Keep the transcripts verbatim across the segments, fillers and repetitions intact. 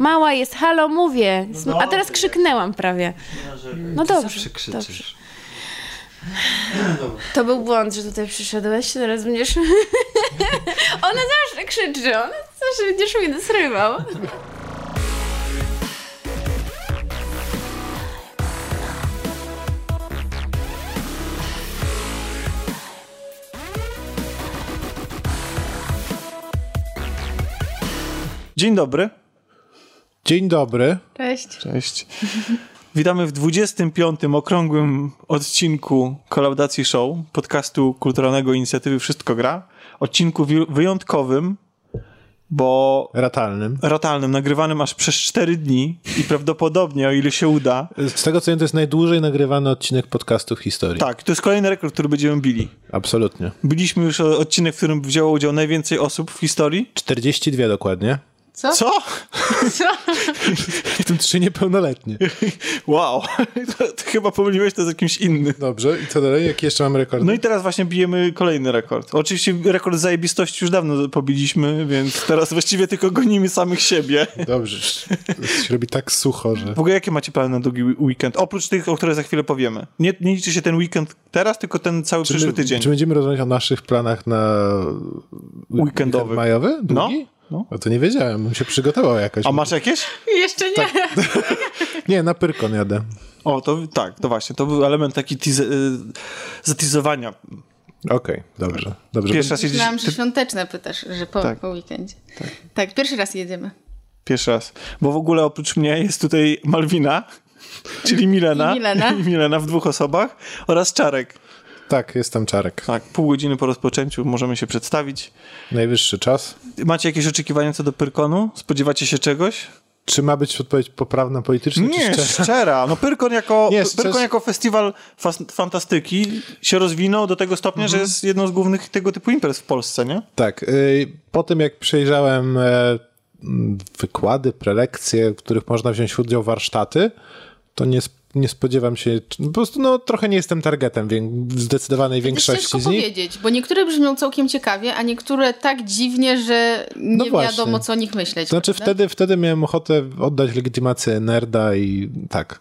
Mała jest, halo, mówię. No a teraz krzyknęłam prawie. No dobrze, dobrze. To był błąd, że tutaj przyszedłeś, teraz będziesz... Ona zawsze krzyczy, ona zawsze będziesz mnie dosrywał. Dzień dobry. Dzień dobry. Cześć. Cześć. Witamy w dwudziestym piątym okrągłym odcinku Kolaudacji Show, podcastu kulturalnego inicjatywy Wszystko Gra. Odcinku wyjątkowym, bo... Ratalnym. Ratalnym, nagrywanym aż przez cztery dni i prawdopodobnie, o ile się uda... Z tego co wiem, to jest najdłużej nagrywany odcinek podcastu w historii. Tak, to jest kolejny rekord, który będziemy bili. Absolutnie. Byliśmy już odcinek, w którym wzięło udział najwięcej osób w historii. czterdzieści dwa dokładnie. Co? Co? Co? W tym trzy niepełnoletnie. Wow. To, to chyba pomyliłeś to z jakimś innym. Dobrze. I co dalej? Jaki jeszcze mamy rekord? No i teraz właśnie bijemy kolejny rekord. Oczywiście rekord zajebistości już dawno pobiliśmy, więc teraz właściwie tylko gonimy samych siebie. Dobrze. To się robi tak sucho, że... W ogóle jakie macie plany na długi weekend? Oprócz tych, o których za chwilę powiemy. Nie, nie liczy się ten weekend teraz, tylko ten cały czy przyszły my, tydzień. Czy będziemy rozmawiać o naszych planach na... Weekendowy. Weekend majowy? Długi? No. No. A to nie wiedziałem, bym się przygotował jakoś. A masz jakieś? Jeszcze nie. Tak. Nie, na Pyrkon jadę. O, to tak, to właśnie, to był element taki tiz- zatizowania. Okej, okay, dobrze. dobrze. Pierwszy raz jedziesz... Myślałam, że świąteczne pytasz, że po, tak. po weekendzie. Tak. tak, pierwszy raz jedziemy. Pierwszy raz, bo w ogóle oprócz mnie jest tutaj Malwina, czyli Milena. I Milena. I Milena w dwóch osobach oraz Czarek. Tak, jestem Czarek. Tak, pół godziny po rozpoczęciu możemy się przedstawić. Najwyższy czas. Macie jakieś oczekiwania co do Pyrkonu? Spodziewacie się czegoś? Czy ma być odpowiedź poprawna politycznie? Nie, czy szczera? szczera. No Pyrkon jako, nie, Pyrkon szczerze... jako festiwal fas- fantastyki się rozwinął do tego stopnia, mhm. że jest jedną z głównych tego typu imprez w Polsce, nie? Tak. Yy, po tym jak przejrzałem yy, wykłady, prelekcje, w których można wziąć udział, warsztaty, to nie sp- Nie spodziewam się, po prostu no, trochę nie jestem targetem w zdecydowanej większości z nich. Ciężko powiedzieć, bo niektóre brzmią całkiem ciekawie, a niektóre tak dziwnie, że nie no wiadomo, co o nich myśleć. To znaczy wtedy, wtedy miałem ochotę oddać legitymację nerda i tak.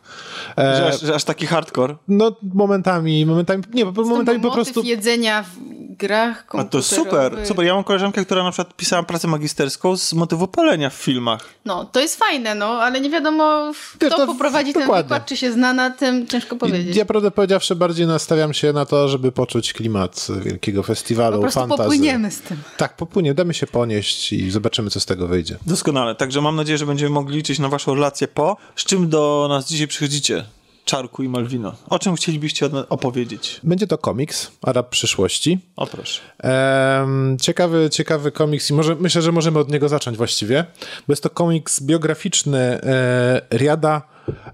E, że, aż, że aż taki hardcore? No momentami, momentami, nie, momentami po prostu... Motyw jedzenia w grach komputerowych. A to super, super. Ja mam koleżankę, która na przykład pisała pracę magisterską z motywu palenia w filmach. No, to jest fajne, no, ale nie wiadomo, kto to, poprowadzi dokładnie. ten wykład, czy się zna na tym, ciężko powiedzieć. Ja prawdę powiedziawszy bardziej nastawiam się na to, żeby poczuć klimat wielkiego festiwalu, no, po prostu fantazy. Popłyniemy z tym. Tak, popłyniemy, damy się ponieść i zobaczymy, co z tego wyjdzie. Doskonale, także mam nadzieję, że będziemy mogli liczyć na waszą relację po, z czym do nas dzisiaj przychodzicie. Czarku i Malwino. O czym chcielibyście opowiedzieć? Będzie to komiks, Arab przyszłości. O proszę. Ehm, ciekawy, ciekawy komiks i może, myślę, że możemy od niego zacząć właściwie, bo jest to komiks biograficzny e, Riada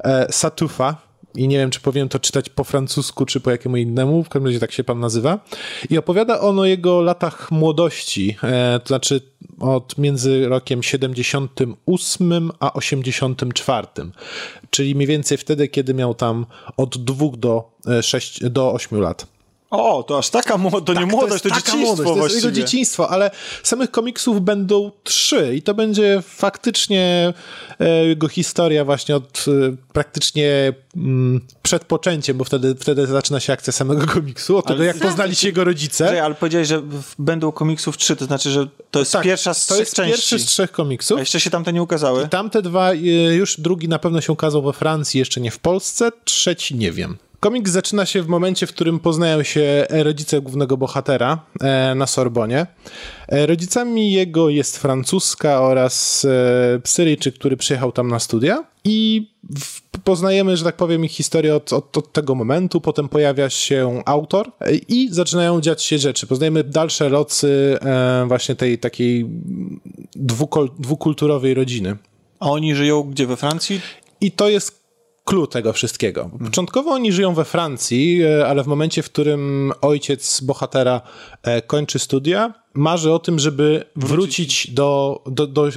e, Sattoufa i nie wiem, czy powinien to czytać po francusku, czy po jakiemu innemu, w każdym razie tak się pan nazywa. I opowiada on o jego latach młodości, e, to znaczy od między rokiem siedemdziesiątym ósmym a osiemdziesiątym czwartym, czyli mniej więcej wtedy, kiedy miał tam od dwóch do sześciu, do ośmiu lat. O, to aż taka młodość, to tak, nie młodość, to, to dzieciństwo młodość, właściwie. To jest jego dzieciństwo, ale samych komiksów będą trzy i to będzie faktycznie jego historia właśnie od praktycznie przed poczęciem, bo wtedy, wtedy zaczyna się akcja samego komiksu, od ale tego jak poznali się jego rodzice. Czekaj, ale powiedziałeś, że będą komiksów trzy, to znaczy, że to jest tak, pierwsza z to trzech części. To jest pierwszy z trzech komiksów. A jeszcze się tamte nie ukazały? I tamte dwa, już drugi na pewno się ukazał we Francji, jeszcze nie w Polsce, trzeci nie wiem. Komiks zaczyna się w momencie, w którym poznają się rodzice głównego bohatera e, na Sorbonie. E, rodzicami jego jest Francuzka oraz e, Syryjczyk, który przyjechał tam na studia. I w, poznajemy, że tak powiem, ich historię od, od, od tego momentu. Potem pojawia się autor i zaczynają dziać się rzeczy. Poznajemy dalsze losy e, właśnie tej takiej dwukol, dwukulturowej rodziny. A oni żyją gdzie? We Francji? I to jest clue tego wszystkiego. Początkowo oni żyją we Francji, ale w momencie, w którym ojciec bohatera kończy studia, marzy o tym, żeby wrócić do, do, do,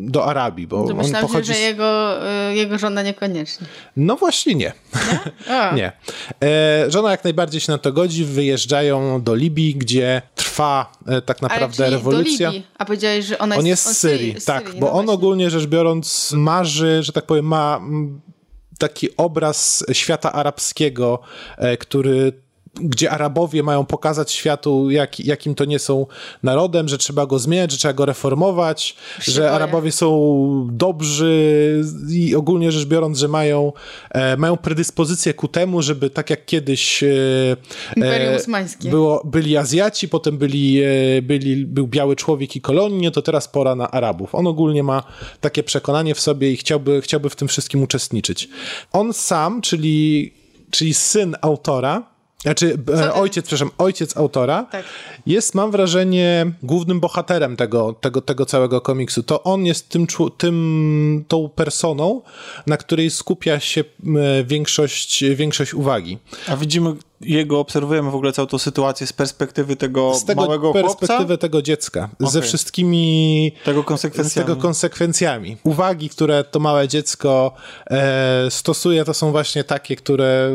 do Arabii, bo to on pochodzi... się, że jego, jego żona niekoniecznie. No właśnie nie. Nie? Nie. Żona jak najbardziej się na to godzi, wyjeżdżają do Libii, gdzie trwa tak naprawdę Ale rewolucja. Do Libii. A powiedziałeś, że ona jest, on jest z Syrii. Syrii. Tak, Syrii, bo no on właśnie. Ogólnie rzecz biorąc marzy, że tak powiem, ma taki obraz świata arabskiego, który... gdzie Arabowie mają pokazać światu, jak, jakim to nie są narodem, że trzeba go zmieniać, że trzeba go reformować, Szybuje. że Arabowie są dobrzy i ogólnie rzecz biorąc, że mają, e, mają predyspozycję ku temu, żeby tak jak kiedyś e, było, byli Azjaci, potem byli, e, byli, był biały człowiek i kolonie, to teraz pora na Arabów. On ogólnie ma takie przekonanie w sobie i chciałby, chciałby w tym wszystkim uczestniczyć. On sam, czyli, czyli syn autora, Znaczy, Co? ojciec, przepraszam, ojciec autora tak. jest, mam wrażenie, głównym bohaterem tego, tego, tego całego komiksu. To on jest tym, tym, tą personą, na której skupia się większość, większość uwagi. A widzimy jego, obserwujemy w ogóle całą tą sytuację z perspektywy tego, z tego małego chłopca? Z perspektywy tego dziecka. Okay. Ze wszystkimi... Tego konsekwencjami. Z tego konsekwencjami. Uwagi, które to małe dziecko e, stosuje, to są właśnie takie, które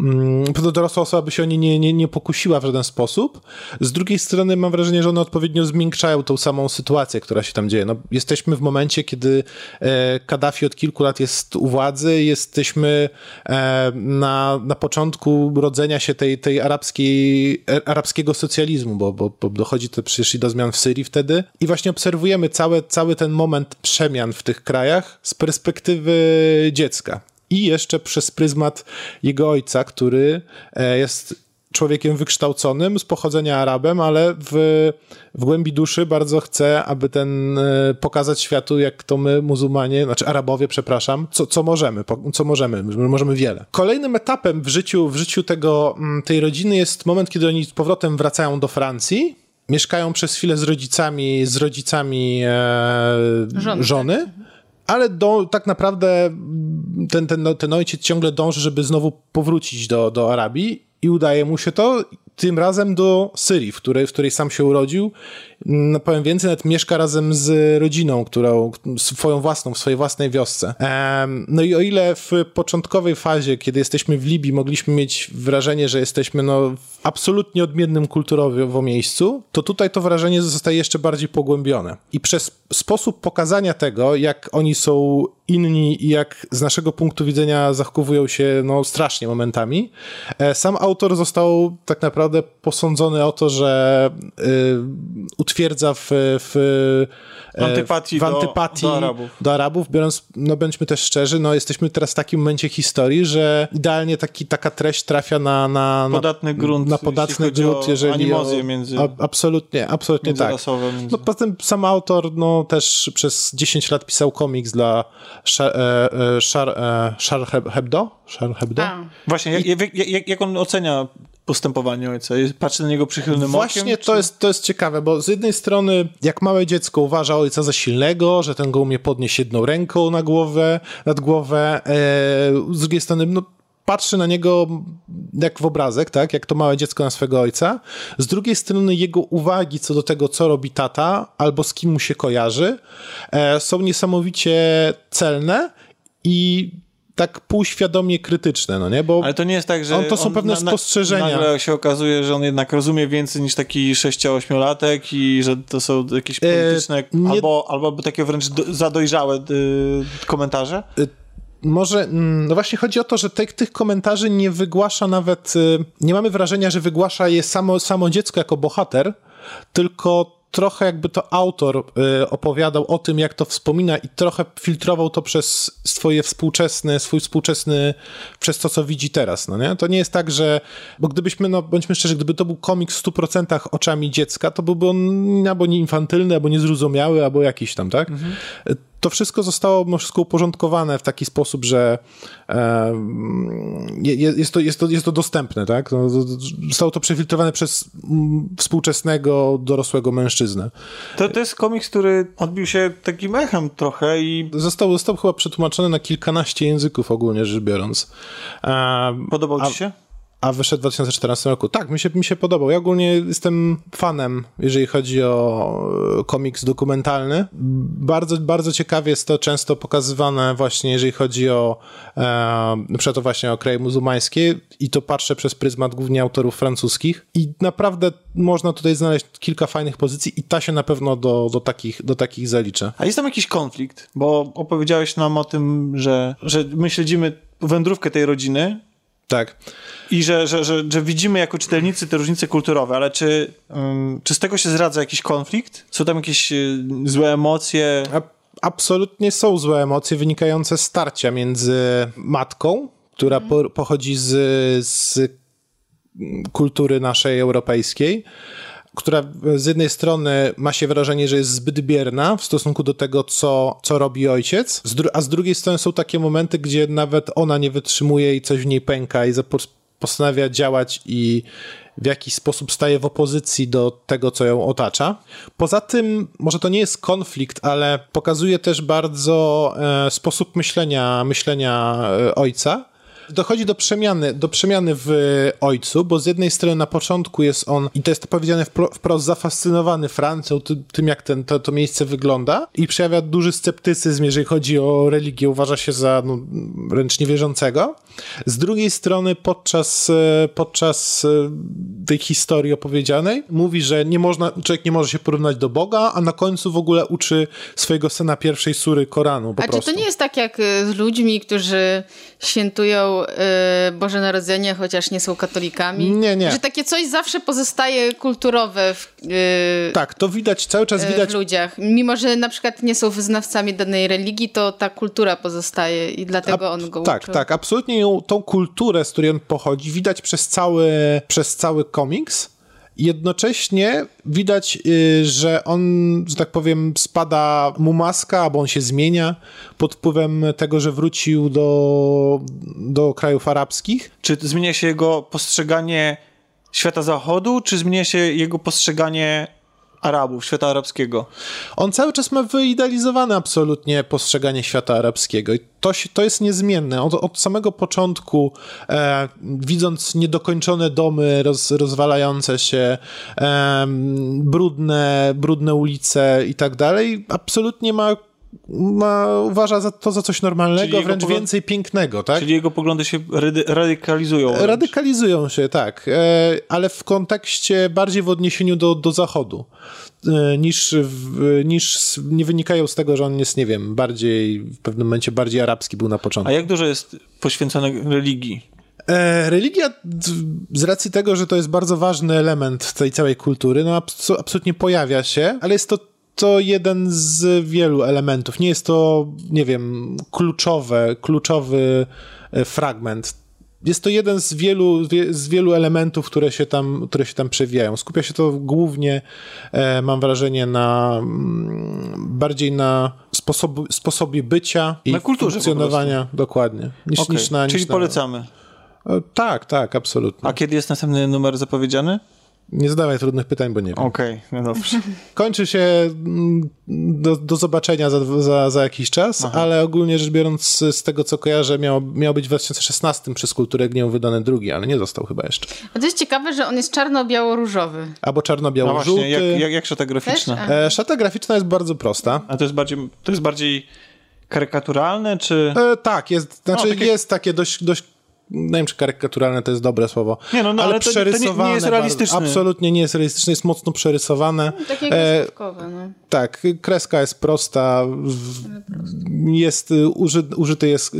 mm, dorosła osoba by się o nie, nie, nie, nie pokusiła w żaden sposób. Z drugiej strony mam wrażenie, że one odpowiednio zmiękczają tą samą sytuację, która się tam dzieje. No, jesteśmy w momencie, kiedy e, Kaddafi od kilku lat jest u władzy, jesteśmy e, na, na początku rodzenia się tej, tej arabskiej, arabskiego socjalizmu, bo, bo, bo dochodzi to przecież i do zmian w Syrii wtedy. I właśnie obserwujemy cały, cały ten moment przemian w tych krajach z perspektywy dziecka. I jeszcze przez pryzmat jego ojca, który jest człowiekiem wykształconym, z pochodzenia Arabem, ale w, w głębi duszy bardzo chce, aby ten pokazać światu, jak to my, muzułmanie, znaczy Arabowie, przepraszam, co, co możemy, co możemy, możemy wiele. Kolejnym etapem w życiu, w życiu tego, tej rodziny jest moment, kiedy oni z powrotem wracają do Francji, mieszkają przez chwilę z rodzicami, z rodzicami e, żony, żony. Ale do, tak naprawdę ten, ten, ten ojciec ciągle dąży, żeby znowu powrócić do, do Arabii i udaje mu się to, tym razem do Syrii, w której, w której sam się urodził. No, powiem więcej, nawet mieszka razem z rodziną, którą, swoją własną, w swojej własnej wiosce. Um, no i o ile w początkowej fazie, kiedy jesteśmy w Libii, mogliśmy mieć wrażenie, że jesteśmy no, w absolutnie odmiennym kulturowo miejscu, to tutaj to wrażenie zostaje jeszcze bardziej pogłębione. I przez sposób pokazania tego, jak oni są inni i jak z naszego punktu widzenia zachowują się no, strasznie momentami, sam autor został tak naprawdę posądzony o to, że y, utwierdza w, w, w antypatii, w antypatii do, do, Arabów. do Arabów, biorąc, no bądźmy też szczerzy, no jesteśmy teraz w takim momencie historii, że idealnie taki, taka treść trafia na, na, na podatny grunt, na podatny grunt, jeżeli animozję między a, absolutnie, absolutnie między tak. Rasowe, między... No poza tym sam autor, no też przez dziesięć lat pisał komiks dla Charlie Hebdo. Właśnie, I... jak, jak, jak on ocenia postępowanie ojca? Patrzy na niego przychylnym Właśnie okiem? Właśnie to, czy... to jest ciekawe, bo z jednej strony jak małe dziecko uważa ojca za silnego, że ten go umie podnieść jedną ręką na głowę, nad głowę, e, z drugiej strony no, patrzy na niego jak w obrazek, tak? Jak to małe dziecko na swego ojca. Z drugiej strony jego uwagi co do tego, co robi tata albo z kim mu się kojarzy, e, są niesamowicie celne i tak półświadomie krytyczne, no nie? Bo ale to nie jest tak, że on, to są on pewne na, na, spostrzeżenia. Nagle się okazuje, że on jednak rozumie więcej niż taki sześcio-ośmiolatek i że to są jakieś polityczne e, nie... albo, albo takie wręcz do, zadojrzałe y, komentarze? Y, może, no właśnie chodzi o to, że tych, tych komentarzy nie wygłasza nawet, y, nie mamy wrażenia, że wygłasza je samo, samo dziecko jako bohater, tylko trochę jakby to autor y, opowiadał o tym, jak to wspomina i trochę filtrował to przez swoje współczesne, swój współczesny, przez to, co widzi teraz, no nie? To nie jest tak, że, bo gdybyśmy, no bądźmy szczerzy, gdyby to był komik w stu procentach oczami dziecka, to byłby on albo nieinfantylny, albo niezrozumiały, albo jakiś tam, tak? Mhm. to wszystko zostało no, wszystko uporządkowane w taki sposób, że e, jest, to, jest, to, jest to dostępne, tak? No, zostało to przefiltrowane przez współczesnego, dorosłego mężczyznę. To, to jest komiks, który odbił się takim echem trochę i... Został, został chyba przetłumaczony na kilkanaście języków ogólnie rzecz biorąc. A, Podobał a... ci się? A wyszedł w dwa tysiące czternastym roku. Tak, mi się, mi się podobał. Ja ogólnie jestem fanem, jeżeli chodzi o komiks dokumentalny. Bardzo, bardzo ciekawie jest to często pokazywane właśnie, jeżeli chodzi o e, na przykład to właśnie o kraje muzułmańskie i to patrzę przez pryzmat głównie autorów francuskich i naprawdę można tutaj znaleźć kilka fajnych pozycji i ta się na pewno do, do, takich, do takich zaliczy. A jest tam jakiś konflikt? Bo opowiedziałeś nam o tym, że, że my śledzimy wędrówkę tej rodziny. Tak. I że, że, że, że widzimy jako czytelnicy te różnice kulturowe, ale czy, um, czy z tego się zradza jakiś konflikt? Są tam jakieś y, złe emocje? A, absolutnie są złe emocje wynikające z starcia między matką, która po, pochodzi z, z kultury naszej europejskiej, która z jednej strony ma się wrażenie, że jest zbyt bierna w stosunku do tego, co, co robi ojciec, a z drugiej strony są takie momenty, gdzie nawet ona nie wytrzymuje i coś w niej pęka i postanawia działać i w jakiś sposób staje w opozycji do tego, co ją otacza. Poza tym, może to nie jest konflikt, ale pokazuje też bardzo e, sposób myślenia, myślenia e, ojca. Dochodzi do przemiany, do przemiany w ojcu, bo z jednej strony na początku jest on, i to jest powiedziane wprost, zafascynowany Francją, ty, tym jak ten, to, to miejsce wygląda i przejawia duży sceptycyzm, jeżeli chodzi o religię, uważa się za no, wręcz niewierzącego. Z drugiej strony podczas, podczas tej historii opowiedzianej mówi, że nie można, człowiek nie może się porównać do Boga, a na końcu w ogóle uczy swojego syna pierwszej sury Koranu po a prostu. A czy to nie jest tak jak z ludźmi, którzy świętują Boże Narodzenie, chociaż nie są katolikami. Nie, nie. Że takie coś zawsze pozostaje kulturowe w yy, tak, to widać, cały czas widać w ludziach. Mimo, że na przykład nie są wyznawcami danej religii, to ta kultura pozostaje i dlatego on go uczy. Tak, tak. Absolutnie ją, tą kulturę, z której on pochodzi, widać przez cały, przez cały komiks. Jednocześnie widać, że on, że tak powiem, spada mu maska, albo on się zmienia pod wpływem tego, że wrócił do, do krajów arabskich. Czy zmienia się jego postrzeganie świata zachodu, czy zmienia się jego postrzeganie Arabów, świata arabskiego? On cały czas ma wyidealizowane absolutnie postrzeganie świata arabskiego i to, to jest niezmienne. Od, od samego początku, e, widząc niedokończone domy roz, rozwalające się, e, brudne, brudne ulice i tak dalej, absolutnie ma, ma uważa za to za coś normalnego, wręcz pogląd... więcej pięknego. Tak? Czyli jego poglądy się rady, radykalizują. Wręcz. Radykalizują się, tak. E, ale w kontekście, bardziej w odniesieniu do, do Zachodu. Niż, niż nie wynikają z tego, że on jest, nie wiem, bardziej, w pewnym momencie bardziej arabski był na początku. A jak dużo jest poświęcone religii? E, religia z racji tego, że to jest bardzo ważny element tej całej kultury, no abs- absolutnie pojawia się, ale jest to to jeden z wielu elementów. Nie jest to, nie wiem, kluczowe, kluczowy fragment. Jest to jeden z wielu, z wielu elementów, które się tam, które się tam przewijają. Skupia się to głównie, e, mam wrażenie, na bardziej na sposobu, sposobie bycia i na kulturze funkcjonowania, dokładnie. Niż, okay. niż na, Czyli niż na... polecamy. E, tak, tak, absolutnie. A kiedy jest następny numer zapowiedziany? Nie zadawaj trudnych pytań, bo nie wiem. Okej, okay, no dobrze. Kończy się do, do zobaczenia za, za, za jakiś czas, aha, ale ogólnie rzecz biorąc z tego, co kojarzę, miał, miał być w dwa tysiące szesnastym przez Kulturę Gniewu wydany drugi, ale nie został chyba jeszcze. A to jest ciekawe, że on jest czarno-biało-różowy. Albo czarno-biało-żółty. No właśnie, jak, jak, jak szata graficzna? E, szata graficzna jest bardzo prosta. A to jest bardziej... To jest bardziej karykaturalne, czy... E, tak, jest, znaczy no, takie... jest takie dość... dość nie wiem, czy karykaturalne to jest dobre słowo. Nie, no, no, ale, ale to, przerysowane, to nie, nie jest realistyczne. Absolutnie nie jest realistyczne, jest mocno przerysowane. No, takie kreskówkowe, no. Tak, kreska jest prosta. Jest, uży, użyty jest,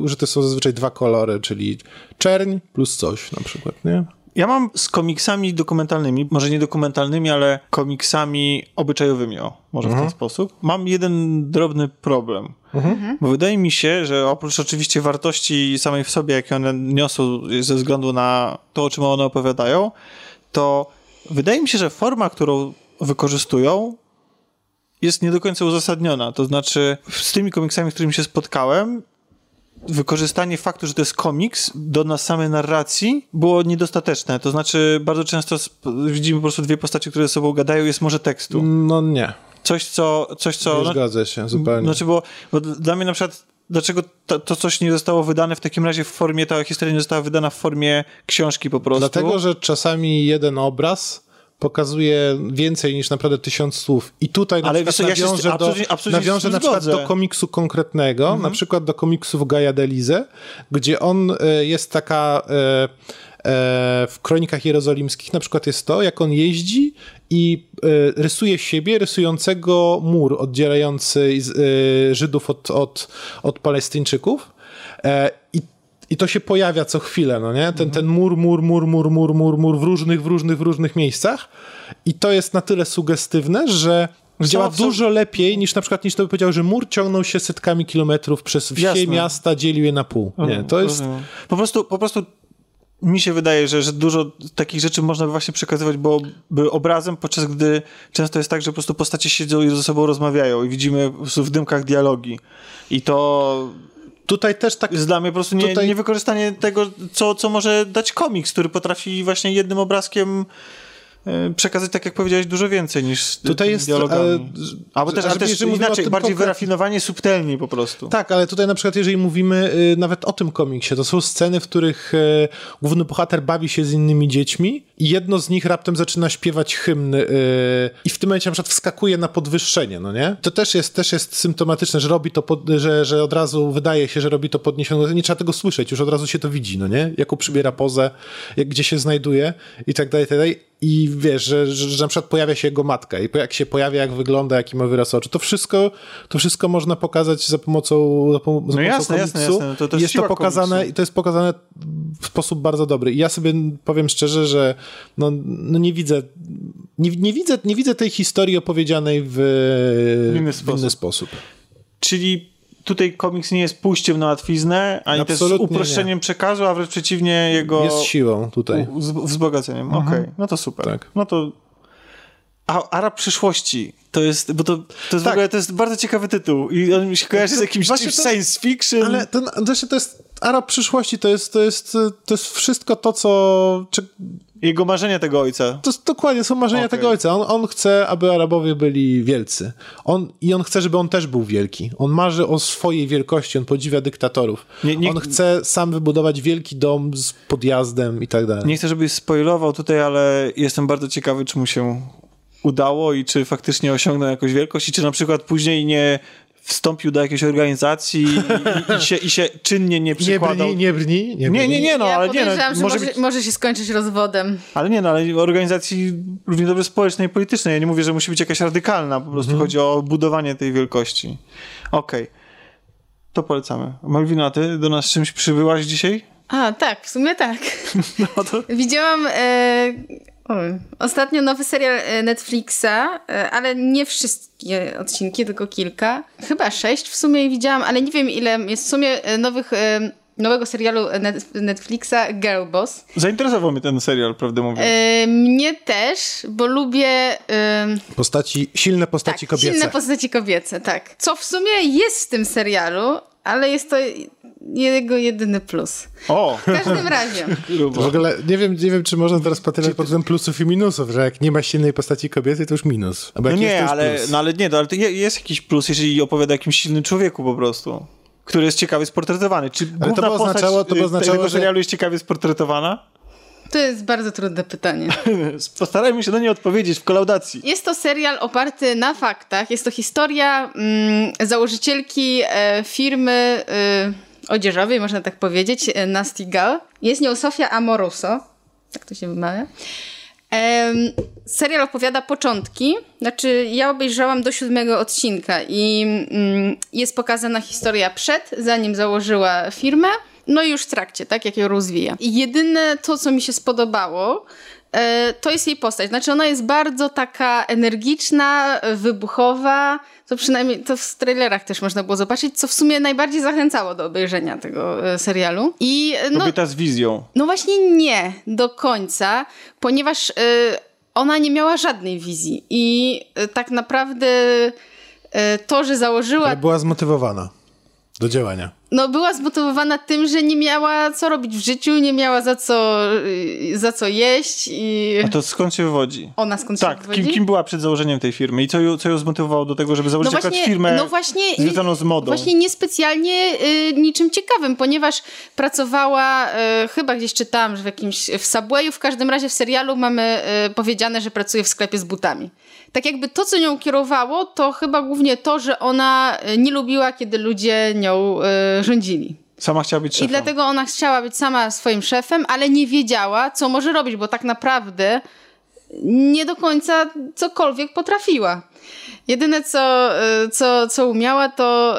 użyte są zazwyczaj dwa kolory, czyli czerń plus coś na przykład, nie? Ja mam z komiksami dokumentalnymi, może nie dokumentalnymi, ale komiksami obyczajowymi, o, może mhm. w ten sposób. Mam jeden drobny problem, mhm. bo wydaje mi się, że oprócz oczywiście wartości samej w sobie, jakie one niosą ze względu na to, o czym one opowiadają, to wydaje mi się, że forma, którą wykorzystują, jest nie do końca uzasadniona. To znaczy, z tymi komiksami, z którymi się spotkałem, wykorzystanie faktu, że to jest komiks do nas samej narracji było niedostateczne. To znaczy, bardzo często widzimy po prostu dwie postacie, które ze sobą gadają, jest może tekstu. No nie. Coś, co... Coś, co nie no, zgadzę się, zupełnie. Znaczy, bo, bo dla mnie na przykład dlaczego to, to coś nie zostało wydane w takim razie w formie, ta historia nie została wydana w formie książki po prostu? Dlatego, że czasami jeden obraz pokazuje więcej niż naprawdę tysiąc słów. I tutaj na ale przykład wiesz, nawiążę, ja się, do, absolutnie, absolutnie nawiążę na przykład do komiksu konkretnego, mm-hmm. na przykład do komiksów Guy'a Delisle, gdzie on y, jest taka... Y, w Kronikach jerozolimskich na przykład jest to, jak on jeździ i rysuje siebie, rysującego mur oddzielający Żydów od, od, od Palestyńczyków. I I to się pojawia co chwilę, no nie? Ten, ten mur, mur, mur, mur, mur, mur, mur w różnych, w różnych, w różnych miejscach. I to jest na tyle sugestywne, że działa co, co? dużo lepiej niż na przykład, niż to by powiedział, że mur ciągnął się setkami kilometrów przez wsie, Jasne. miasta, dzielił je na pół. Nie, to jest... Po prostu, po prostu mi się wydaje, że, że dużo takich rzeczy można by właśnie przekazywać bo, by obrazem, podczas gdy często jest tak, że po prostu postacie siedzą i ze sobą rozmawiają i widzimy po prostu w dymkach dialogi. I to... Tutaj też tak jest dla mnie po prostu nie, tutaj... niewykorzystanie tego, co, co może dać komiks, który potrafi właśnie jednym obrazkiem przekazać, tak jak powiedziałeś, dużo więcej niż tutaj jest, dialogami. Ale, Albo też, ale też inaczej, bardziej wyrafinowanie, subtelniej po prostu. Tak, ale tutaj na przykład, jeżeli mówimy y, nawet o tym komiksie, to są sceny, w których y, główny bohater bawi się z innymi dziećmi i jedno z nich raptem zaczyna śpiewać hymn y, i w tym momencie na przykład wskakuje na podwyższenie, no nie? To też jest, też jest symptomatyczne, że robi to, pod, że, że od razu wydaje się, że robi to podniesione, nie trzeba tego słyszeć, już od razu się to widzi, no nie? Jaką przybiera pozę, jak, gdzie się znajduje i tak dalej, tak dalej. I wiesz, że, że, że na przykład pojawia się jego matka i jak się pojawia, jak wygląda, jaki ma wyraz oczu. To wszystko, to wszystko można pokazać za pomocą, za pom- za no jasne, pomocą komiksu. Jasne, jasne. To, to jest, jest to pokazane komiksu. I to jest pokazane w sposób bardzo dobry. I ja sobie powiem szczerze, że no, no nie widzę, nie, nie widzę, nie widzę tej historii opowiedzianej w, w inny sposób. W inny sposób. Czyli tutaj komiks nie jest pójściem na łatwiznę, ani Absolutnie też uproszczeniem nie. przekazu, a wręcz przeciwnie jego... Jest siłą tutaj. U- wzbogaceniem. Mhm. Okej, okay. No to super. Tak. No to... A Arab przyszłości, to jest, bo to, to jest tak. w ogóle, to jest bardzo ciekawy tytuł i on mi się kojarzy to, z jakimś to, science fiction. Ale ten, właśnie to jest Arab przyszłości, to jest, to jest, to jest wszystko to, co... Czy... Jego marzenia tego ojca. To dokładnie, są marzenia okay. tego ojca. On, on chce, aby Arabowie byli wielcy. On, I on chce, żeby on też był wielki. On marzy o swojej wielkości, on podziwia dyktatorów. Nie, nie, on chce sam wybudować wielki dom z podjazdem i tak dalej. Nie chcę, żebyś spoilował tutaj, ale jestem bardzo ciekawy, czy mu się udało i czy faktycznie osiągnął jakąś wielkość i czy na przykład później nie... wstąpił do jakiejś organizacji i, i, się, i się czynnie nie przykładał. Nie brni, nie brni. Nie, brni. nie, nie, nie no, ja ale nie. No, może, może, być... może się skończyć rozwodem. Ale nie, no, ale organizacji równie dobrze społecznej i politycznej. Ja nie mówię, że musi być jakaś radykalna, po prostu mm-hmm. chodzi o budowanie tej wielkości. Okej. Okay. To polecamy. Malwina, ty do nas czymś przybyłaś dzisiaj? A, tak, w sumie tak. no to... Widziałam... Y- Oj. Ostatnio nowy serial Netflixa, ale nie wszystkie odcinki, tylko kilka. Chyba sześć w sumie widziałam, ale nie wiem ile jest w sumie nowych, nowego serialu Netflixa Girlboss. Zainteresował mnie ten serial, prawdę mówiąc. E, mnie też, bo lubię... Y... Postaci, silne postaci tak, kobiece. silne postaci kobiece, tak. Co w sumie jest w tym serialu, ale jest to... Jego jedyny plus. O! W każdym razie. W ogóle nie wiem, nie wiem, czy można teraz patrzeć pod względem plusów i minusów, że jak nie ma silnej postaci kobiety, to już minus. No nie, jest, ale, no ale nie, no, ale to jest jakiś plus, jeżeli opowiada o jakimś silnym człowieku po prostu, który jest ciekawie sportretowany. Czy główna to by oznaczało, to by oznaczało, tego serialu że... jest ciekawie sportretowana? To jest bardzo trudne pytanie. Postarajmy się na nie odpowiedzieć w kolaudacji. Jest to serial oparty na faktach. Jest to historia mm, założycielki e, firmy... E, odzieżowej, można tak powiedzieć, Nastiga. Jest nią Sofia Amoruso. Tak to się wymawia. Ehm, serial opowiada początki. Znaczy, ja obejrzałam do siódmego odcinka i mm, jest pokazana historia przed, zanim założyła firmę, no i już w trakcie, tak, jak ją rozwija. I jedyne to, co mi się spodobało, e, to jest jej postać. Znaczy, ona jest bardzo taka energiczna, wybuchowa, to przynajmniej to w trailerach też można było zobaczyć, co w sumie najbardziej zachęcało do obejrzenia tego e, serialu. I, no, kobieta z wizją. No właśnie nie do końca, ponieważ e, ona nie miała żadnej wizji i e, tak naprawdę to, że założyła... Ale była zmotywowana do działania. No była zmotywowana tym, że nie miała co robić w życiu, nie miała za co, za co jeść. I... A to skąd się wywodzi? Ona skąd tak, się wywodzi? Kim, kim była przed założeniem tej firmy i co ją, co ją zmotywowało do tego, żeby założyć no właśnie, jakąś firmę no właśnie, związaną z modą? Właśnie niespecjalnie y, niczym ciekawym, ponieważ pracowała, y, chyba gdzieś czytałam, że w jakimś w Subwayu, w każdym razie w serialu mamy y, powiedziane, że pracuje w sklepie z butami. Tak jakby to, co nią kierowało, to chyba głównie to, że ona nie lubiła, kiedy ludzie nią y, rządzili. Sama chciała być szefem. I dlatego ona chciała być sama swoim szefem, ale nie wiedziała, co może robić, bo tak naprawdę nie do końca cokolwiek potrafiła. Jedyne, co, co, co umiała, to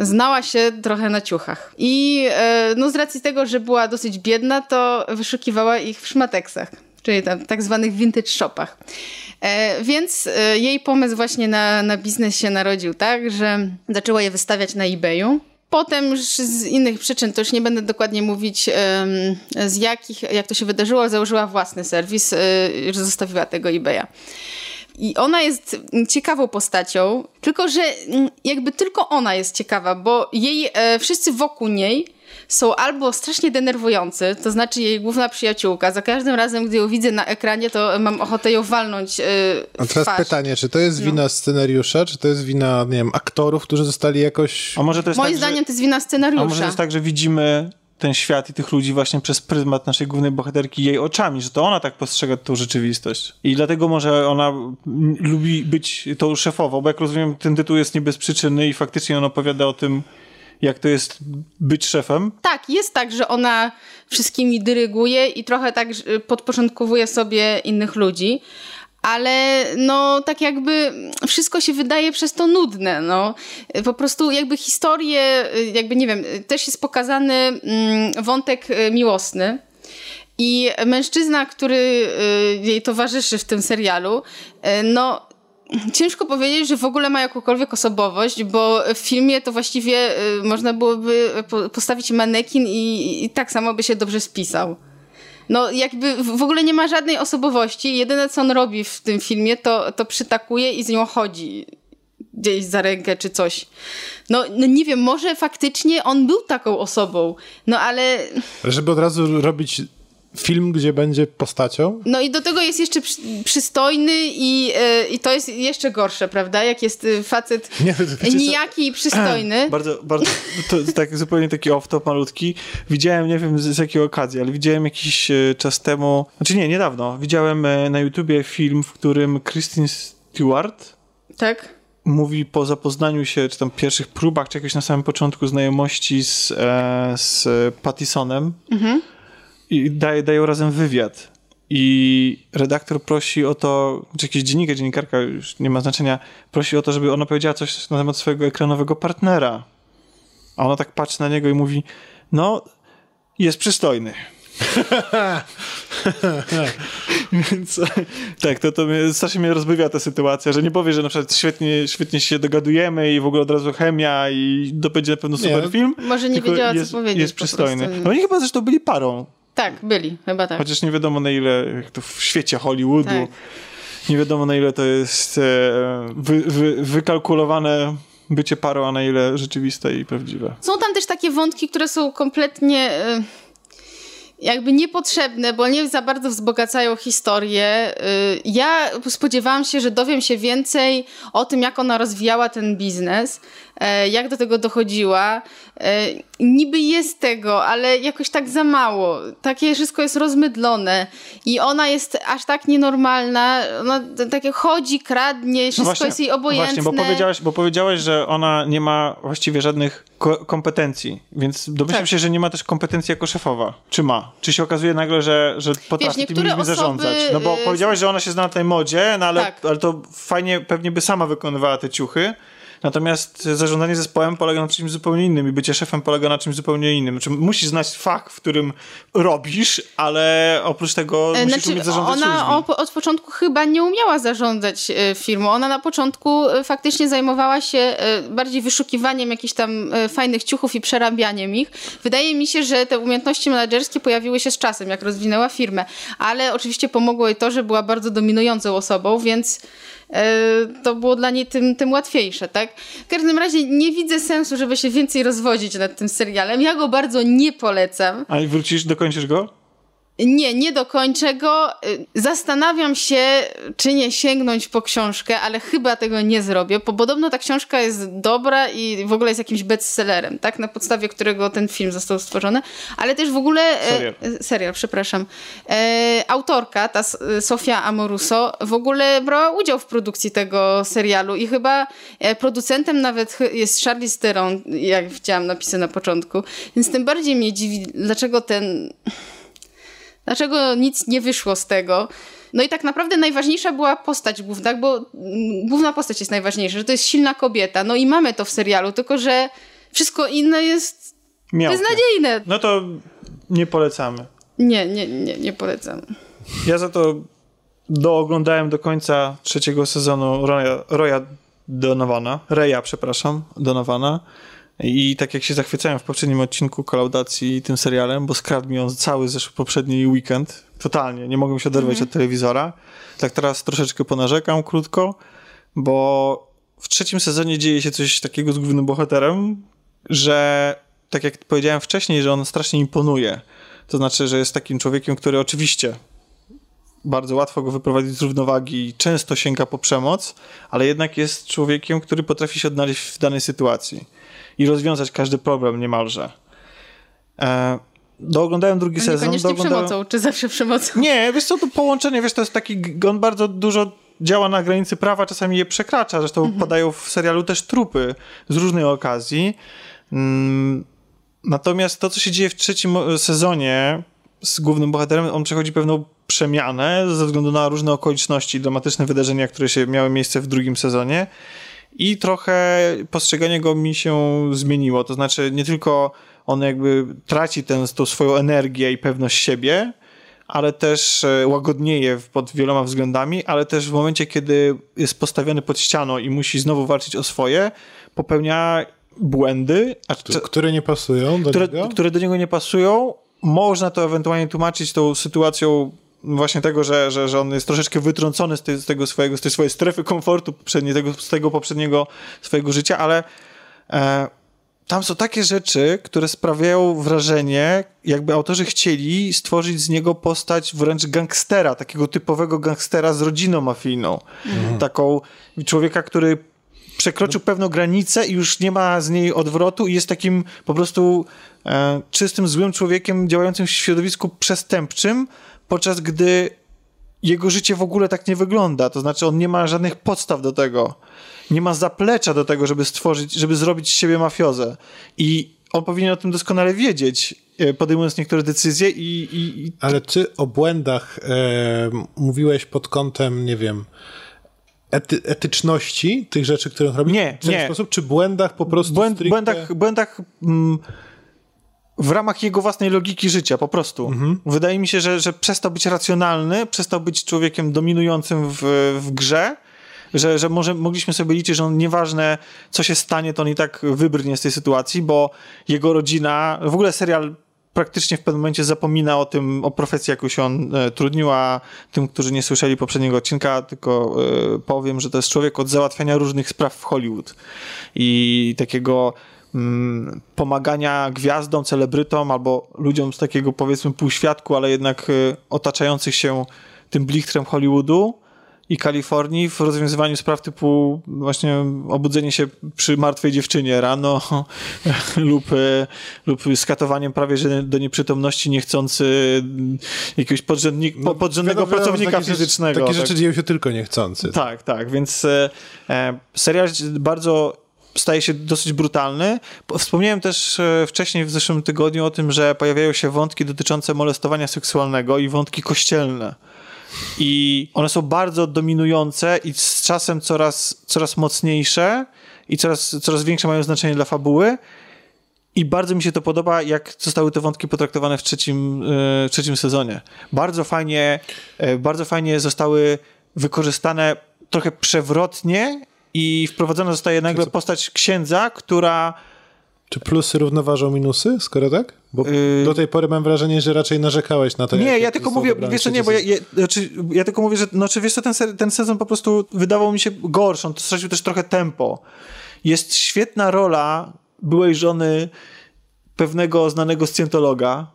y, znała się trochę na ciuchach. I y, no, z racji tego, że była dosyć biedna, to wyszukiwała ich w szmateksach, czyli tam tak zwanych vintage shopach. E, więc e, jej pomysł właśnie na, na biznes się narodził tak, że zaczęła je wystawiać na eBayu. Potem już z innych przyczyn, to już nie będę dokładnie mówić um, z jakich, jak to się wydarzyło, założyła własny serwis, e, że zostawiła tego eBaya. I ona jest ciekawą postacią, tylko że jakby tylko ona jest ciekawa, bo jej, e, wszyscy wokół niej są albo strasznie denerwujący, to znaczy jej główna przyjaciółka. Za każdym razem, gdy ją widzę na ekranie, to mam ochotę ją walnąć yy, A teraz twarz. Pytanie, czy to jest wina no. scenariusza, czy to jest wina, nie wiem, aktorów, którzy zostali jakoś... A może to jest Moim tak, zdaniem że... to jest wina scenariusza. A może to jest tak, że widzimy ten świat i tych ludzi właśnie przez pryzmat naszej głównej bohaterki jej oczami, że to ona tak postrzega tą rzeczywistość. I dlatego może ona lubi być tą szefową, bo jak rozumiem, ten tytuł jest nie bez przyczyny i faktycznie on opowiada o tym, jak to jest być szefem? Tak, jest tak, że ona wszystkimi dyryguje i trochę tak podporządkowuje sobie innych ludzi, ale no tak jakby wszystko się wydaje przez to nudne, no. Po prostu jakby historie, jakby nie wiem, też jest pokazany wątek miłosny. I mężczyzna, który jej towarzyszy w tym serialu, no ciężko powiedzieć, że w ogóle ma jakąkolwiek osobowość, bo w filmie to właściwie można byłoby postawić manekin i, i tak samo by się dobrze spisał. No jakby w ogóle nie ma żadnej osobowości. Jedyne, co on robi w tym filmie, to, to przytakuje i z nią chodzi gdzieś za rękę czy coś. No, no nie wiem, może faktycznie on był taką osobą, no ale... Żeby od razu robić... Film, gdzie będzie postacią. No i do tego jest jeszcze przy, przystojny i, yy, i to jest jeszcze gorsze, prawda? Jak jest facet nie, nijaki i przystojny. bardzo, bardzo, to tak zupełnie taki off-top malutki. Widziałem, nie wiem z, z jakiej okazji, ale widziałem jakiś czas temu, znaczy nie, niedawno, widziałem na YouTubie film, w którym Kristin Stewart tak? mówi po zapoznaniu się, czy tam pierwszych próbach, czy jakoś na samym początku znajomości z, e, z Pattisonem. Mhm. I daje, dają razem wywiad i redaktor prosi o to, czy jakiś dziennikarz, dziennikarka, już nie ma znaczenia, prosi o to, żeby ona powiedziała coś na temat swojego ekranowego partnera. A ona tak patrzy na niego i mówi, no, jest przystojny. Więc tak, to, to mnie, strasznie mnie rozbawia ta sytuacja, że nie powie, że na przykład świetnie, świetnie się dogadujemy i w ogóle od razu chemia i to będzie na pewno super nie, film. Może nie wiedziała, jest, co powiedzieć. Jest przystojny. No oni chyba zresztą byli parą. Tak, byli, chyba tak. Chociaż nie wiadomo na ile, jak to w świecie Hollywoodu, tak. nie wiadomo na ile to jest e, wy, wy, wykalkulowane bycie parą, a na ile rzeczywiste i prawdziwe. Są tam też takie wątki, które są kompletnie e, jakby niepotrzebne, bo nie za bardzo wzbogacają historię. E, ja spodziewałam się, że dowiem się więcej o tym, jak ona rozwijała ten biznes, e, jak do tego dochodziła. E, niby jest tego, ale jakoś tak za mało. Takie wszystko jest rozmydlone i ona jest aż tak nienormalna. Ona takie chodzi, kradnie, wszystko no właśnie, jest jej obojętne. Właśnie, bo powiedziałaś, bo powiedziałaś, że ona nie ma właściwie żadnych ko- kompetencji, więc domyślam tak. się, że nie ma też kompetencji jako szefowa. Czy ma? Czy się okazuje nagle, że, że potrafi tymi ludźmi zarządzać? No bo yy... powiedziałaś, że ona się zna na tej modzie, no ale, tak. ale to fajnie pewnie by sama wykonywała te ciuchy. Natomiast zarządzanie zespołem polega na czymś zupełnie innym i bycie szefem polega na czymś zupełnie innym. Znaczy, musisz znać fach, w którym robisz, ale oprócz tego musisz znaczy, umieć zarządzać ona ludźmi. Od początku chyba nie umiała zarządzać firmą. Ona na początku faktycznie zajmowała się bardziej wyszukiwaniem jakichś tam fajnych ciuchów i przerabianiem ich. Wydaje mi się, że te umiejętności menedżerskie pojawiły się z czasem, jak rozwinęła firmę. Ale oczywiście pomogło jej to, że była bardzo dominującą osobą, więc... to było dla niej tym, tym łatwiejsze, tak? W każdym razie nie widzę sensu, żeby się więcej rozwodzić nad tym serialem. Ja go bardzo nie polecam. A i wrócisz, dokończysz go? Nie, nie dokończę go. Zastanawiam się, czy nie sięgnąć po książkę, ale chyba tego nie zrobię, bo podobno ta książka jest dobra i w ogóle jest jakimś bestsellerem, tak? Na podstawie którego ten film został stworzony. Ale też w ogóle... Serial. E, serial, przepraszam. E, autorka, ta Sofia Amoruso, w ogóle brała udział w produkcji tego serialu i chyba producentem nawet jest Charlize Theron, jak widziałam napisy na początku. Więc tym bardziej mnie dziwi, dlaczego ten... Dlaczego nic nie wyszło z tego? No i tak naprawdę najważniejsza była postać główna, bo główna postać jest najważniejsza, że to jest silna kobieta. No i mamy to w serialu, tylko że wszystko inne jest miałkie, beznadziejne. No to nie polecamy. Nie, nie, nie, nie polecam. Ja za to dooglądałem do końca trzeciego sezonu Roya, Roya Donovana, Raya, przepraszam, Donovana. I tak jak się zachwycałem w poprzednim odcinku kolaudacji tym serialem, bo skradł mi on cały zeszły poprzedni weekend, totalnie, nie mogłem się oderwać mm-hmm. od telewizora. Tak teraz troszeczkę ponarzekam krótko, bo w trzecim sezonie dzieje się coś takiego z głównym bohaterem, że tak jak powiedziałem wcześniej, że on strasznie imponuje. To znaczy, że jest takim człowiekiem, który oczywiście bardzo łatwo go wyprowadzić z równowagi i często sięga po przemoc, ale jednak jest człowiekiem, który potrafi się odnaleźć w danej sytuacji i rozwiązać każdy problem niemalże. E, dooglądałem drugi sezon. Niekoniecznie dooglądałem... przemocą, czy zawsze przemocą? Nie, wiesz co, to połączenie, wiesz, to jest taki, on bardzo dużo działa na granicy prawa, czasami je przekracza, zresztą mhm. padają w serialu też trupy z różnej okazji. Mm, natomiast to, co się dzieje w trzecim sezonie z głównym bohaterem, on przechodzi pewną przemianę ze względu na różne okoliczności, dramatyczne wydarzenia, które się miały miejsce w drugim sezonie. I trochę postrzeganie go mi się zmieniło. To znaczy nie tylko on jakby traci tę swoją energię i pewność siebie, ale też łagodnieje pod wieloma względami, ale też w momencie, kiedy jest postawiony pod ścianą i musi znowu walczyć o swoje, popełnia błędy. A czy, które nie pasują do które, niego? Które do niego nie pasują. Można to ewentualnie tłumaczyć tą sytuacją właśnie tego, że, że, że on jest troszeczkę wytrącony z, tej, z tego swojego, z tej swojej strefy komfortu, tego, z tego poprzedniego swojego życia, ale e, tam są takie rzeczy, które sprawiają wrażenie, jakby autorzy chcieli stworzyć z niego postać wręcz gangstera, takiego typowego gangstera z rodziną mafijną. Mhm. Taką człowieka, który przekroczył pewną granicę i już nie ma z niej odwrotu i jest takim po prostu e, czystym, złym człowiekiem działającym w środowisku przestępczym, podczas gdy jego życie w ogóle tak nie wygląda. To znaczy on nie ma żadnych podstaw do tego. Nie ma zaplecza do tego, żeby stworzyć, żeby zrobić z siebie mafiozę. I on powinien o tym doskonale wiedzieć, podejmując niektóre decyzje i... i, i... Ale ty o błędach e, mówiłeś pod kątem, nie wiem... Ety- etyczności tych rzeczy, które on robi? Nie, w ten nie. sposób, czy błędach po prostu... Błęd, stricte... Błędach, błędach mm, w ramach jego własnej logiki życia, po prostu. Mhm. Wydaje mi się, że, że przestał być racjonalny, przestał być człowiekiem dominującym w, w grze, że, że może mogliśmy sobie liczyć, że on nieważne, co się stanie, to on i tak wybrnie z tej sytuacji, bo jego rodzina, w ogóle serial praktycznie w pewnym momencie zapomina o tym, o profesji, jaką się on e, trudnił, a tym, którzy nie słyszeli poprzedniego odcinka, tylko e, powiem, że to jest człowiek od załatwiania różnych spraw w Hollywood i takiego mm, pomagania gwiazdom, celebrytom albo ludziom z takiego, powiedzmy, półświatku, ale jednak e, otaczających się tym blichtrem Hollywoodu i Kalifornii w rozwiązywaniu spraw typu właśnie obudzenie się przy martwej dziewczynie rano lub, lub skatowaniem prawie że do nieprzytomności niechcący jakiegoś podrzędnik, no, podrzędnego wiadomo, pracownika takie fizycznego. Rzecz, takie tak. rzeczy dzieją się tylko niechcący. Tak, tak, więc e, serial bardzo staje się dosyć brutalny. Wspomniałem też wcześniej w zeszłym tygodniu o tym, że pojawiają się wątki dotyczące molestowania seksualnego i wątki kościelne. I one są bardzo dominujące i z czasem coraz, coraz mocniejsze i coraz, coraz większe mają znaczenie dla fabuły i bardzo mi się to podoba, jak zostały te wątki potraktowane w trzecim, w trzecim sezonie. Bardzo fajnie, bardzo fajnie zostały wykorzystane trochę przewrotnie i wprowadzona zostaje nagle postać księdza, która Czy plusy równoważą minusy, skoro tak? Bo yy... do tej pory mam wrażenie, że raczej narzekałeś na to. Nie, ja tylko mówię, wiesz co, nie, bo ja, ja, znaczy, ja tylko mówię, że no, czy wiesz co, ten, se- ten sezon po prostu wydawał mi się gorszy, on stracił też trochę tempo. Jest świetna rola byłej żony pewnego znanego Scientologa.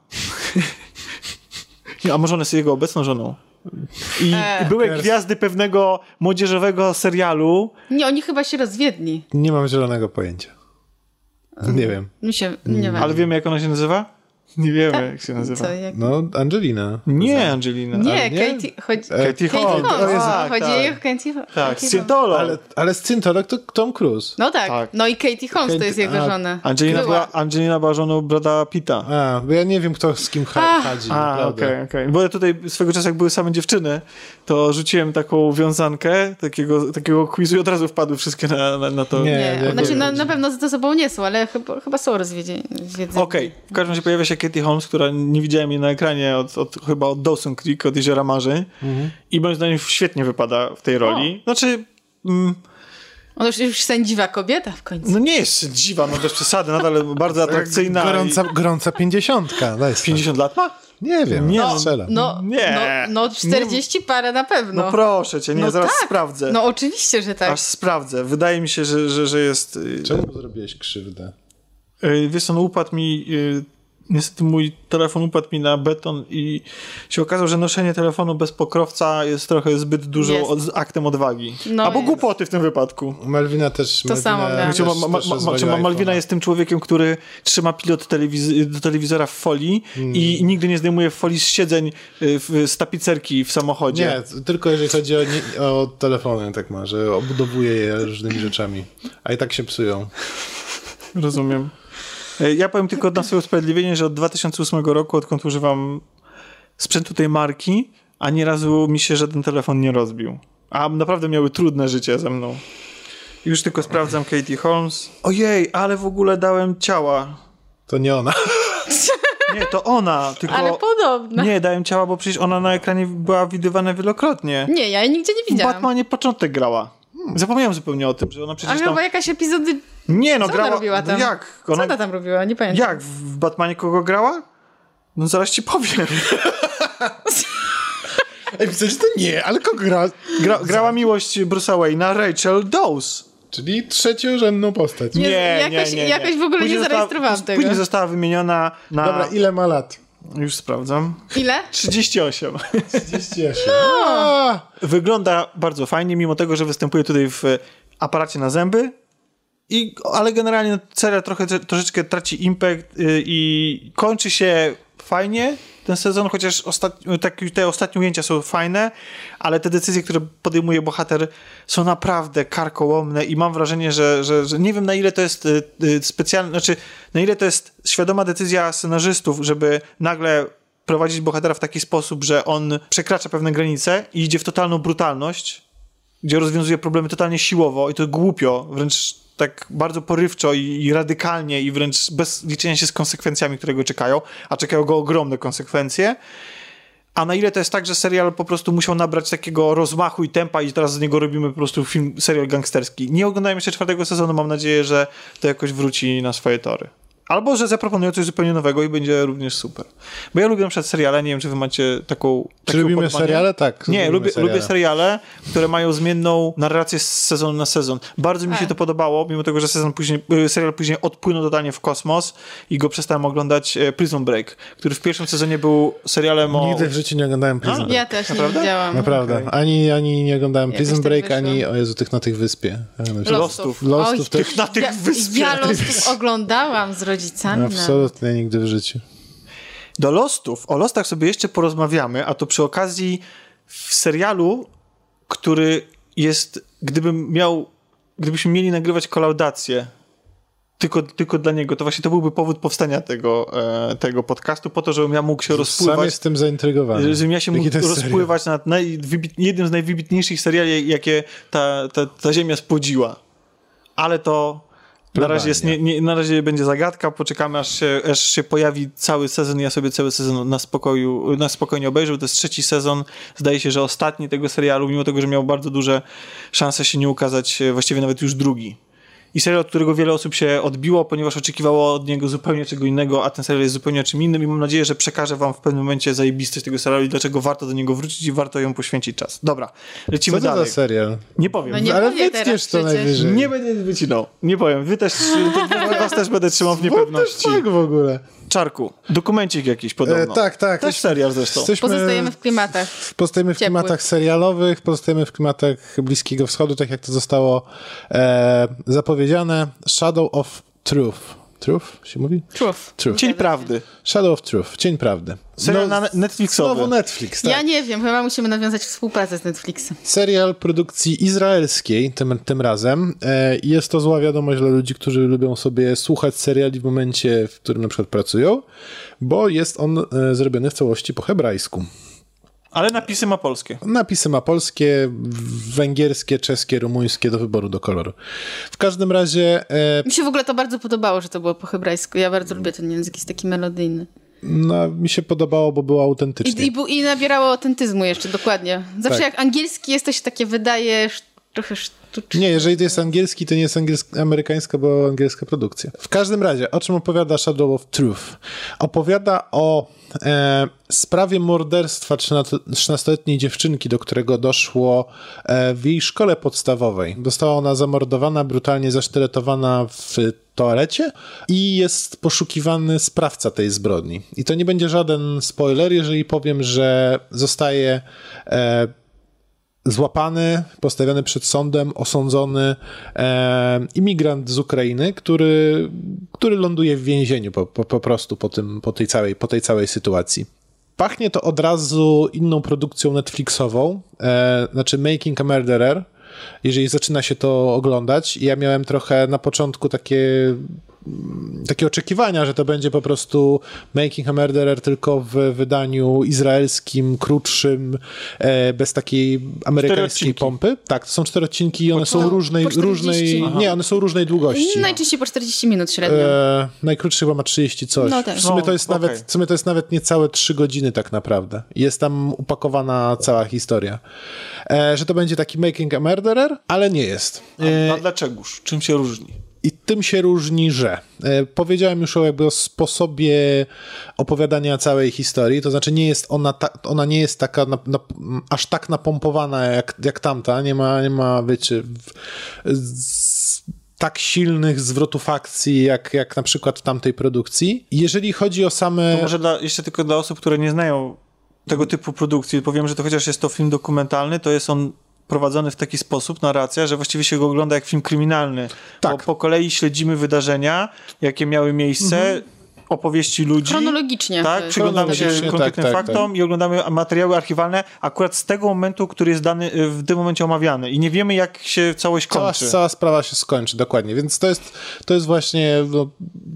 A może ona jest jego obecną żoną? I eee. były gwiazdy pewnego młodzieżowego serialu. Nie, oni chyba się rozwiedli. Nie mam zielonego pojęcia. Nie wiem. Mi się, nie wiem. Ale wiemy, jak ona się nazywa? Nie wiemy, tak? Jak się nazywa. Co, jak... No, Angelina. Nie, Angelina. Nie, nie? Katie, chodzi... Katie Holmes. Chodzi o Katie Holmes. Tak, Scientolog. Ale, ale Scientolog to Tom Cruise. No tak. tak. No i Katie Holmes Katie... to jest jego żona. Angelina była, Angelina była żoną Brada Pitta. A, bo ja nie wiem, kto z kim chodzi. A, okej, okej. Okay, okay. Bo ja tutaj swego czasu, jak były same dziewczyny, to rzuciłem taką wiązankę takiego, takiego quizu i od razu wpadły wszystkie na, na, na to. Nie, nie, nie znaczy, na, na pewno ze sobą nie są, ale chyba, chyba są rozwiedzeni. Okej. Okay. W każdym razie pojawia się Katie Holmes, która nie widziałem jej na ekranie od, od, chyba od Dawson Creek, od Jeziora Marzeń. Mhm. I moim zdaniem świetnie wypada w tej roli. O. Znaczy... Mm, ona już, już sędziwa kobieta w końcu. No nie jest sędziwa, no bez przesady, nadal bardzo atrakcyjna. Gorąca, i... gorąca pięćdziesiątka. pięćdziesiąt lat ma? Nie wiem, nie no, strzelam. No, nie. No, no czterdzieści parę na pewno. No proszę cię, nie, no zaraz tak. sprawdzę. No oczywiście, że tak. Aż sprawdzę. Wydaje mi się, że, że, że jest... Czemu zrobiłeś krzywdę? Yy, wiesz, on upadł mi... Yy, Niestety mój telefon upadł mi na beton i się okazało, że noszenie telefonu bez pokrowca jest trochę zbyt dużo od, z aktem odwagi. No albo jest. Głupoty w tym wypadku. Malwina też... To Malwina, samo. Też, ma, ma, ma, też ma, Malwina jest tym człowiekiem, który trzyma pilot telewiz- do telewizora w folii hmm. i nigdy nie zdejmuje folii z siedzeń w, z tapicerki w samochodzie. Nie, tylko jeżeli chodzi o, nie, o telefony, tak ma, że obudowuje je różnymi rzeczami. A i tak się psują. Rozumiem. Ja powiem tylko na swoje usprawiedliwienie, że od dwa tysiące ósmego roku, odkąd używam sprzętu tej marki, ani razu mi się żaden telefon nie rozbił. A naprawdę miały trudne życie ze mną. Już tylko sprawdzam Katie Holmes. Ojej, ale w ogóle dałem ciała. To nie ona. Nie, to ona. Tylko... Ale podobna. Nie, dałem ciała, bo przecież ona na ekranie była widywana wielokrotnie. Nie, ja jej nigdzie nie widziałam. W Batmanie początek grała. Zapomniałam zupełnie o tym, że ona przecież. Ale tam... chyba jakaś epizody. Nie, no co grała. Ona robiła tam? Jak? Ona... Co ona tam robiła? Nie pamiętam. Jak? W Batmanie kogo grała? No zaraz ci powiem. Ej, widzę, że to nie, ale kogo grała? Gra... Grała miłość Bruce'a Wayne'a, Rachel Dawes. Czyli trzeciorzędną postać. Nie, nie, jakoś, nie, nie, nie. Jakoś w ogóle później nie zarejestrowałam została, tego. Później została wymieniona na... Dobra, ile ma lat? Już sprawdzam. Ile? trzydzieści osiem. trzydzieści osiem. No. Wygląda bardzo fajnie, mimo tego, że występuje tutaj w aparacie na zęby, i, ale generalnie serial trochę, troszeczkę traci impact i kończy się fajnie ten sezon, chociaż ostatni, tak, te ostatnie ujęcia są fajne, ale te decyzje, które podejmuje bohater, są naprawdę karkołomne i mam wrażenie, że, że, że nie wiem, na ile to jest specjalne, znaczy na ile to jest świadoma decyzja scenarzystów, żeby nagle prowadzić bohatera w taki sposób, że on przekracza pewne granice i idzie w totalną brutalność, gdzie rozwiązuje problemy totalnie siłowo i to głupio, wręcz tak bardzo porywczo i, i radykalnie i wręcz bez liczenia się z konsekwencjami, które go czekają, a czekają go ogromne konsekwencje. A na ile to jest tak, że serial po prostu musiał nabrać takiego rozmachu i tempa i teraz z niego robimy po prostu film, serial gangsterski. Nie oglądałem jeszcze czwartego sezonu, mam nadzieję, że to jakoś wróci na swoje tory. Albo, że zaproponują coś zupełnie nowego i będzie również super. Bo ja lubię na przykład seriale, nie wiem, czy wy macie taką... Czy lubimy podpanie. Seriale? Tak. Nie, lubię seriale. lubię seriale, które mają zmienną narrację z sezonu na sezon. Bardzo mi się to podobało, mimo tego, że sezon później, serial później odpłynął totalnie w kosmos i go przestałem oglądać Prison Break, który w pierwszym sezonie był serialem o... Nigdy w życiu nie oglądałem Prison Break. Ja też Naprawdę? nie widziałam. Naprawdę. Okay. Ani, ani nie oglądałem Prison Jakoś Break, tak ani o Jezu, tych na tych wyspie. Lostów. Lostów też. Tych na tych wyspie. Ja, ja Lostów oglądałam z rodzicami. Absolutnie nigdy w życiu. Do Lostów. O Lostach sobie jeszcze porozmawiamy, a to przy okazji w serialu, który jest, gdybym miał, gdybyśmy mieli nagrywać kolaudację tylko, tylko dla niego, to właśnie to byłby powód powstania tego, e, tego podcastu, po to, żebym ja mógł się rozpływać. Sam jestem zaintrygowany. Żebym ja się mógł rozpływać nad najwybit, jednym z najwybitniejszych seriali, jakie ta, ta, ta ziemia spłodziła. Ale to Na razie, jest, nie, nie, na razie będzie zagadka, poczekamy aż się, aż się pojawi cały sezon. Ja sobie cały sezon na, spokoju, na spokojnie obejrzę, to jest trzeci sezon, zdaje się, że ostatni tego serialu, mimo tego, że miał bardzo duże szanse się nie ukazać, właściwie nawet już drugi. i serial, od którego wiele osób się odbiło, ponieważ oczekiwało od niego zupełnie czego innego, a ten serial jest zupełnie czym innym i mam nadzieję, że przekażę wam w pewnym momencie zajebistość tego serialu i dlaczego warto do niego wrócić i warto ją poświęcić czas. Dobra, lecimy Co to dalej. Co za serial? Nie powiem. No nie Ale wytniesz to najwyżej. Nie będę wycinał. Nie powiem. Wy też, was też będę trzymał w niepewności. Też tak w ogóle. Czarku, dokumencik jakiś podobno. E, tak, tak. Też serial zresztą. Jesteśmy, pozostajemy w klimatach. Pozostajemy w ciepły. klimatach serialowych, pozostajemy w klimatach Bliskiego Wschodu, tak jak to zostało e, zapowiedziane. Shadow of Truth. Truth się mówi? Truth. Truth. Cień prawdy. Shadow of Truth. Cień prawdy. Serial no, Netflixowy. Znowu Netflix, tak. Ja nie wiem, chyba musimy nawiązać współpracę z Netflixem. Serial produkcji izraelskiej tym, tym razem. E, jest to zła wiadomość dla ludzi, którzy lubią sobie słuchać seriali w momencie, w którym na przykład pracują, bo jest on e, zrobiony w całości po hebrajsku. Ale napisy ma polskie. Napisy ma polskie, węgierskie, czeskie, rumuńskie, do wyboru, do koloru. W każdym razie... E... Mi się w ogóle to bardzo podobało, że to było po hebrajsku. Ja bardzo lubię ten język, jest taki melodyjny. No, mi się podobało, bo było autentycznie. I, i, i nabierało autentyzmu jeszcze, dokładnie. Zawsze tak. Jak angielski jest, to się takie wydaje sz, trochę sztuczne. Nie, jeżeli to jest angielski, to nie jest angielska, amerykańska, bo angielska produkcja. W każdym razie, o czym opowiada Shadow of Truth? Opowiada o e, sprawie morderstwa trzynastoletniej dziewczynki, do którego doszło e, w jej szkole podstawowej. Została ona zamordowana, brutalnie zasztyletowana w toalecie i jest poszukiwany sprawca tej zbrodni. I to nie będzie żaden spoiler, jeżeli powiem, że zostaje e, złapany, postawiony przed sądem, osądzony e, imigrant z Ukrainy, który, który ląduje w więzieniu po, po, po prostu po, tym, po, tej całej, po tej całej sytuacji. Pachnie to od razu inną produkcją Netflixową, e, znaczy Making a Murderer. Jeżeli zaczyna się to oglądać, ja miałem trochę na początku takie, takie oczekiwania, że to będzie po prostu Making a Murderer tylko w wydaniu izraelskim, krótszym, bez takiej amerykańskiej pompy. Tak, to są cztery odcinki i one po, są różnej, różnej, nie, one są różnej długości. Najczęściej po czterdzieści minut średnio. E, najkrótszy chyba ma trzydzieści coś. No, tak. W sumie to jest, no, nawet, okay. w sumie to jest nawet niecałe trzy godziny tak naprawdę. Jest tam upakowana cała historia. E, że to będzie taki Making a Murderer, ale nie jest. E, a, a dlaczegoż? Czym się różni? I tym się różni, że e, powiedziałem już o, jakby o sposobie opowiadania całej historii, to znaczy nie jest ona, ta, ona nie jest taka na, na, aż tak napompowana jak, jak tamta, nie ma, nie ma wiecie, w, z, tak silnych zwrotów akcji jak, jak na przykład w tamtej produkcji. Jeżeli chodzi o same... To może dla, jeszcze tylko dla osób, które nie znają tego typu produkcji, powiem, że to chociaż jest to film dokumentalny, to jest on prowadzony w taki sposób, narracja, że właściwie się go ogląda jak film kryminalny. Tak. Bo po kolei śledzimy wydarzenia, jakie miały miejsce, mhm. opowieści ludzi. Chronologicznie. Tak, przyglądamy się konkretnym tak, faktom tak, tak. i oglądamy materiały archiwalne akurat z tego momentu, który jest dany, w tym momencie omawiany. I nie wiemy, jak się całość kończy. Cała, cała sprawa się skończy, dokładnie. Więc to jest, to jest właśnie no,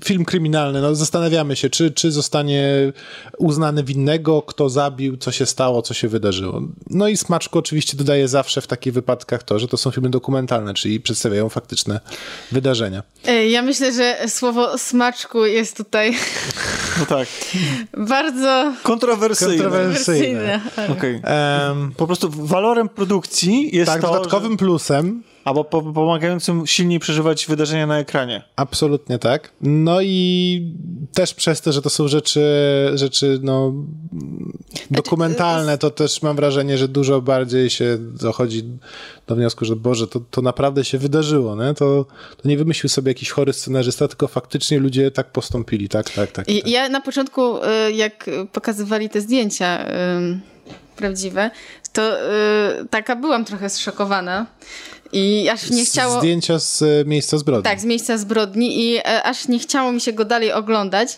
film kryminalny. No, zastanawiamy się, czy, czy zostanie uznany winnego, kto zabił, co się stało, co się wydarzyło. No i smaczku oczywiście dodaje zawsze w takich wypadkach to, że to są filmy dokumentalne, czyli przedstawiają faktyczne wydarzenia. Ja myślę, że słowo smaczku jest tutaj... No tak. Bardzo kontrowersyjne. kontrowersyjne. Okay. Um, po prostu walorem produkcji jest tak, to... dodatkowym że... plusem. Albo pomagającym silniej przeżywać wydarzenia na ekranie. Absolutnie tak. No i też przez to, że to są rzeczy, rzeczy no, dokumentalne, to też mam wrażenie, że dużo bardziej się dochodzi do wniosku, że Boże, to, to naprawdę się wydarzyło. Nie? To, to nie wymyślił sobie jakiś chory scenarzysta, tylko faktycznie ludzie tak postąpili. Tak, tak, tak. I tak. Ja na początku, jak pokazywali te zdjęcia prawdziwe, to taka byłam trochę zszokowana. I aż nie chciało... Zdjęcia z miejsca zbrodni. Tak, z miejsca zbrodni i e, aż nie chciało mi się go dalej oglądać,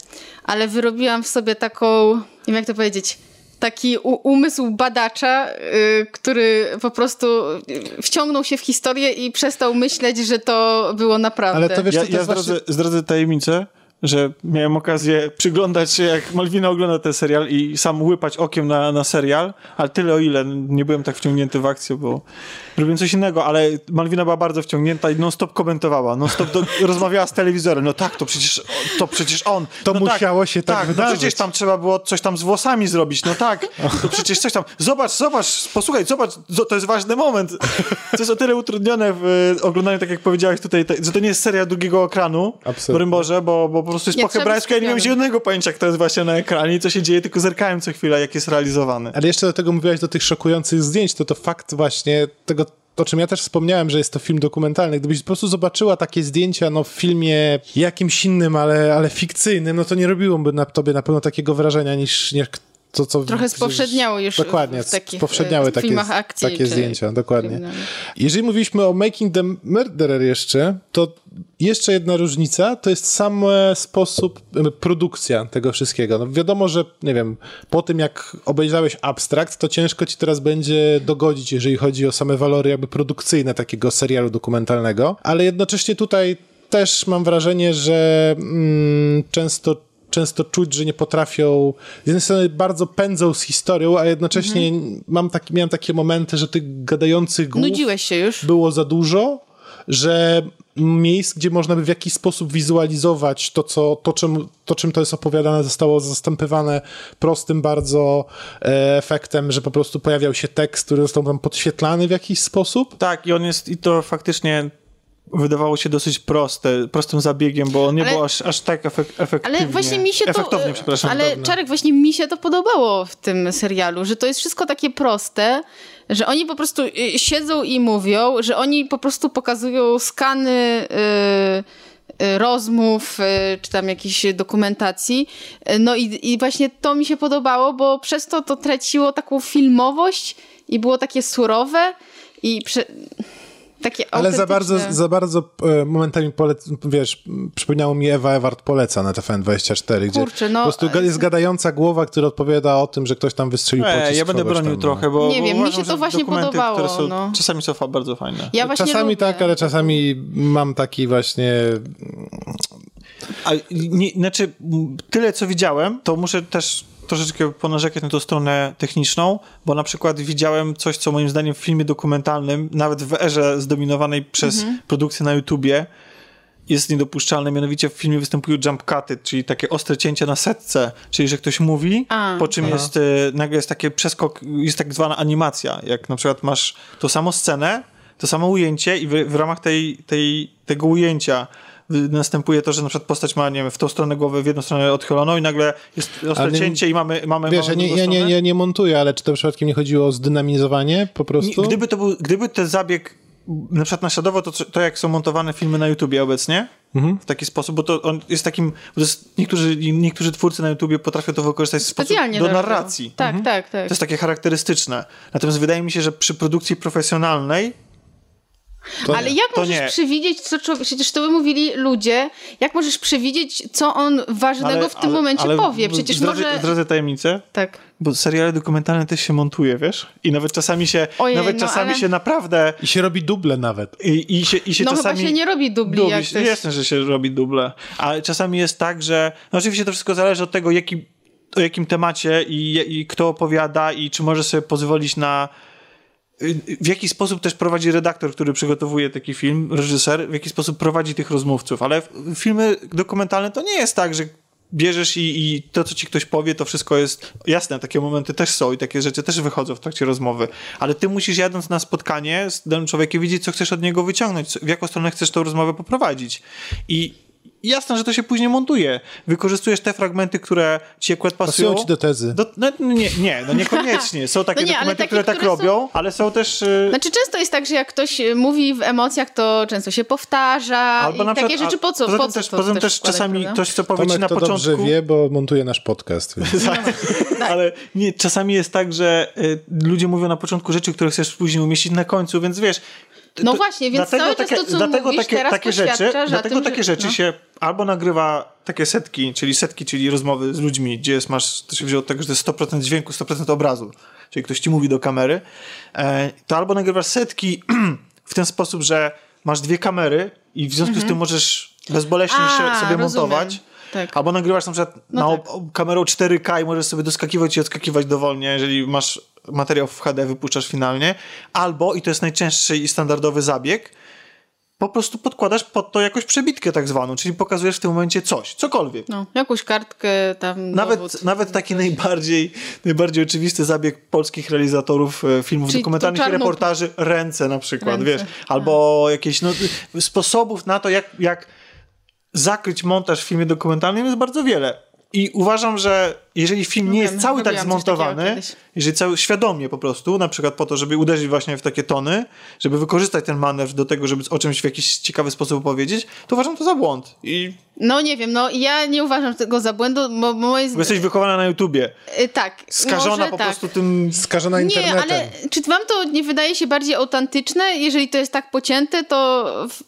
ale wyrobiłam w sobie taką, nie wiem jak to powiedzieć, taki u- umysł badacza, y, który po prostu wciągnął się w historię i przestał myśleć, że to było naprawdę. Ale to wiesz, ja, to ja zdradzę, właśnie... zdradzę tajemnicę, że miałem okazję przyglądać się, jak Malwina ogląda ten serial i sam łypać okiem na, na serial, ale tyle o ile nie byłem tak wciągnięty w akcję, bo robiłem coś innego, ale Malwina była bardzo wciągnięta i non-stop komentowała, non-stop do, rozmawiała z telewizorem, no tak, to przecież to przecież on. To no musiało tak, się tak, tak wydarzyć. No przecież tam trzeba było coś tam z włosami zrobić, no tak, to przecież coś tam, zobacz, zobacz, posłuchaj, zobacz, to jest ważny moment. To jest o tyle utrudnione w oglądaniu, tak jak powiedziałeś tutaj, że to nie jest seria drugiego ekranu, w Rymborze, bo, bo po prostu jest nie, po hebrajsku, ja nie miałem zielonego pojęcia, kto jest właśnie na ekranie i co się dzieje, tylko zerkałem co chwila, jak jest realizowany. Ale jeszcze do tego mówiłaś, do tych szokujących zdjęć, to to fakt właśnie tego, o czym ja też wspomniałem, że jest to film dokumentalny. Gdybyś po prostu zobaczyła takie zdjęcia no, w filmie jakimś innym, ale, ale fikcyjnym, no to nie robiłoby na tobie na pewno takiego wrażenia niż... niż To, co trochę spowszedniało już dokładnie, w takich spowszedniały w filmach takie, akcji. Takie zdjęcia, dokładnie. Filmami. Jeżeli mówiliśmy o Making a Murderer jeszcze, to jeszcze jedna różnica to jest sam sposób, produkcja tego wszystkiego. No wiadomo, że nie wiem, po tym jak obejrzałeś abstrakt, to ciężko ci teraz będzie dogodzić, jeżeli chodzi o same walory jakby produkcyjne takiego serialu dokumentalnego, ale jednocześnie tutaj też mam wrażenie, że mm, często Często czuć, że nie potrafią, z jednej strony bardzo pędzą z historią, a jednocześnie mhm. mam taki, miałem takie momenty, że tych gadających głów nudziłeś się już. Było za dużo, że miejsc, gdzie można by w jakiś sposób wizualizować to, co, to, czym, to czym to jest opowiadane, zostało zastępowane prostym bardzo e, efektem, że po prostu pojawiał się tekst, który został tam podświetlany w jakiś sposób. Tak, i on jest, i to faktycznie... wydawało się dosyć proste, prostym zabiegiem, bo nie ale, było aż, aż tak efek, efektywnie. Ale właśnie mi się to... Efektownie, przepraszam. Ale podobne. Czarek, właśnie mi się to podobało w tym serialu, że to jest wszystko takie proste, że oni po prostu siedzą i mówią, że oni po prostu pokazują skany... Yy... rozmów, czy tam jakiejś dokumentacji. No i, i właśnie to mi się podobało, bo przez to to traciło taką filmowość i było takie surowe i... Prze... Ale za bardzo, za bardzo e, momentami, polec- wiesz, przypomniało mi Ewa Ewart Poleca na T V N dwadzieścia cztery, gdzie kurczę, no, po prostu e... jest gadająca głowa, która odpowiada o tym, że ktoś tam wystrzelił pocisk. E, ja będę bronił tam, trochę, bo nie bo wiem, uważam, mi się to właśnie podobało. Które są, no. Czasami są bardzo fajne. Ja czasami lubię. Tak, ale czasami mam taki właśnie... A, nie, znaczy, tyle co widziałem, to muszę też... troszeczkę ponarzekać na tą stronę techniczną, bo na przykład widziałem coś, co moim zdaniem w filmie dokumentalnym, nawet w erze zdominowanej przez mm-hmm. produkcję na YouTubie, jest niedopuszczalne, mianowicie w filmie występują jump cuty, czyli takie ostre cięcia na setce, czyli że ktoś mówi, A. po czym Aha. jest, nagle jest takie przeskok, jest tak zwana animacja, jak na przykład masz tą samą scenę, to samo ujęcie i w, w ramach tej, tej, tego ujęcia następuje to, że na przykład postać ma, nie wiem, w tą stronę głowy, w jedną stronę odchyloną i nagle jest ostre cięcie i mamy... mamy wiesz, mamy ja, nie, ja nie, nie, nie montuję, ale czy to przypadkiem nie chodziło o zdynamizowanie po prostu? Nie, gdyby, to był, gdyby ten zabieg na przykład naśladował to, to, jak są montowane filmy na YouTubie obecnie, mhm. w taki sposób, bo to on jest takim... Bo jest, niektórzy, niektórzy twórcy na YouTubie potrafią to wykorzystać w sposób do narracji. Tak, mhm. tak, tak. To jest takie charakterystyczne. Natomiast wydaje mi się, że przy produkcji profesjonalnej To ale nie. jak to możesz nie. przewidzieć, co człowiek, przecież to by mówili ludzie, jak możesz przewidzieć, co on ważnego ale, w tym ale, momencie ale powie? Przecież zdradzę, może... Zdradzę tajemnicę, tak. Bo seriale dokumentalne też się montuje, wiesz? I nawet czasami się Ojej, nawet no, czasami ale... się naprawdę... I się robi duble nawet. I, i się, i się no czasami... chyba się nie robi dubli. dubli jak się, też... Jasne, że się robi duble. Ale czasami jest tak, że... No oczywiście to wszystko zależy od tego, jaki, o jakim temacie i, i kto opowiada i czy może sobie pozwolić na... W jaki sposób też prowadzi redaktor, który przygotowuje taki film, reżyser, w jaki sposób prowadzi tych rozmówców, ale filmy dokumentalne to nie jest tak, że bierzesz i, i to, co ci ktoś powie, to wszystko jest jasne, takie momenty też są i takie rzeczy też wychodzą w trakcie rozmowy, ale ty musisz jadąc na spotkanie z danym człowiekiem widzieć, co chcesz od niego wyciągnąć, w jaką stronę chcesz tą rozmowę poprowadzić i jasne, że to się później montuje. Wykorzystujesz te fragmenty, które ci akurat pasują. Pasują ci do tezy. Do, no, nie, nie, no niekoniecznie. Są takie no nie, dokumenty, takie, które, które tak są... robią, ale są też... Yy... Znaczy często jest tak, że jak ktoś mówi w emocjach, to często się powtarza albo i na takie przykład, rzeczy po co? Poza po co też, to poza też, też czasami prawda? Ktoś, co powiedzieć na to początku... Tomek to dobrze wie, bo montuje nasz podcast. Więc. Tak, no. Ale nie, czasami jest tak, że y, ludzie mówią na początku rzeczy, które chcesz później umieścić na końcu, więc wiesz... No to, właśnie, więc cały czas to, co dlatego mówisz, takie, teraz takie rzeczy, Dlatego tym, takie że, rzeczy no. się albo nagrywa takie setki, czyli setki, czyli rozmowy z ludźmi, gdzie jest, masz, to się wzięło od tego, że to jest sto procent dźwięku, sto procent obrazu, czyli ktoś ci mówi do kamery, e, to albo nagrywasz setki w ten sposób, że masz dwie kamery i w związku mhm. z tym możesz bezboleśnie A, się sobie rozumiem. montować. tak. Albo nagrywasz na przykład no na tak. kamerą cztery K i możesz sobie doskakiwać i odskakiwać dowolnie, jeżeli masz materiał w H D, wypuszczasz finalnie. Albo, i to jest najczęstszy i standardowy zabieg, po prostu podkładasz pod to jakąś przebitkę tak zwaną, czyli pokazujesz w tym momencie coś, cokolwiek. No, jakąś kartkę tam. Nawet, dowód, nawet taki coś. najbardziej najbardziej oczywisty zabieg polskich realizatorów filmów czyli dokumentalnych czarno... i reportaży, ręce na przykład, ręce. wiesz, albo jakieś no, sposobów na to, jak, jak zakryć montaż w filmie dokumentalnym jest bardzo wiele. I uważam, że jeżeli film nie jest cały tak zmontowany, jeżeli cały świadomie po prostu, na przykład po to, żeby uderzyć właśnie w takie tony, żeby wykorzystać ten manewr do tego, żeby o czymś w jakiś ciekawy sposób powiedzieć, to uważam to za błąd. I... No nie wiem, no ja nie uważam tego za błędu, bo moje... Bo jesteś wychowana na YouTubie. Yy, tak. Skażona po tak. prostu tym... Skażona internetem. Nie, ale czy wam to nie wydaje się bardziej autentyczne? Jeżeli to jest tak pocięte, to... W...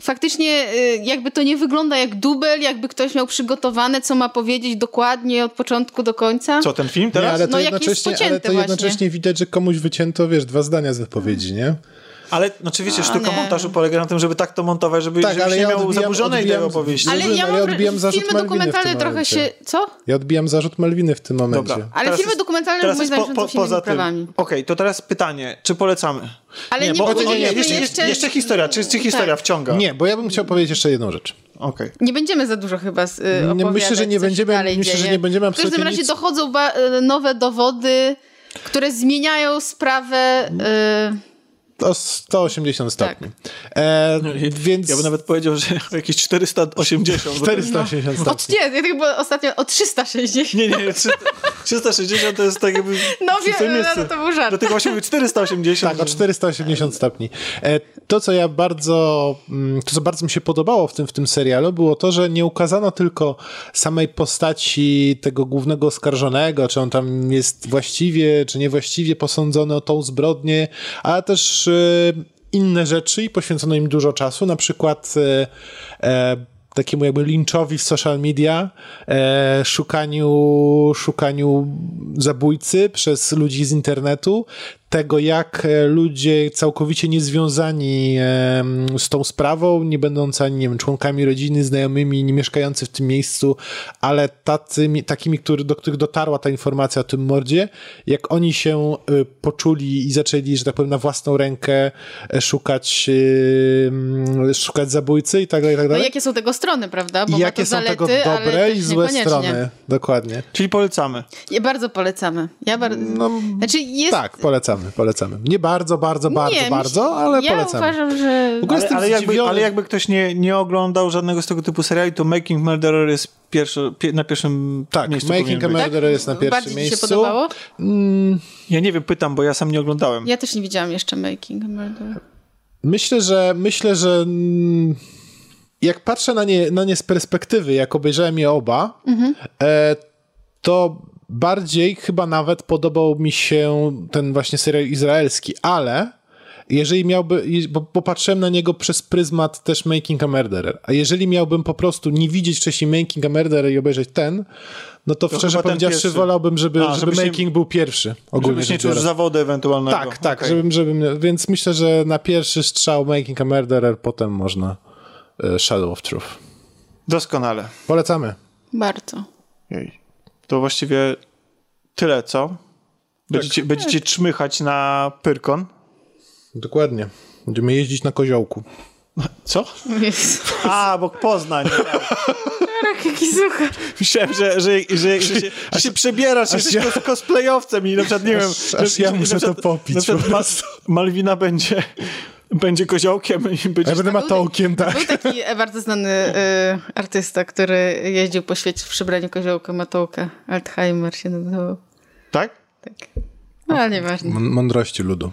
Faktycznie jakby to nie wygląda jak dubel, jakby ktoś miał przygotowane, co ma powiedzieć dokładnie od początku do końca. Co, ten film teraz? Nie, ale to no jednocześnie, jak jest ale to jednocześnie właśnie. Widać, że komuś wycięto, wiesz, dwa zdania z wypowiedzi, nie? Ale no oczywiście A, sztuka nie. montażu polega na tym, żeby tak to montować, żeby tak, ale nie ja miało zaburzonej tej opowieści. Ale ja, ja odbijam zarzut filmy dokumentalne trochę się... Co? Ja odbijam zarzut Malwiny w tym momencie. Dobra. Ale teraz filmy dokumentalne teraz moim zdaniem po, po, poza tym. Okej, okay, to teraz pytanie. Czy polecamy? Ale nie, nie, bo, nie, bo, nie, nie jeszcze, jeszcze... jeszcze historia. Czy, czy historia tak. wciąga? Nie, bo ja bym chciał powiedzieć jeszcze jedną rzecz. Okay. Nie będziemy za dużo chyba z, y, opowiadać. Myślę, że nie będziemy. Myślę, że nie będziemy absolutnie. W każdym razie dochodzą nowe dowody, które zmieniają sprawę... To sto osiemdziesiąt stopni. Tak. E, no, więc... Ja bym nawet powiedział, że jakieś czterysta osiemdziesiąt. czterysta osiemdziesiąt no. stopni. Od, nie, ja tak było ostatnio o trzysta sześćdziesiąt. Nie, nie, trzysta sześćdziesiąt to jest tak jakby... No wiem, no, to był żart. Dlatego właśnie mówię czterysta osiemdziesiąt. Tak, o czterysta osiemdziesiąt stopni. E, to, co ja bardzo... To, co bardzo mi się podobało w tym, w tym serialu, było to, że nie ukazano tylko samej postaci tego głównego oskarżonego, czy on tam jest właściwie, czy niewłaściwie posądzony o tą zbrodnię, ale też inne rzeczy i poświęcono im dużo czasu, na przykład e, takiemu jakby linczowi w social media, e, szukaniu, szukaniu zabójcy przez ludzi z internetu, tego jak ludzie całkowicie niezwiązani e, z tą sprawą, nie będący ani nie wiem, członkami rodziny, znajomymi, nie mieszkający w tym miejscu, ale tacy, takimi, który, do których dotarła ta informacja o tym mordzie, jak oni się e, poczuli i zaczęli, że tak powiem, na własną rękę szukać e, szukać zabójcy i tak dalej, i tak dalej. No jakie są tego strony, prawda? Bo I jakie są zalety, tego dobre i złe strony. Dokładnie. Czyli polecamy. Ja bardzo polecamy. Ja bar... no, znaczy jest... Tak, polecamy. Polecamy. Nie bardzo, bardzo, bardzo, nie, bardzo, ale ja polecamy. Ja uważam, że... Ale, ale, jakby, ale jakby ktoś nie, nie oglądał żadnego z tego typu seriali, to Making Murderer jest pierwszy, pie, na pierwszym tak, miejscu. Making a Murderer tak? jest na pierwszym Bardziej miejscu. Bardziej się podobało? Mm, ja nie wiem, pytam, bo ja sam nie oglądałem. Ja też nie widziałam jeszcze Making a Murderer. Myślę, że... Myślę, że mm, jak patrzę na nie, na nie z perspektywy, jak obejrzałem je oba, mhm. e, to... Bardziej chyba nawet podobał mi się ten właśnie serial izraelski, ale jeżeli miałby, bo popatrzyłem na niego przez pryzmat też Making a Murderer, a jeżeli miałbym po prostu nie widzieć wcześniej Making a Murderer i obejrzeć ten, no to, to szczerze powiedziawszy wolałbym, żeby, a, żeby, żeby Making nie, był pierwszy. Ogólnie żebyś nie czuł zawodu ewentualnego. Tak, tak, okay. żebym, żebym, więc myślę, że na pierwszy strzał Making a Murderer, potem można Shadow of Truth. Doskonale. Polecamy. Bardzo. Jej. To właściwie tyle, co? Będziecie, tak. będziecie czmychać na Pyrkon? Dokładnie. Będziemy jeździć na koziołku. Co? Yes. A, bo Poznań. Myślałem, że, że, że, że, że, się, że się przebierasz, jesteś ja... cosplayowcem i na przykład, nie wiem... Aż, aż że, ja muszę przykład, to popić. Na przykład mas, Malwina będzie... Będzie koziołkiem i będzie... Ja będę matołkiem, tak. Był taki bardzo znany y, artysta, który jeździł po świecie w przybraniu koziołka, matołka. Altheimer się nazywał. Tak? Tak. No, ale nieważne. M- mądrości ludu.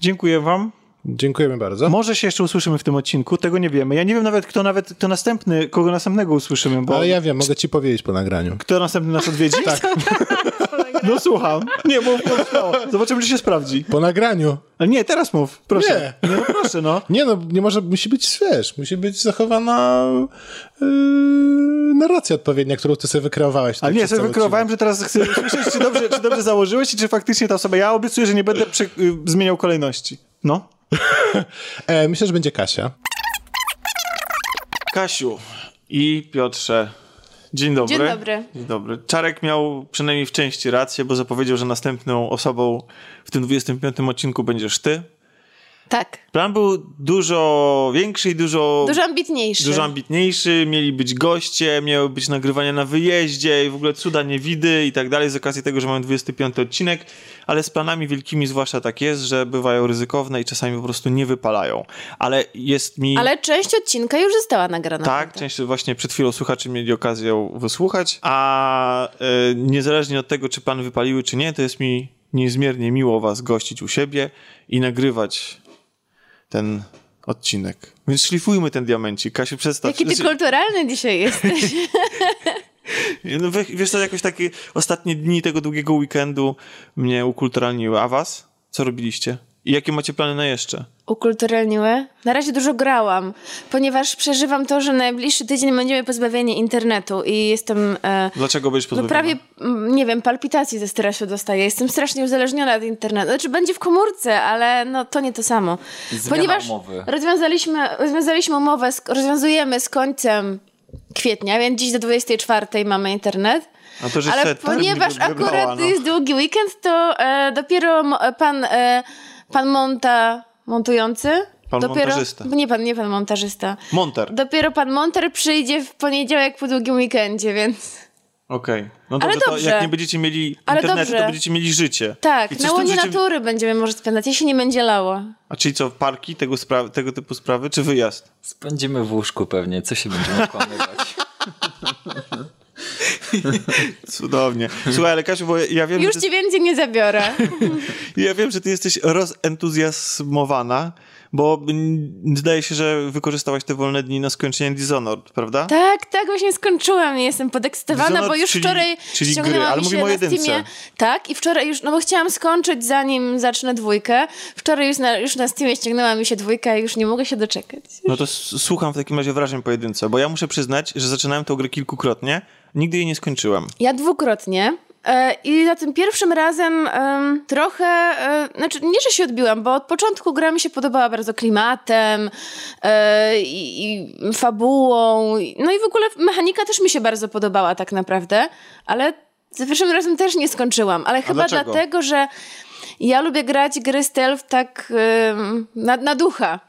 Dziękuję wam. Dziękujemy bardzo. Może się jeszcze usłyszymy w tym odcinku, tego nie wiemy. Ja nie wiem nawet, kto nawet kto następny, kogo następnego usłyszymy. Bo... Ale ja wiem, mogę ci powiedzieć po nagraniu. Kto następny nas odwiedzi? Tak. No słucham. Nie, mów, no, zobaczymy, czy się sprawdzi. Po nagraniu. Ale nie, teraz mów, proszę. Nie, no, proszę, no. Nie, no, nie może, musi być, wiesz, musi być zachowana yy, narracja odpowiednia, którą ty sobie wykreowałeś. Ale nie, sobie wykreowałem, że teraz chcę usłyszeć, czy dobrze, czy dobrze założyłeś i czy faktycznie ta osoba... Ja obiecuję, że nie będę przy, yy, zmieniał kolejności. No. e, myślę, że będzie Kasia. Kasiu, I Piotrze, dzień dobry. Dzień dobry. Dzień dobry. Czarek miał przynajmniej w części rację, bo zapowiedział, że następną osobą w tym dwudziestym piątym odcinku będziesz ty. Tak. Plan był dużo większy i dużo... Dużo ambitniejszy. Dużo ambitniejszy, mieli być goście, miały być nagrywania na wyjeździe i w ogóle cuda niewidy i tak dalej z okazji tego, że mamy dwudziesty piąty odcinek, ale z planami wielkimi zwłaszcza tak jest, że bywają ryzykowne i czasami po prostu nie wypalają. Ale jest mi... Ale część odcinka już została nagrana. Tak, część właśnie przed chwilą słuchaczy mieli okazję ją wysłuchać, a yy, niezależnie od tego, czy plany wypaliły, czy nie, to jest mi niezmiernie miło was gościć u siebie i nagrywać ten odcinek. Więc szlifujmy ten diamencik. Kasiu, przedstaw. Jaki ty znaczy... kulturalny dzisiaj jesteś. No, wiesz co, jakoś takie ostatnie dni tego długiego weekendu mnie ukulturalniły. A was? Co robiliście? I jakie macie plany na jeszcze? Ukulturalniły? Na razie dużo grałam, ponieważ przeżywam to, że najbliższy tydzień będziemy pozbawieni internetu i jestem... E, Dlaczego będziesz pozbawiona? No prawie, nie wiem, palpitacji ze stresu dostaję. Jestem strasznie uzależniona od internetu. Znaczy będzie w komórce, ale no to nie to samo. Zmiana ponieważ umowy. Rozwiązaliśmy, rozwiązaliśmy umowę, rozwiązujemy z końcem kwietnia, więc dziś do dwudziestej czwartej mamy internet. A to, że ale ponieważ wybrała, akurat no. jest długi weekend, to e, dopiero pan... E, Pan monta, montujący? Pan dopiero, montażysta. Nie pan, nie pan montażysta. Monter. Dopiero pan monter przyjdzie w poniedziałek po długim weekendzie, więc... Okej. Okay. No dobrze, ale dobrze. To jak nie będziecie mieli internetu, to będziecie mieli życie. Tak, na łonie życiem... natury będziemy może spędzać, jeśli nie będzie lało. A czyli co, parki, tego, spra- tego typu sprawy, czy wyjazd? Spędzimy w łóżku pewnie, co się będziemy okłamywać. Cudownie. Słuchaj, ale Kasiu, bo ja wiem... Już że... ci więcej nie zabiorę. Ja wiem, że ty jesteś rozentuzjazmowana, bo zdaje się, że wykorzystałaś te wolne dni na skończenie Dishonored, prawda? Tak, tak, właśnie skończyłam i jestem podekscytowana, Dishonored, bo już czyli, wczoraj czyli ściągnęłam gry, ale mówimy o jedynce. Tak, i wczoraj już, no bo chciałam skończyć zanim zacznę dwójkę. Wczoraj już na, już na Steamie ściągnęła mi się dwójka i już nie mogę się doczekać. No to słucham w takim razie wrażeń po jedynce, bo ja muszę przyznać, że zaczynałem tę grę kilkukrotnie, nigdy jej nie skończyłem. Ja dwukrotnie. I za tym pierwszym razem um, trochę, um, znaczy nie, że się odbiłam, bo od początku gra mi się podobała bardzo klimatem um, i, i fabułą, no i w ogóle mechanika też mi się bardzo podobała tak naprawdę, ale za pierwszym razem też nie skończyłam, ale A chyba dlaczego? dlatego, że ja lubię grać gry stealth tak um, na, na ducha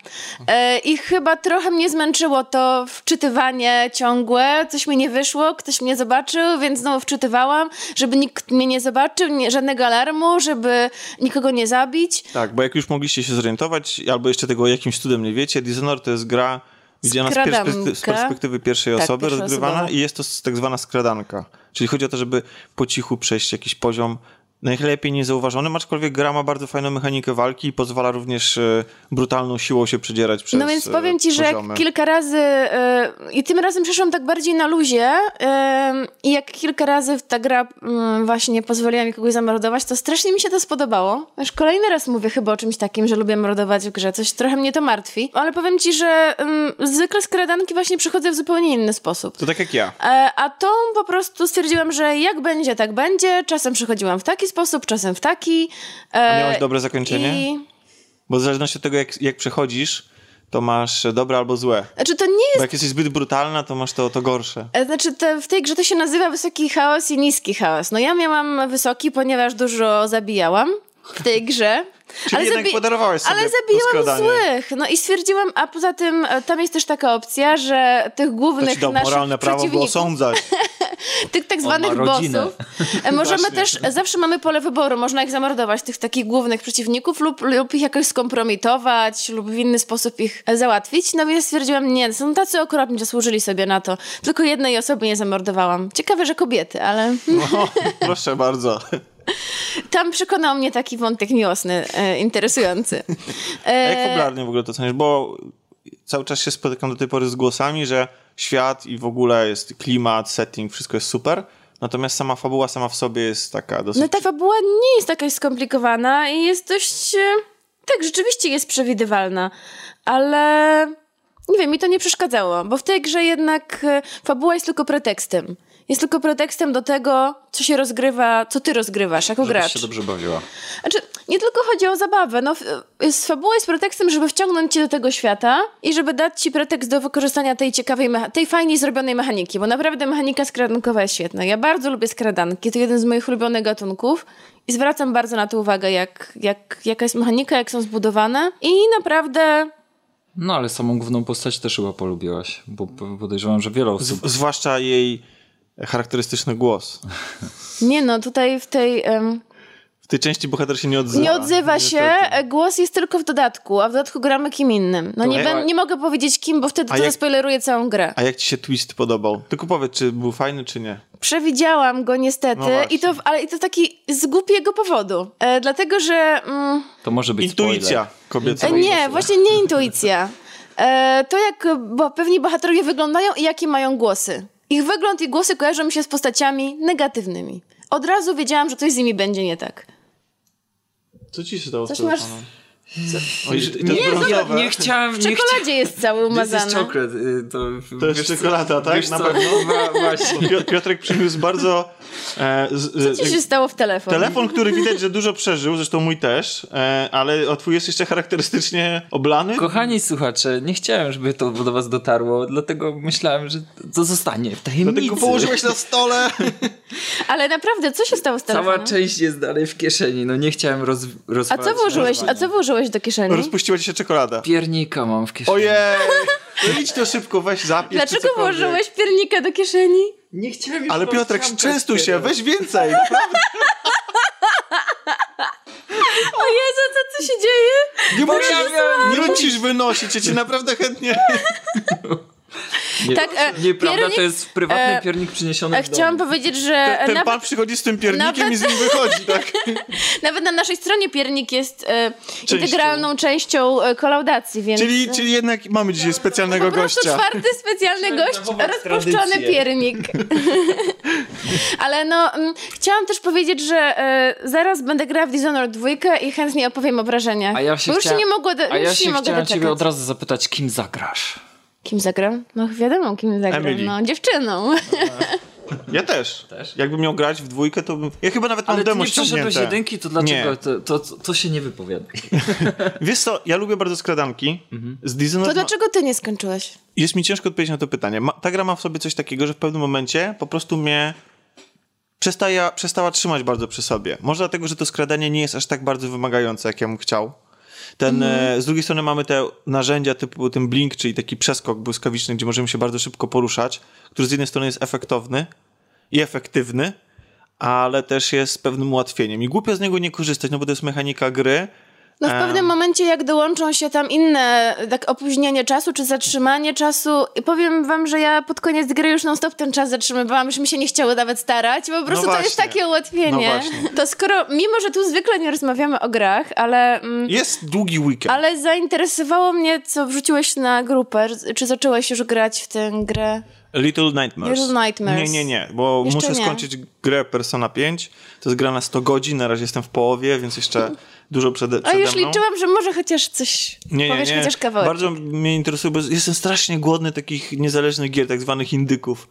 e, i chyba trochę mnie zmęczyło to wczytywanie ciągłe, coś mi nie wyszło, ktoś mnie zobaczył, więc znowu wczytywałam, żeby nikt mnie nie zobaczył, nie, żadnego alarmu, żeby nikogo nie zabić. Tak, bo jak już mogliście się zorientować, albo jeszcze tego jakimś cudem nie wiecie, Dishonored to jest gra widziana z, perspe- z perspektywy pierwszej tak, osoby rozgrywana osoba. I jest to tak zwana skradanka, czyli chodzi o to, żeby po cichu przejść jakiś poziom najlepiej niezauważonym, aczkolwiek gra ma bardzo fajną mechanikę walki i pozwala również e, brutalną siłą się przedzierać przez No więc powiem ci, e, że jak kilka razy e, i tym razem przeszłam tak bardziej na luzie e, i jak kilka razy ta gra m, właśnie pozwoliła mi kogoś zamordować, to strasznie mi się to spodobało. Już kolejny raz mówię chyba o czymś takim, że lubię mordować w grze. Coś trochę mnie to martwi, ale powiem ci, że m, zwykle skradanki właśnie przychodzę w zupełnie inny sposób. To tak jak ja. E, a tą po prostu stwierdziłam, że jak będzie, tak będzie. Czasem przychodziłam w taki sposób, czasem w taki. E, A miałeś dobre zakończenie? I... Bo w zależności od tego, jak, jak przechodzisz, to masz dobre albo złe. Znaczy to nie jest... Bo jak jesteś zbyt brutalna, to masz to, to gorsze. Znaczy to, w tej grze to się nazywa wysoki chaos i niski chaos. No ja miałam wysoki, ponieważ dużo zabijałam w tej grze. Czyli ale jednak zabi- podarowałaś sobie ale zabijałam złych. No i stwierdziłam, a poza tym tam jest też taka opcja, że tych głównych to naszych moralne prawo było sądzać. Tych tak zwanych bossów. Możemy Właśnie. też, zawsze mamy pole wyboru, można ich zamordować, tych takich głównych przeciwników lub, lub ich jakoś skompromitować lub w inny sposób ich załatwić. No więc stwierdziłam, nie, są tacy okropni, że służyli sobie na to. Tylko jednej osoby nie zamordowałam. Ciekawe, że kobiety, ale... No, proszę bardzo. Tam przekonał mnie taki wątek miłosny, e, interesujący. E... A jak popularnie w ogóle to cenisz? Bo cały czas się spotykam do tej pory z głosami, że świat i w ogóle jest klimat, setting, wszystko jest super. Natomiast sama fabuła sama w sobie jest taka dosyć... No ta fabuła nie jest jakaś skomplikowana i jest dość... Tak, rzeczywiście jest przewidywalna, ale... Nie wiem, mi to nie przeszkadzało, bo w tej grze jednak fabuła jest tylko pretekstem. Jest tylko pretekstem do tego, co się rozgrywa, co ty rozgrywasz jako gracz. Żebyś się dobrze bawiła. Znaczy, nie tylko chodzi o zabawę. No, fabuła jest pretekstem, żeby wciągnąć cię do tego świata i żeby dać ci pretekst do wykorzystania tej ciekawej, mecha- tej fajnie zrobionej mechaniki, bo naprawdę mechanika skradankowa jest świetna. Ja bardzo lubię skradanki, to jeden z moich ulubionych gatunków i zwracam bardzo na to uwagę, jak, jak, jaka jest mechanika, jak są zbudowane i naprawdę... No ale samą główną postać też chyba polubiłaś, bo podejrzewam, że wiele osób... Z- zwłaszcza jej charakterystyczny głos. Nie no, tutaj w tej... Um... W tej części bohater się nie odzywa. Nie odzywa się, niestety. Głos jest tylko w dodatku, a w dodatku gramy kim innym. No nie, ben, nie mogę powiedzieć kim, bo wtedy to zaspoileruję całą grę. A jak ci się twist podobał? Tylko powiedz, czy był fajny, czy nie. Przewidziałam go niestety, no i to, ale i to taki z głupiego powodu. E, dlatego, że... Mm, to może być intuicja kobieca. E, nie, właśnie nie intuicja. E, to jak bo pewni bohaterowie wyglądają i jakie mają głosy. Ich wygląd i głosy kojarzą mi się z postaciami negatywnymi. Od razu wiedziałam, że coś z nimi będzie nie tak. Co ci się dało z masz... o, i to nie, ja nie chciałem... W czekoladzie nie chcia... jest cały umazany. This is chocolate. To, to jest czekolada, tak? Wiesz, na pewno. Właśnie. Piotrek przyniósł bardzo... E, z, co ci się stało w telefon? Telefon, który widać, że dużo przeżył, zresztą mój też, e, ale o twój jest jeszcze charakterystycznie oblany. Kochani słuchacze, nie chciałem, żeby to do was dotarło, dlatego myślałem, że to zostanie w tajemnicy. Dlatego położyłeś na stole. Ale naprawdę, co się stało z telefonem? Cała część jest dalej w kieszeni, no nie chciałem roz, rozwalać. A co włożyłeś? A co włożyłeś do kieszeni? Rozpuściła ci się czekolada. Piernika mam w kieszeni. Ojej! No idź to szybko, weź zapisz. Dlaczego włożyłeś piernika do kieszeni? Nie chciałem już. Ale Piotrek, częstuj się, weź więcej, naprawdę. O Jezu, co tu się dzieje? Nie musisz, nie musisz wynosić, ja ci naprawdę chętnie... Nie, tak, e, nieprawda, piernik, to jest prywatny e, piernik przyniesiony e, chciałam powiedzieć, że... Ten, ten nawet, pan przychodzi z tym piernikiem nawet, i z nim wychodzi, tak? Nawet na naszej stronie piernik jest e, częścią. integralną częścią e, kolaudacji, więc... Czyli, czyli jednak mamy dzisiaj specjalnego po gościa. Po prostu czwarty specjalny gość, rozpuszczony tradycję. Piernik. Ale no, m, chciałam też powiedzieć, że e, zaraz będę grała w Dishonored dwa i chętnie opowiem o wrażeniach. A ja się, chcia... nie mogło do, A ja się nie chciałam doczekać. Ciebie od razu zapytać, kim zagrasz? Kim zagram? No wiadomo, kim zagram. Emily. No, dziewczyną. Ja też. też. Jakbym miał grać w dwójkę, to bym... Ja chyba nawet mam demo ściągnięte. Ale ty nie jedynki, to dlaczego? To, to, to, to się nie wypowiada. Wiesz co, ja lubię bardzo skradanki. Mhm. Z Dishonored... To dlaczego ty nie skończyłeś? Jest mi ciężko odpowiedzieć na to pytanie. Ma, ta gra ma w sobie coś takiego, że w pewnym momencie po prostu mnie przestaje, przestała trzymać bardzo przy sobie. Może dlatego, że to skradanie nie jest aż tak bardzo wymagające, jak ja bym chciał. Ten, mm. Z drugiej strony mamy te narzędzia typu ten blink, czyli taki przeskok błyskawiczny, gdzie możemy się bardzo szybko poruszać, który z jednej strony jest efektowny i efektywny, ale też jest pewnym ułatwieniem. I głupio z niego nie korzystać, no bo to jest mechanika gry. No w um. pewnym momencie, jak dołączą się tam inne tak opóźnienie czasu, czy zatrzymanie czasu, i powiem wam, że ja pod koniec gry już non stop ten czas zatrzymywałam, już mi się nie chciało nawet starać, bo po prostu no to jest takie ułatwienie. No to skoro, mimo że tu zwykle nie rozmawiamy o grach, ale... Mm, jest długi weekend. Ale zainteresowało mnie, co wrzuciłeś na grupę, czy zaczęłaś już grać w tę grę? Little Nightmares. Little Nightmares. Nie, nie, nie, bo jeszcze muszę nie. skończyć grę Persona pięć. To jest gra na sto godzin, na razie jestem w połowie, więc jeszcze dużo przede, przede mną. A już liczyłam, że może chociaż coś nie, powiesz, nie, nie. chociaż kawałek. Bardzo mnie interesuje, bo jestem strasznie głodny takich niezależnych gier, tak zwanych indyków.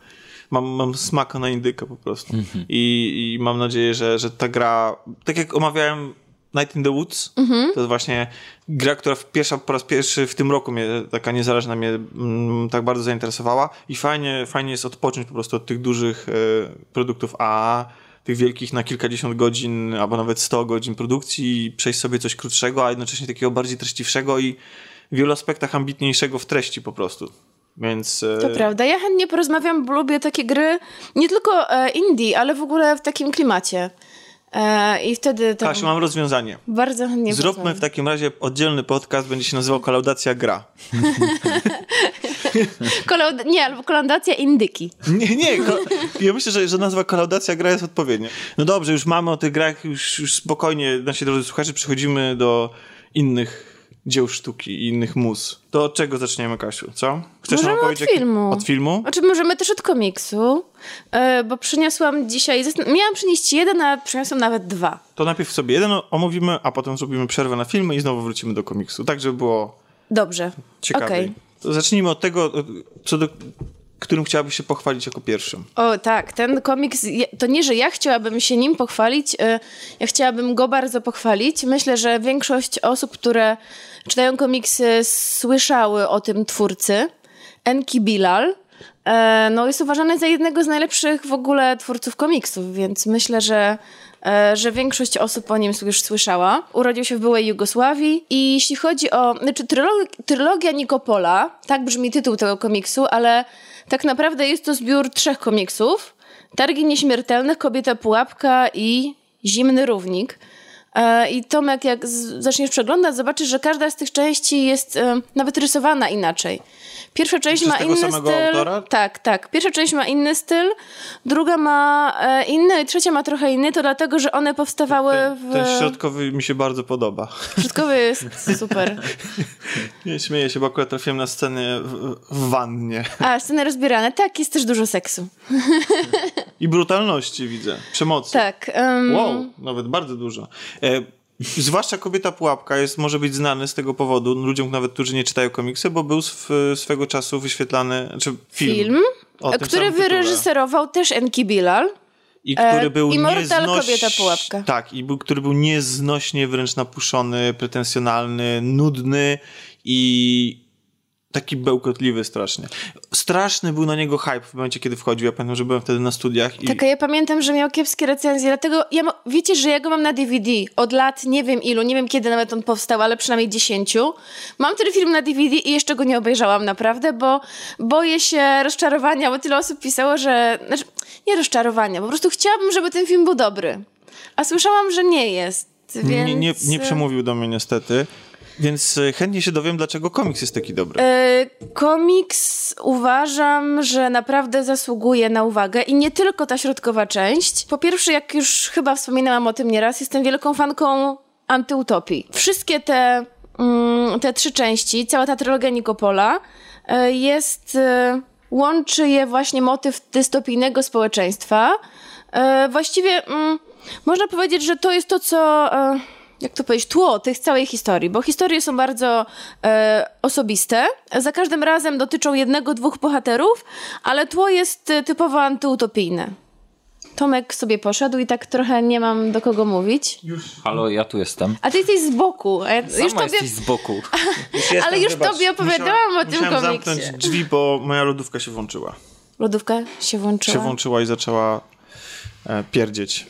Mam, mam smak na indyka po prostu. Mm-hmm. I, I mam nadzieję, że, że ta gra, tak jak omawiałem Night in the Woods, mm-hmm. to jest właśnie gra, która w pierwsza, po raz pierwszy w tym roku mnie, taka niezależna mnie m, tak bardzo zainteresowała i fajnie, fajnie jest odpocząć po prostu od tych dużych y, produktów A A A, tych wielkich na kilkadziesiąt godzin albo nawet sto godzin produkcji i przejść sobie coś krótszego, a jednocześnie takiego bardziej treściwszego i w wielu aspektach ambitniejszego w treści po prostu. Więc, to e... prawda, ja chętnie porozmawiam, bo lubię takie gry, nie tylko e, indie, ale w ogóle w takim klimacie. E, I wtedy... Tam... Kasiu, mam rozwiązanie. Bardzo chętnie. Zróbmy rozwiązanie. W takim razie oddzielny podcast, będzie się nazywał Kolaudacja Gra. Kolaud- nie, albo kolaudacja indyki. Nie, nie. Ko- ja myślę, że, że nazwa kolaudacja gra jest odpowiednia. No dobrze, już mamy o tych grach, już, już spokojnie, nasi drodzy słuchacze, przechodzimy do innych dzieł sztuki i innych mus. To od czego zaczniemy, Kasiu? Co? Chcesz możemy nam opowiedzieć? Od filmu. Od filmu? Znaczy możemy też od komiksu, yy, bo przyniosłam dzisiaj... Zastan- miałam przynieść jeden, a przyniosłam nawet dwa. To najpierw sobie jeden omówimy, a potem zrobimy przerwę na filmy i znowu wrócimy do komiksu. Tak, żeby było... Dobrze. Ciekawiej. Okay. Zacznijmy od tego, co do, którym chciałabyś się pochwalić jako pierwszym? O tak, ten komiks, to nie, że ja chciałabym się nim pochwalić, ja chciałabym go bardzo pochwalić. Myślę, że większość osób, które czytają komiksy, słyszały o tym twórcy. Enki Bilal. No jest uważany za jednego z najlepszych w ogóle twórców komiksów, więc myślę, że, że większość osób o nim już słyszała. Urodził się w byłej Jugosławii i jeśli chodzi o... Znaczy, trylogia, trylogia Nikopola, tak brzmi tytuł tego komiksu, ale tak naprawdę jest to zbiór trzech komiksów. Targi Nieśmiertelnych, Kobieta Pułapka i Zimny Równik. I Tomek, jak zaczniesz przeglądać, zobaczysz, że każda z tych części jest um, nawet rysowana inaczej. Pierwsza część ma inny styl. Autora? Tak, tak. Pierwsza część ma inny styl, druga ma e, inny i trzecia ma trochę inny, to dlatego, że one powstawały w... Ten środkowy mi się bardzo podoba. Środkowy jest super. Nie śmieję się, bo akurat trafiłem na scenę w, w wannie. A, sceny rozbierane. Tak, jest też dużo seksu. I brutalności widzę. Przemocy. Tak. Um... Wow, nawet bardzo dużo. E, zwłaszcza Kobieta Pułapka jest, może być znany z tego powodu ludziom, nawet którzy nie czytają komiksy, bo był sw- swego czasu wyświetlany, znaczy film, film który wyreżyserował też Enki Bilal. I który był e, nieznoś... Kobieta Pułapka. Tak, i był, który był nieznośnie wręcz napuszony, pretensjonalny, nudny i taki bełkotliwy strasznie. Straszny był na niego hype w momencie, kiedy wchodził. Ja pamiętam, że byłem wtedy na studiach. I... Tak, a ja pamiętam, że miał kiepskie recenzje, dlatego ja ma... wiecie, że ja go mam na D V D od lat, nie wiem ilu, nie wiem kiedy nawet on powstał, ale przynajmniej dziesięciu. Mam ten film na D V D i jeszcze go nie obejrzałam naprawdę, bo boję się rozczarowania, bo tyle osób pisało, że... Znaczy, nie rozczarowania, po prostu chciałabym, żeby ten film był dobry. A słyszałam, że nie jest, więc... Nie, nie, nie przemówił do mnie niestety. Więc chętnie się dowiem, dlaczego komiks jest taki dobry. Yy, komiks uważam, że naprawdę zasługuje na uwagę i nie tylko ta środkowa część. Po pierwsze, jak już chyba wspominałam o tym nieraz, jestem wielką fanką antyutopii. Wszystkie te, mm, te trzy części, cała ta trylogia Nikopola yy, jest, yy, łączy je właśnie motyw dystopijnego społeczeństwa. Yy, właściwie yy, można powiedzieć, że to jest to, co... Yy, jak to powiedzieć, tło tych całej historii, bo historie są bardzo e, osobiste. Za każdym razem dotyczą jednego, dwóch bohaterów, ale tło jest typowo antyutopijne. Tomek sobie poszedł i tak trochę nie mam do kogo mówić. Już. Halo, ja tu jestem. A ty jesteś z boku. Ja Sama już tobie... jesteś z boku. Już jestem, ale już wybacz. Tobie opowiadałam Musiał, o tym komiksie. Musiałam zamknąć drzwi, bo moja lodówka się włączyła. Lodówka się włączyła? Się włączyła i zaczęła... pierdzieć.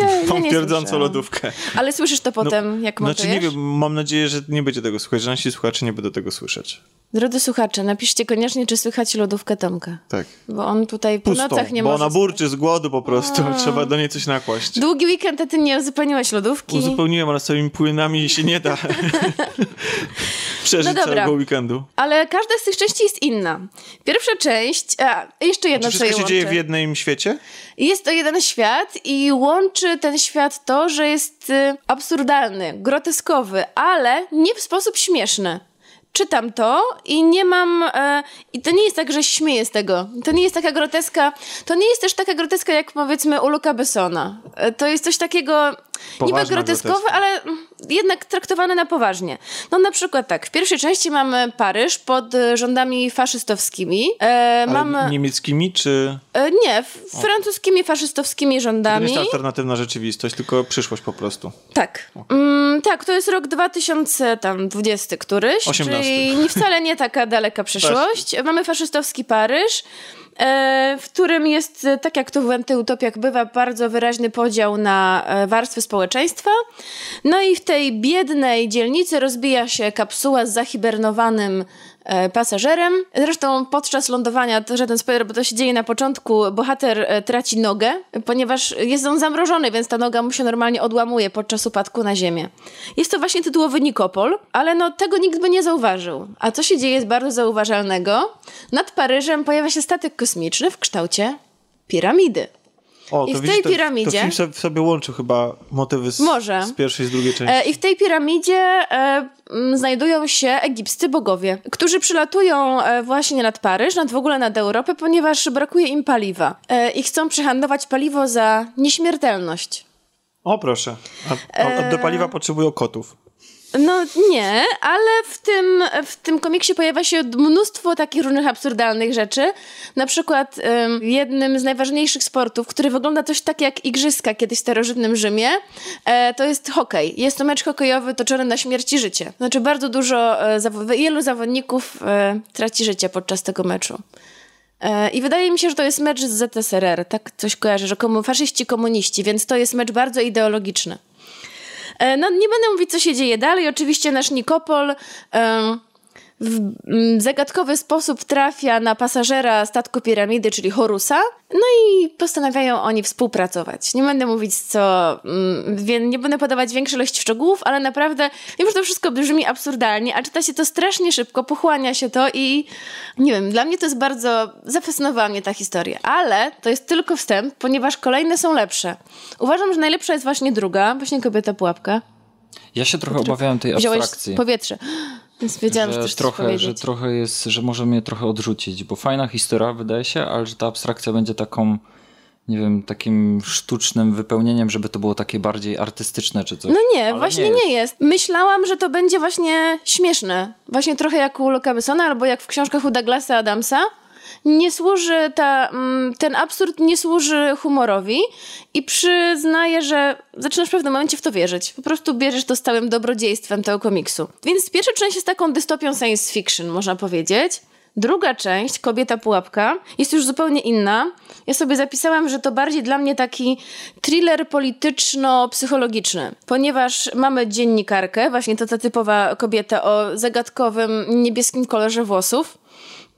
Ja, ja Tą pierdzącą lodówkę. Ale słyszysz to potem, no, jak montujesz? Znaczy nie wiem, mam nadzieję, że nie będzie tego słuchać, że nasi słuchacze nie będą tego słyszeć. Drodzy słuchacze, napiszcie koniecznie, czy słychać lodówkę Tomka. Tak. Bo on tutaj po Pustą, nocach nie bo może... bo ona burczy z głodu po prostu. A. Trzeba do niej coś nakłaść. Długi weekend, a ty nie uzupełniłaś lodówki? Uzupełniłem, ale swoimi płynami się nie da przeżyć no całego weekendu. Ale każda z tych części jest inna. Pierwsza część... A, jeszcze jedno, znaczy, co je łączy. Wszystko się dzieje w jednym świecie? Jest to jeden świat i łączy ten świat to, że jest absurdalny, groteskowy, ale nie w sposób śmieszny. Czytam to i nie mam... E, I to nie jest tak, że się śmieję z tego. To nie jest taka groteska... To nie jest też taka groteska, jak powiedzmy u Luca Bessona. E, to jest coś takiego niby groteskowe, ale jednak traktowane na poważnie. No na przykład tak. W pierwszej części mamy Paryż pod rządami faszystowskimi. E, mamy... Niemieckimi czy... E, nie, francuskimi, faszystowskimi rządami. To nie jest alternatywna rzeczywistość, tylko przyszłość po prostu. Tak. Okay. Mm, tak, to jest rok dwa tysiące dwudziesty któryś. osiemnasty Czyli wcale nie taka daleka przyszłość. Mamy faszystowski Paryż, w którym jest, tak jak to w antyutopiach bywa, bardzo wyraźny podział na warstwy społeczeństwa. No i w tej biednej dzielnicy rozbija się kapsuła z zahibernowanym pasażerem. Zresztą podczas lądowania, to żaden spoiler, bo to się dzieje na początku, bohater traci nogę, ponieważ jest on zamrożony, więc ta noga mu się normalnie odłamuje podczas upadku na ziemię. Jest to właśnie tytułowy Nikopol, ale no tego nikt by nie zauważył. A co się dzieje jest bardzo zauważalnego. Nad Paryżem pojawia się statek kosmiczny w kształcie piramidy. O, I to w widzisz, tej to, piramidzie... To film sobie łączył chyba motywy z, może. z pierwszej i z drugiej części. E, I w tej piramidzie e, m, znajdują się egipscy bogowie, którzy przylatują e, właśnie nad Paryż, nad w ogóle nad Europę, ponieważ brakuje im paliwa. E, I chcą przehandlować paliwo za nieśmiertelność. O proszę. A, a, a do paliwa e... potrzebują kotów. No nie, ale w tym, w tym komiksie pojawia się mnóstwo takich różnych absurdalnych rzeczy. Na przykład um, jednym z najważniejszych sportów, który wygląda coś tak jak igrzyska kiedyś w starożytnym Rzymie, e, to jest hokej. Jest to mecz hokejowy toczony na śmierć i życie. Znaczy bardzo dużo, e, zawo- wielu zawodników e, traci życie podczas tego meczu. I wydaje mi się, że to jest mecz z Z S R R. Tak coś kojarzę, że komu- faszyści, komuniści, więc to jest mecz bardzo ideologiczny. No, nie będę mówić, co się dzieje dalej. Oczywiście nasz Nikopol w zagadkowy sposób trafia na pasażera statku piramidy, czyli Horusa. No i postanawiają oni współpracować. Nie będę mówić, co... Nie będę podawać większej ilości szczegółów, ale naprawdę już to wszystko brzmi absurdalnie, a czyta się to strasznie szybko, pochłania się to i... Nie wiem, dla mnie to jest bardzo... Zafascynowała mnie ta historia, ale to jest tylko wstęp, ponieważ kolejne są lepsze. Uważam, że najlepsza jest właśnie druga, właśnie Kobieta Pułapka. Ja się trochę obawiałem tej abstrakcji. Powietrze. Więc wiedziałam, że, że, trochę, że trochę jest, że może mnie trochę odrzucić, bo fajna historia wydaje się, ale że ta abstrakcja będzie taką, nie wiem, takim sztucznym wypełnieniem, żeby to było takie bardziej artystyczne czy coś. No nie, ale właśnie nie jest. nie jest. Myślałam, że to będzie właśnie śmieszne. Właśnie trochę jak u Luca Bessona albo jak w książkach u Douglasa Adamsa. Nie służy ta, ten absurd nie służy humorowi i przyznaję, że zaczynasz w pewnym momencie w to wierzyć. Po prostu bierzesz to z całym dobrodziejstwem tego komiksu. Więc pierwsza część jest taką dystopią science fiction, można powiedzieć. Druga część, Kobieta Pułapka, jest już zupełnie inna. Ja sobie zapisałam, że to bardziej dla mnie taki thriller polityczno-psychologiczny, ponieważ mamy dziennikarkę, właśnie to ta typowa kobieta o zagadkowym niebieskim kolorze włosów.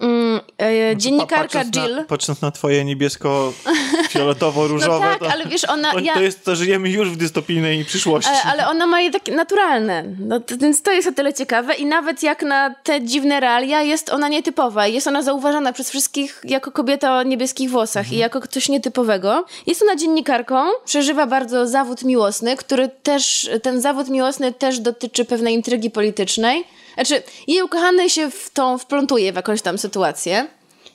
Mm, e, dziennikarka patrząc Jill. Na, patrząc na twoje niebiesko-fioletowo-różowe. No tak, to, ale wiesz, ona... To, ja, to jest, to żyjemy już w dystopijnej przyszłości. Ale, ale ona ma je takie naturalne. No, to, więc to jest o tyle ciekawe i nawet jak na te dziwne realia jest ona nietypowa. Jest ona zauważana przez wszystkich jako kobieta o niebieskich włosach mhm. i jako coś nietypowego. Jest ona dziennikarką, przeżywa bardzo zawód miłosny, który też... Ten zawód miłosny też dotyczy pewnej intrygi politycznej. Znaczy, jej ukochany się w tą wplątuje w jakąś tam sytuację.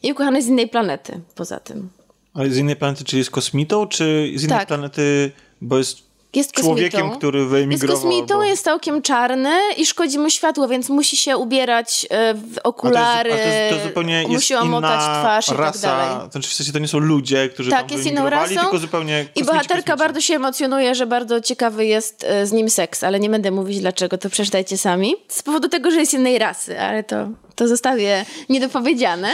Jej ukochany jest z innej planety, poza tym. Ale z innej planety, czyli jest kosmitą, czy z innej tak. planety, bo jest, jest człowiekiem, kosmitą. Który wyemigrował? Jest kosmitą, bo... jest całkiem czarny i szkodzi mu światło, więc musi się ubierać w okulary, a to jest, a to jest, to zupełnie jest musi omotać twarz rasa, i tak dalej. Znaczy, w sensie to nie są ludzie, którzy tak, tam wyemigrowali, tylko zupełnie kosmici. I bohaterka kosmici. Bardzo się emocjonuje, że bardzo ciekawy jest z nim seks, ale nie będę mówić dlaczego, to przeczytajcie sami. Z powodu tego, że jest innej rasy, ale to... To zostawię niedopowiedziane.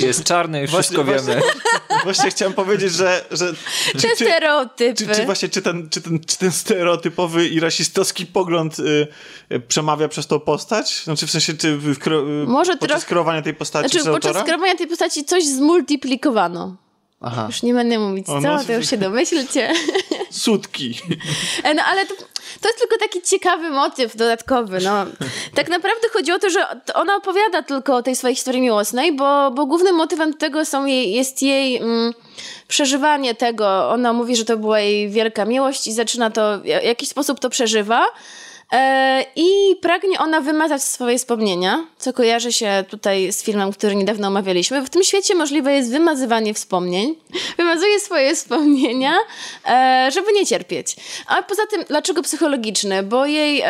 Jest czarny, już właśnie, wszystko wiemy. Właśnie, właśnie chciałem powiedzieć, że... że czy, czy stereotypy. Czy, czy właśnie czy ten, czy, ten, czy ten stereotypowy i rasistowski pogląd y, y, przemawia przez tą postać? Znaczy w sensie czy w, y, Może podczas troch... kreowania tej postaci znaczy, podczas kreowania tej postaci coś zmultiplikowano. Aha. Już nie będę mówić co, no, to już się domyślcie. Sutki. No ale to, to jest tylko taki ciekawy motyw dodatkowy. No. Tak naprawdę chodzi o to, że ona opowiada tylko o tej swojej historii miłosnej, bo, bo głównym motywem tego są jej, jest jej mm, przeżywanie tego. Ona mówi, że to była jej wielka miłość i zaczyna to, w jakiś sposób to przeżywa. I pragnie ona wymazać swoje wspomnienia, co kojarzy się tutaj z filmem, który niedawno omawialiśmy. W tym świecie możliwe jest wymazywanie wspomnień. Wymazuje swoje wspomnienia, żeby nie cierpieć. A poza tym, dlaczego psychologiczny? Bo jej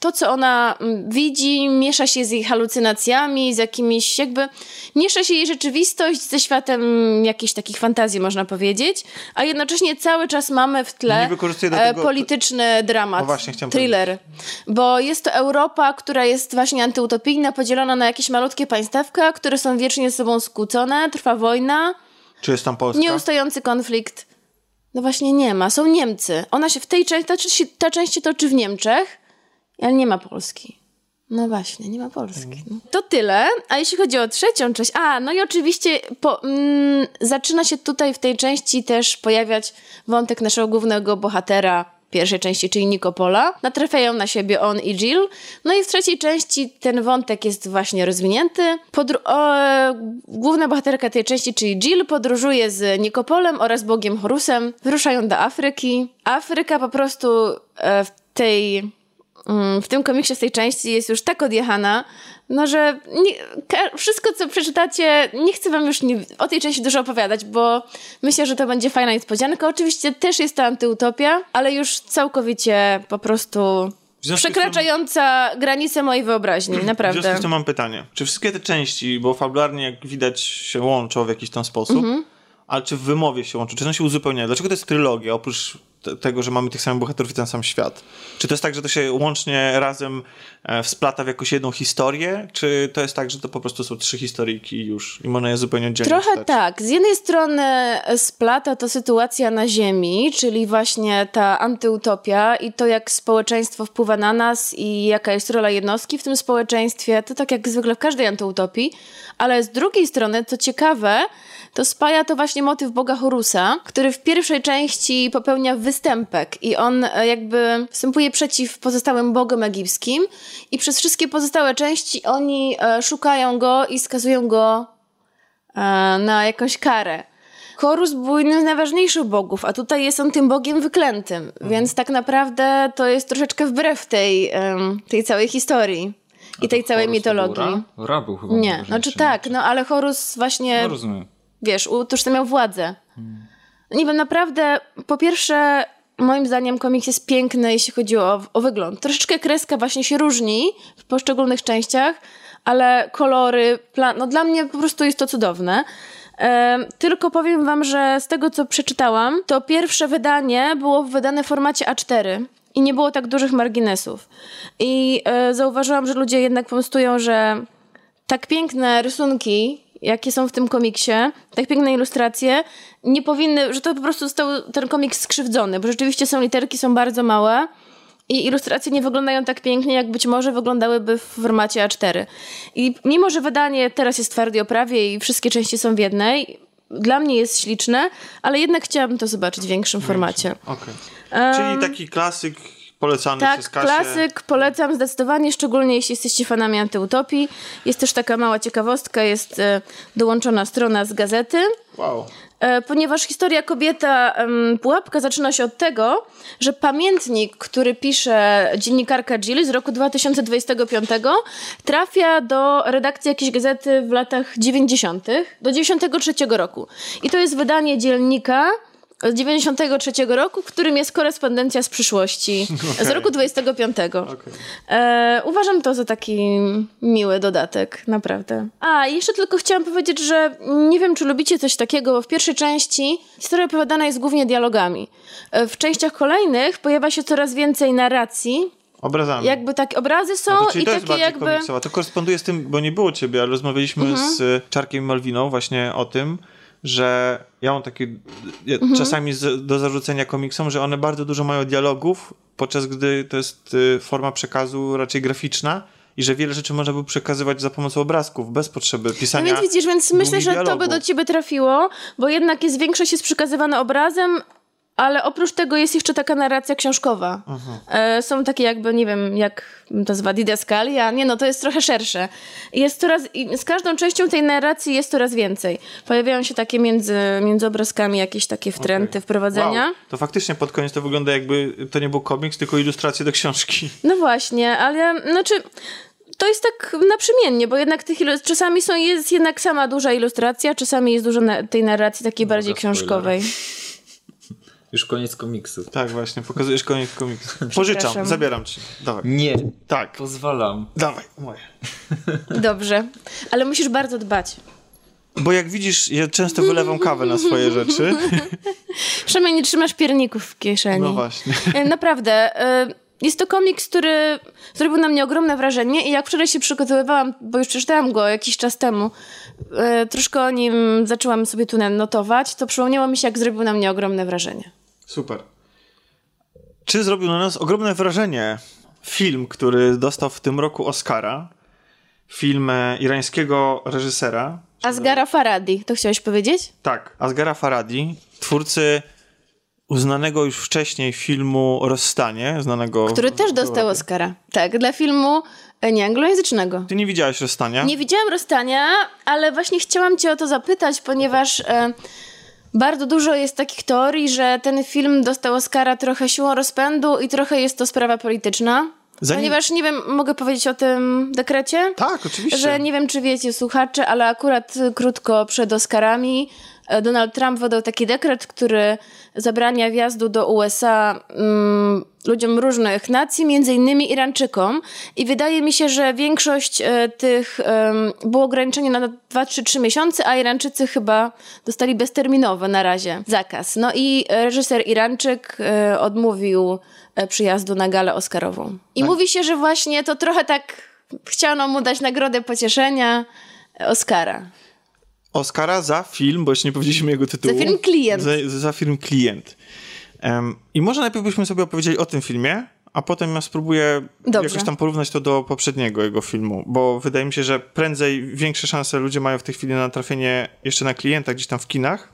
to, co ona widzi, miesza się z jej halucynacjami, z jakimiś jakby... Miesza się jej rzeczywistość ze światem jakichś takich fantazji, można powiedzieć, a jednocześnie cały czas mamy w tle tego... polityczny dramat, thriller. Powiedzieć. Bo jest to Europa, która jest właśnie antyutopijna, podzielona na jakieś malutkie państewka, które są wiecznie ze sobą skłócone, trwa wojna. Czy jest tam Polska? Nieustający konflikt. No właśnie nie ma, są Niemcy. Ona się w tej części, ta, ta część się toczy w Niemczech, ale nie ma Polski. No właśnie, nie ma Polski. No. To tyle, a jeśli chodzi o trzecią część, a no i oczywiście po, mm, zaczyna się tutaj w tej części też pojawiać wątek naszego głównego bohatera, pierwszej części, czyli Nikopola. Natrafiają na siebie on i Jill. No i w trzeciej części ten wątek jest właśnie rozwinięty. Podru- o, główna bohaterka tej części, czyli Jill, podróżuje z Nikopolem oraz Bogiem Horusem. Wyruszają do Afryki. Afryka po prostu e, w tej... w tym komiksie, w tej części jest już tak odjechana, no że nie, ka- wszystko, co przeczytacie, nie chcę wam już nie, o tej części dużo opowiadać, bo myślę, że to będzie fajna niespodzianka. Oczywiście też jest to antyutopia, ale już całkowicie po prostu przekraczająca tym... granicę mojej wyobraźni, naprawdę. W związku z tym mam pytanie. Czy wszystkie te części, bo fabularnie jak widać się łączą w jakiś tam sposób, mhm. ale czy w wymowie się łączą? Czy one się uzupełniają? Dlaczego to jest trylogia, oprócz te, tego, że mamy tych samych bohaterów i ten sam świat? Czy to jest tak, że to się łącznie razem e, wsplata w jakąś jedną historię? Czy to jest tak, że to po prostu są trzy historyjki już i można je zupełnie oddzielnie Trochę czytać? Tak. Z jednej strony splata to sytuacja na Ziemi, czyli właśnie ta antyutopia i to, jak społeczeństwo wpływa na nas i jaka jest rola jednostki w tym społeczeństwie. To tak jak zwykle w każdej antyutopii. Ale z drugiej strony, co ciekawe, to spaja to właśnie motyw Boga Horusa, który w pierwszej części popełnia występek i on jakby występuje przeciw pozostałym bogom egipskim i przez wszystkie pozostałe części oni e, szukają go i skazują go e, na jakąś karę. Horus był jednym z najważniejszych bogów, a tutaj jest on tym bogiem wyklętym, mhm. więc tak naprawdę to jest troszeczkę wbrew tej, e, tej całej historii. I tej całej Horus mitologii. Ra? Ra był chyba. Nie, znaczy tak, no ale Horus właśnie, no rozumiem. Wiesz, utożsamiał władzę. Hmm. Nie wiem, naprawdę, po pierwsze, moim zdaniem komiks jest piękny, jeśli chodzi o, o wygląd. Troszeczkę kreska właśnie się różni w poszczególnych częściach, ale kolory, plan, no dla mnie po prostu jest to cudowne. E, tylko powiem wam, że z tego, co przeczytałam, to pierwsze wydanie było wydane w formacie A cztery. I nie było tak dużych marginesów. I y, zauważyłam, że ludzie jednak pomstują, że tak piękne rysunki, jakie są w tym komiksie, tak piękne ilustracje, nie powinny, że to po prostu został ten komiks skrzywdzony, bo rzeczywiście są literki, są bardzo małe i ilustracje nie wyglądają tak pięknie, jak być może wyglądałyby w formacie A cztery. I mimo, że wydanie teraz jest w twardej oprawie i wszystkie części są w jednej, dla mnie jest śliczne, ale jednak chciałabym to zobaczyć w większym formacie. Okay. Um, Czyli taki klasyk polecany tak, przez Kasię. Tak, klasyk polecam zdecydowanie, szczególnie jeśli jesteście fanami antyutopii. Jest też taka mała ciekawostka, jest e, dołączona strona z gazety. Wow. E, ponieważ historia Kobieta em, Pułapka zaczyna się od tego, że pamiętnik, który pisze dziennikarka Jill z roku dwa tysiące dwudziestego piątego trafia do redakcji jakiejś gazety w latach dziewięćdziesiątych do dziewięćdziesiątego trzeciego roku. I to jest wydanie dziennika z dziewięćdziesiątego trzeciego roku, w którym jest korespondencja z przyszłości okay. z roku dwudziestego piątego. Okay. E, uważam to za taki miły dodatek, naprawdę. A, jeszcze tylko chciałam powiedzieć, że nie wiem, czy lubicie coś takiego, bo w pierwszej części historia opowiadana jest głównie dialogami. W częściach kolejnych pojawia się coraz więcej narracji. Obrazami. Jakby takie obrazy są no to, i to takie jakby... Komiksowa. To koresponduje z tym, bo nie było ciebie, ale rozmawialiśmy mhm. z Czarkiem Malwiną właśnie o tym, że ja mam takie ja mhm. czasami z, do zarzucenia komiksom, że one bardzo dużo mają dialogów, podczas gdy to jest y, forma przekazu raczej graficzna i że wiele rzeczy można by przekazywać za pomocą obrazków, bez potrzeby pisania. No więc widzisz, więc myślę, że dialogów. To by do ciebie trafiło, bo jednak jest większość jest przekazywana obrazem, ale oprócz tego jest jeszcze taka narracja książkowa. E, są takie jakby, nie wiem, jak to zwa didaskalia, nie no, to jest trochę szersze. Jest coraz, z każdą częścią tej narracji jest coraz więcej. Pojawiają się takie między, między obrazkami jakieś takie wtręty, okay. wprowadzenia. Wow. To faktycznie pod koniec to wygląda jakby to nie był komiks, tylko ilustracje do książki. No właśnie, ale znaczy... To jest tak naprzemiennie, bo jednak tych ilu... czasami są, jest jednak sama duża ilustracja, czasami jest dużo na... tej narracji takiej no, bardziej książkowej. Spoiler. Już koniec komiksu. Tak, właśnie, pokazujesz koniec komiksu. Pożyczam, zabieram ci. Dawaj. Nie, tak. Pozwalam. Dawaj, moje. Dobrze, ale musisz bardzo dbać. Bo jak widzisz, ja często wylewam kawę na swoje rzeczy. Przynajmniej nie trzymasz pierników w kieszeni. No właśnie. Naprawdę, jest to komiks, który zrobił na mnie ogromne wrażenie i jak wczoraj się przygotowywałam, bo już przeczytałam go jakiś czas temu, troszkę o nim zaczęłam sobie tu notować, to przypomniało mi się, jak zrobił na mnie ogromne wrażenie. Super. Czy zrobił na nas ogromne wrażenie film, który dostał w tym roku Oscara? Film irańskiego reżysera. Asghara Farhadi, to chciałeś powiedzieć? Tak, Asghara Farhadi, twórcy uznanego już wcześniej filmu Rozstanie, znanego... Który też dostał Oscara. Tak, dla filmu nieanglojęzycznego. Ty nie widziałaś Rozstania? Nie widziałam Rozstania, ale właśnie chciałam cię o to zapytać, ponieważ... E, Bardzo dużo jest takich teorii, że ten film dostał Oscara trochę siłą rozpędu i trochę jest to sprawa polityczna. Zanim... Ponieważ, nie wiem, mogę powiedzieć o tym dekrecie? Tak, oczywiście. Że nie wiem, czy wiecie słuchacze, ale akurat krótko przed Oscarami Donald Trump wydał taki dekret, który zabrania wjazdu do U S A um, ludziom różnych nacji, między innymi Irańczykom. I wydaje mi się, że większość e, tych um, było ograniczenie na dwa, trzy, trzy miesiące, a Irańczycy chyba dostali bezterminowo na razie zakaz. No i reżyser Irańczyk e, odmówił e, przyjazdu na galę oscarową. I tak. Mówi się, że właśnie to trochę tak chciano mu dać nagrodę pocieszenia Oscara. Oscara za film, bo jeszcze nie powiedzieliśmy jego tytułu. Za film Klient. Za, za film Klient. Um, I może najpierw byśmy sobie opowiedzieli o tym filmie, a potem ja spróbuję Dobrze. jakoś tam porównać to do poprzedniego jego filmu, bo wydaje mi się, że prędzej większe szanse ludzie mają w tej chwili na trafienie jeszcze na Klienta gdzieś tam w kinach.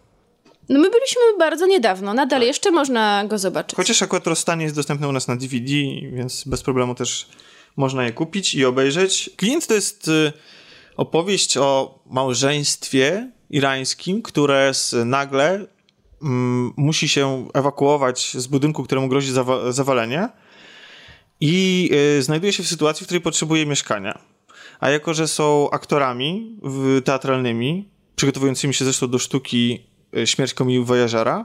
No my byliśmy bardzo niedawno, nadal tak. jeszcze można go zobaczyć. Chociaż akurat Rozstanie jest dostępne u nas na D V D, więc bez problemu też można je kupić i obejrzeć. Klient to jest opowieść o małżeństwie irańskim, które nagle mm, musi się ewakuować z budynku, któremu grozi zawa- zawalenie i y, znajduje się w sytuacji, w której potrzebuje mieszkania. A jako, że są aktorami w, teatralnymi, przygotowującymi się zresztą do sztuki y, Śmierć Komiwojażera,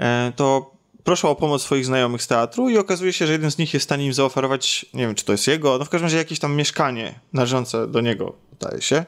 y, to proszą o pomoc swoich znajomych z teatru i okazuje się, że jeden z nich jest w stanie im zaoferować, nie wiem, czy to jest jego, no w każdym razie jakieś tam mieszkanie należące do niego, wydaje się.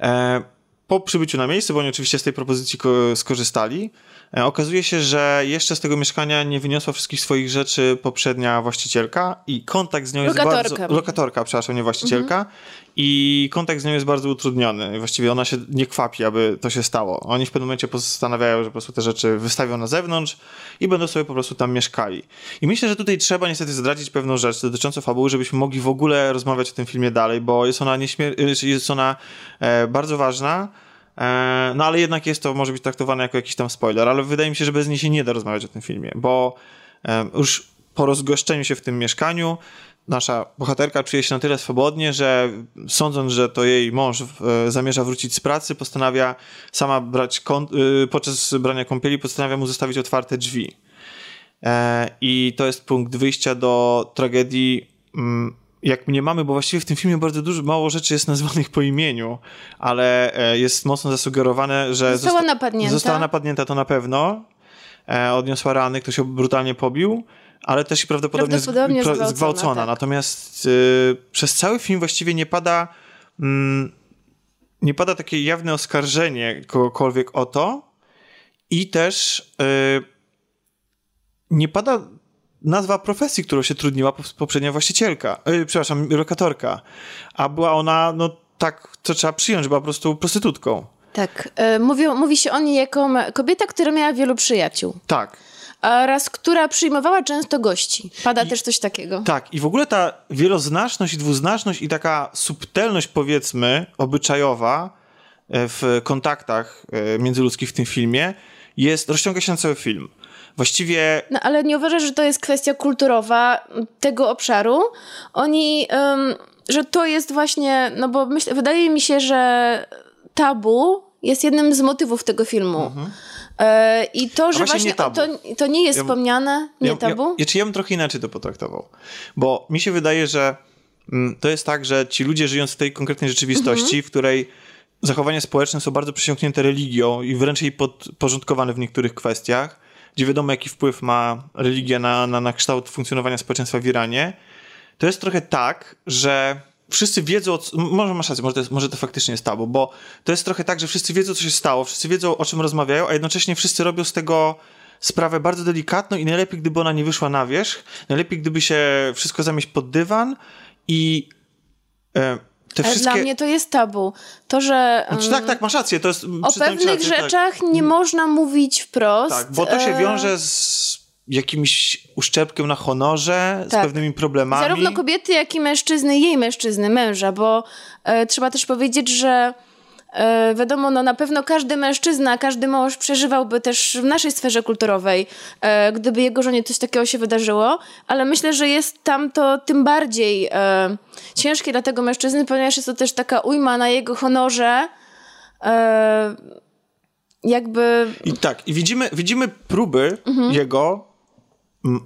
E, po przybyciu na miejsce, bo oni oczywiście z tej propozycji ko- skorzystali, e, okazuje się, że jeszcze z tego mieszkania nie wyniosła wszystkich swoich rzeczy poprzednia właścicielka i kontakt z nią jest bardzo... Lokatorka, przepraszam, nie właścicielka. Mhm. I kontakt z nią jest bardzo utrudniony. Właściwie ona się nie kwapi, aby to się stało. Oni w pewnym momencie postanawiają, że po prostu te rzeczy wystawią na zewnątrz i będą sobie po prostu tam mieszkali. I myślę, że tutaj trzeba niestety zdradzić pewną rzecz dotyczącą fabuły, żebyśmy mogli w ogóle rozmawiać o tym filmie dalej, bo jest ona, nieśmier- jest ona e, bardzo ważna, e, no ale jednak jest to, może być traktowane jako jakiś tam spoiler, ale wydaje mi się, że bez niej się nie da rozmawiać o tym filmie, bo e, już po rozgoszczeniu się w tym mieszkaniu nasza bohaterka czuje się na tyle swobodnie, że sądząc, że to jej mąż e, zamierza wrócić z pracy, postanawia sama brać, kąt, e, podczas brania kąpieli postanawia mu zostawić otwarte drzwi. E, I to jest punkt wyjścia do tragedii, m, jak mnie mamy, bo właściwie w tym filmie bardzo dużo, mało rzeczy jest nazwanych po imieniu, ale e, jest mocno zasugerowane, że została, zosta- napadnięta. została napadnięta, to na pewno. E, odniosła rany, ktoś ją brutalnie pobił. Ale też i prawdopodobnie, prawdopodobnie zgwałcona. zgwałcona. Tak. Natomiast y, przez cały film właściwie nie pada mm, nie pada takie jawne oskarżenie kogokolwiek o to i też y, nie pada nazwa profesji, którą się trudniła poprzednia właścicielka, y, przepraszam, lokatorka, a była ona no tak, co trzeba przyjąć, była po prostu prostytutką. Tak. Y, mówi, mówi się o niej jako kobieta, która miała wielu przyjaciół. Tak. Oraz która przyjmowała często gości. Pada I, też coś takiego. Tak, i w ogóle ta wieloznaczność i dwuznaczność i taka subtelność, powiedzmy, obyczajowa w kontaktach międzyludzkich w tym filmie jest, rozciąga się na cały film. Właściwie... No ale nie uważasz, że to jest kwestia kulturowa tego obszaru? Oni, um, że to jest właśnie, no bo myśl, wydaje mi się, że tabu jest jednym z motywów tego filmu. Mhm. I to, że właśnie, właśnie nie to, to nie jest ja, wspomniane, nie ja, tabu? Ja, ja, ja bym trochę inaczej to potraktował, bo mi się wydaje, że mm, to jest tak, że ci ludzie żyjąc w tej konkretnej rzeczywistości, mm-hmm. w której zachowania społeczne są bardzo przysiągnięte religią i wręcz jej podporządkowane w niektórych kwestiach, gdzie wiadomo jaki wpływ ma religia na, na, na kształt funkcjonowania społeczeństwa w Iranie, to jest trochę tak, że wszyscy wiedzą, co, może masz rację, może to, jest, może to faktycznie jest tabu, bo to jest trochę tak, że wszyscy wiedzą, co się stało, wszyscy wiedzą, o czym rozmawiają, a jednocześnie wszyscy robią z tego sprawę bardzo delikatną i najlepiej, gdyby ona nie wyszła na wierzch, najlepiej, gdyby się wszystko zamieść pod dywan i e, te Ale wszystkie... Dla mnie to jest tabu. To, że... Um, znaczy, tak, tak, masz rację. To jest, o pewnych rację, rzeczach tak. nie można mówić wprost. Tak, bo to się wiąże z... jakimś uszczerbkiem na honorze, tak. z pewnymi problemami. Zarówno kobiety, jak i mężczyzny, jej mężczyzny, męża, bo e, trzeba też powiedzieć, że e, wiadomo, no na pewno każdy mężczyzna, każdy mąż przeżywałby też w naszej sferze kulturowej, e, gdyby jego żonie coś takiego się wydarzyło, ale myślę, że jest tam to tym bardziej e, ciężkie dla tego mężczyzny, ponieważ jest to też taka ujma na jego honorze, e, jakby... I tak, i widzimy, widzimy próby mhm. jego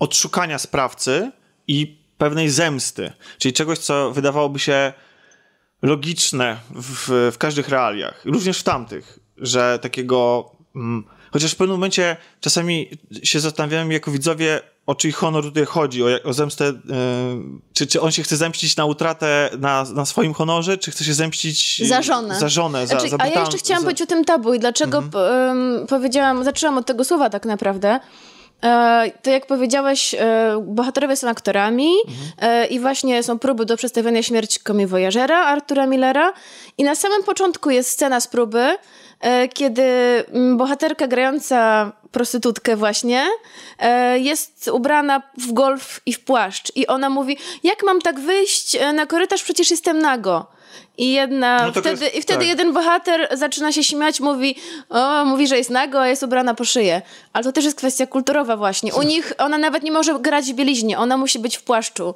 odszukania sprawcy i pewnej zemsty, czyli czegoś, co wydawałoby się logiczne w, w każdych realiach, również w tamtych. że takiego... Mm, chociaż w pewnym momencie czasami się zastanawiałem jako widzowie, o czyj honor tutaj chodzi, o, o zemstę, yy, czy, czy on się chce zemścić na utratę na, na swoim honorze, czy chce się zemścić za żonę. Za żonę znaczy, za, za a ja jeszcze chciałam za... powiedzieć o tym tabu i dlaczego mhm. p- ym, powiedziałam, zaczęłam od tego słowa tak naprawdę. To jak powiedziałeś, bohaterowie są aktorami mhm. i właśnie są próby do przedstawienia Śmierci Komiwojażera Artura Millera i na samym początku jest scena z próby, kiedy bohaterka grająca prostytutkę właśnie jest ubrana w golf i w płaszcz i ona mówi, jak mam tak wyjść na korytarz, przecież jestem nago. I, jedna, no wtedy, jest, i wtedy tak. jeden bohater zaczyna się śmiać, mówi, o, mówi, że jest nago, a jest ubrana po szyję. Ale to też jest kwestia kulturowa właśnie. U nich ona nawet nie może grać w bieliźnie, ona musi być w płaszczu.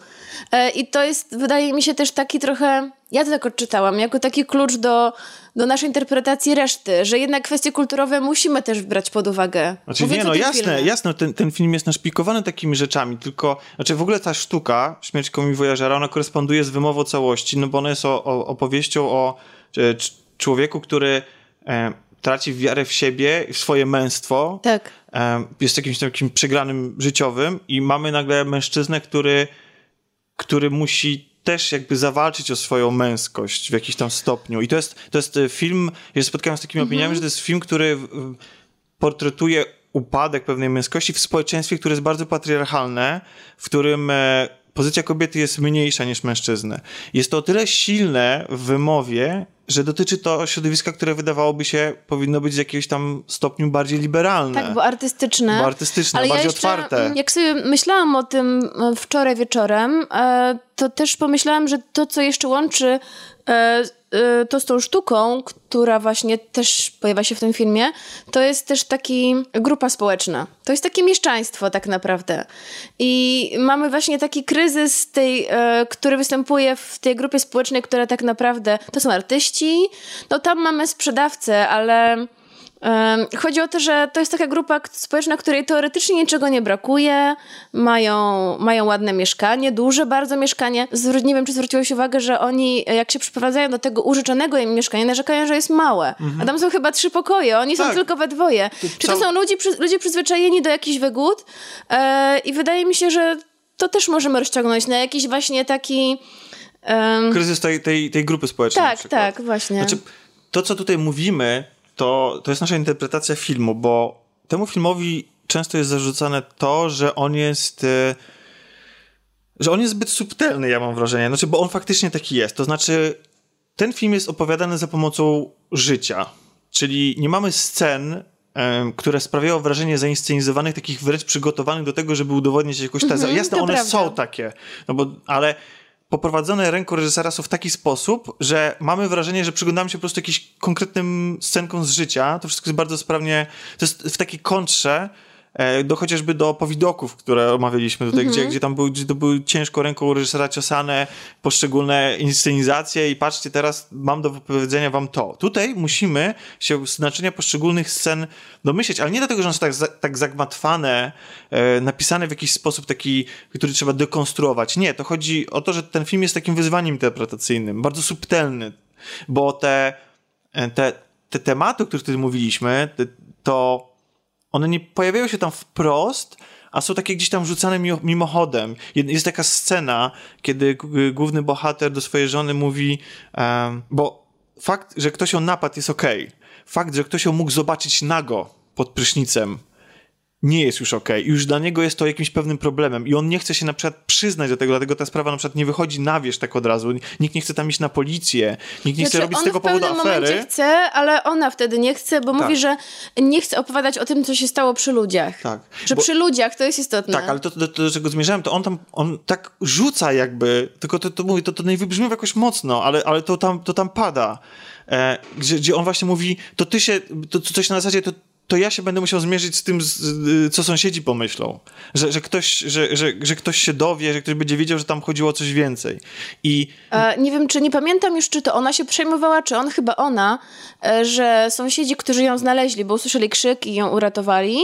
E, I to jest, wydaje mi się, też taki trochę, ja to tak odczytałam, jako taki klucz do, do naszej interpretacji reszty, że jednak kwestie kulturowe musimy też brać pod uwagę. Znaczy, Mówiąc nie, no jasne, filmie. jasne, ten, ten film jest naszpikowany takimi rzeczami, tylko, znaczy w ogóle ta sztuka, Śmierć Komiwojażera, ona koresponduje z wymową całości, no bo ona jest o, o, o opowieścią o człowieku, który e, traci wiarę w siebie, w swoje męstwo. Tak. E, jest jakimś takim przegranym życiowym i mamy nagle mężczyznę, który, który musi też jakby zawalczyć o swoją męskość w jakimś tam stopniu. I to jest, to jest film, ja się spotkałem z takimi mhm. opiniami, że to jest film, który portretuje upadek pewnej męskości w społeczeństwie, które jest bardzo patriarchalne, w którym e, pozycja kobiety jest mniejsza niż mężczyzny. Jest to o tyle silne w wymowie, że dotyczy to środowiska, które wydawałoby się powinno być w jakimś tam stopniu bardziej liberalne. Tak, bo artystyczne. Bo artystyczne, ale bardziej ja jeszcze, otwarte. Jak sobie myślałam o tym wczoraj wieczorem, to też pomyślałam, że to, co jeszcze łączy to z tą sztuką, która właśnie też pojawia się w tym filmie, to jest też taki grupa społeczna. To jest takie mieszczaństwo tak naprawdę. I mamy właśnie taki kryzys, tej, który występuje w tej grupie społecznej, która tak naprawdę, to są artyści, no tam mamy sprzedawcę, ale... Chodzi o to, że to jest taka grupa społeczna, której teoretycznie niczego nie brakuje, mają, mają ładne mieszkanie, duże bardzo mieszkanie. Nie wiem, czy zwróciłeś uwagę, że oni jak się przyprowadzają do tego użyczonego im mieszkania, narzekają, że jest małe. Mhm. A tam są chyba trzy pokoje, oni tak. są tylko we dwoje. To Czyli to są ludzie, ludzie przyzwyczajeni do jakichś wygód yy, i wydaje mi się, że to też możemy rozciągnąć na jakiś właśnie taki... Yy... Kryzys tej, tej, tej grupy społecznej. Tak, tak, właśnie. Znaczy, to, co tutaj mówimy... To, to jest nasza interpretacja filmu, bo temu filmowi często jest zarzucane to, że on jest że on jest zbyt subtelny, ja mam wrażenie, znaczy, bo on faktycznie taki jest. To znaczy, ten film jest opowiadany za pomocą życia, czyli nie mamy scen, które sprawiają wrażenie zainscenizowanych, takich wręcz przygotowanych do tego, żeby udowodnić jakąś tezę. Mhm, Jasne, one prawda. są takie, no bo, ale poprowadzone ręką reżysera są w taki sposób, że mamy wrażenie, że przyglądamy się po prostu jakimś konkretnym scenkom z życia. To wszystko jest bardzo sprawnie, to jest w takiej kontrze do chociażby do powidoków, które omawialiśmy tutaj, mm-hmm. gdzie, gdzie tam były, gdzie to były ciężko ręką reżysera ciosane poszczególne inscenizacje i patrzcie, teraz mam do powiedzenia wam to. Tutaj musimy się znaczenia poszczególnych scen domyśleć, ale nie dlatego, że one są tak, za, tak zagmatwane, e, napisane w jakiś sposób taki, który trzeba dekonstruować. Nie, to chodzi o to, że ten film jest takim wyzwaniem interpretacyjnym, bardzo subtelny, bo te, te, te tematy, o których tutaj mówiliśmy, te, to one nie pojawiają się tam wprost, a są takie gdzieś tam rzucane mimochodem. Jest taka scena, kiedy główny bohater do swojej żony mówi, um, bo fakt, że ktoś ją napadł, jest okej. Okay. Fakt, że ktoś ją mógł zobaczyć nago pod prysznicem, nie jest już okej. Okay. Już dla niego jest to jakimś pewnym problemem i on nie chce się na przykład przyznać do tego, dlatego ta sprawa na przykład nie wychodzi na wierzch tak od razu. Nikt nie chce tam iść na policję, nikt nie znaczy, chce robić z tego powodu afery. On w pewnym momencie chce, ale ona wtedy nie chce, bo tak. mówi, że nie chce opowiadać o tym, co się stało przy ludziach. Tak. Że bo, przy ludziach to jest istotne. Tak, ale to, do, do czego zmierzałem, to on tam on tak rzuca jakby, tylko to, to mówię, to, to nie wybrzmiewa jakoś mocno, ale, ale to, tam, to tam pada. E, gdzie, gdzie on właśnie mówi, to ty się, to, to coś na zasadzie, to to ja się będę musiał zmierzyć z tym, co sąsiedzi pomyślą. Że, że, ktoś, że, że, że ktoś się dowie, że ktoś będzie wiedział, że tam chodziło o coś więcej. I... E, nie wiem, czy nie pamiętam już, czy to ona się przejmowała, czy on, chyba ona, e, że sąsiedzi, którzy ją znaleźli, bo usłyszeli krzyk i ją uratowali,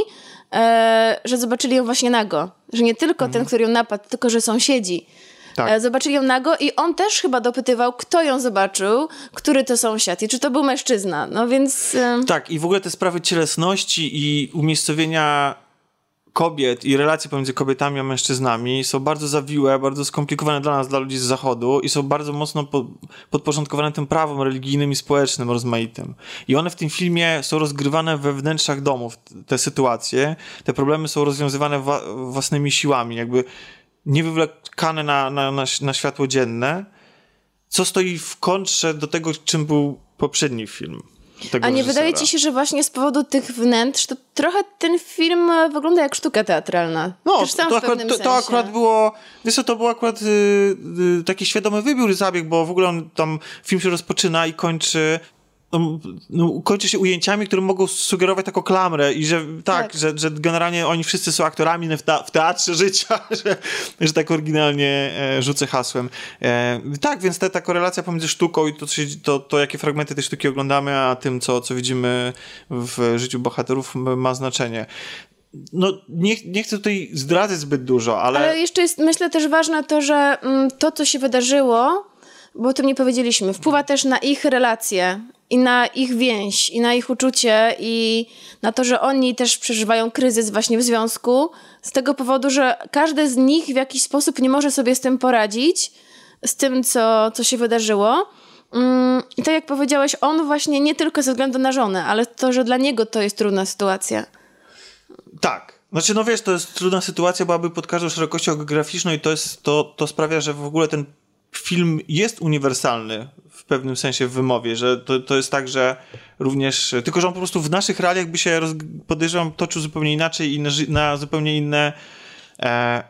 e, że zobaczyli ją właśnie nago. Że nie tylko mm. ten, który ją napadł, tylko że sąsiedzi. Tak. Zobaczyli ją nago i on też chyba dopytywał, kto ją zobaczył, który to sąsiad i czy to był mężczyzna. No więc... Tak, i w ogóle te sprawy cielesności i umiejscowienia kobiet i relacje pomiędzy kobietami a mężczyznami są bardzo zawiłe, bardzo skomplikowane dla nas, dla ludzi z zachodu i są bardzo mocno po, podporządkowane tym prawom religijnym i społecznym rozmaitym. I one w tym filmie są rozgrywane we wnętrzach domów, te sytuacje, te problemy są rozwiązywane wa, własnymi siłami, jakby nie wywlekane na, na, na, na światło dzienne, co stoi w kontrze do tego, czym był poprzedni film. A nie reżysera. Wydaje ci się, że właśnie z powodu tych wnętrz to trochę ten film wygląda jak sztuka teatralna? No, Też sam to, w akurat, to, to akurat było, wiesz co, to był akurat y, y, taki świadomy wybór, zabieg, bo w ogóle on tam, film się rozpoczyna i kończy no, no, kończy się ujęciami, które mogą sugerować taką klamrę i że tak, tak. Że, że generalnie oni wszyscy są aktorami w teatrze życia, że, że tak oryginalnie e, rzucę hasłem. E, tak, więc ta, ta korelacja pomiędzy sztuką i to, to, to, to, jakie fragmenty tej sztuki oglądamy, a tym, co, co widzimy w życiu bohaterów, ma znaczenie. No, nie, nie chcę tutaj zdradzać zbyt dużo, ale... Ale jeszcze jest, myślę, też ważne to, że mm, to, co się wydarzyło, bo o tym nie powiedzieliśmy, wpływa też na ich relacje i na ich więź, i na ich uczucie, i na to, że oni też przeżywają kryzys właśnie w związku, z tego powodu, że każdy z nich w jakiś sposób nie może sobie z tym poradzić, z tym, co, co się wydarzyło. I tak jak powiedziałeś, on właśnie nie tylko ze względu na żonę, ale to, że dla niego to jest trudna sytuacja. Tak. Znaczy, no wiesz, to jest trudna sytuacja, byłaby pod każdą szerokością geograficzną i to, jest, to, to sprawia, że w ogóle ten film jest uniwersalny w pewnym sensie w wymowie, że to, to jest tak, że również, tylko że on po prostu w naszych realiach by się, roz, podejrzewam, toczył zupełnie inaczej i na, na zupełnie inne e,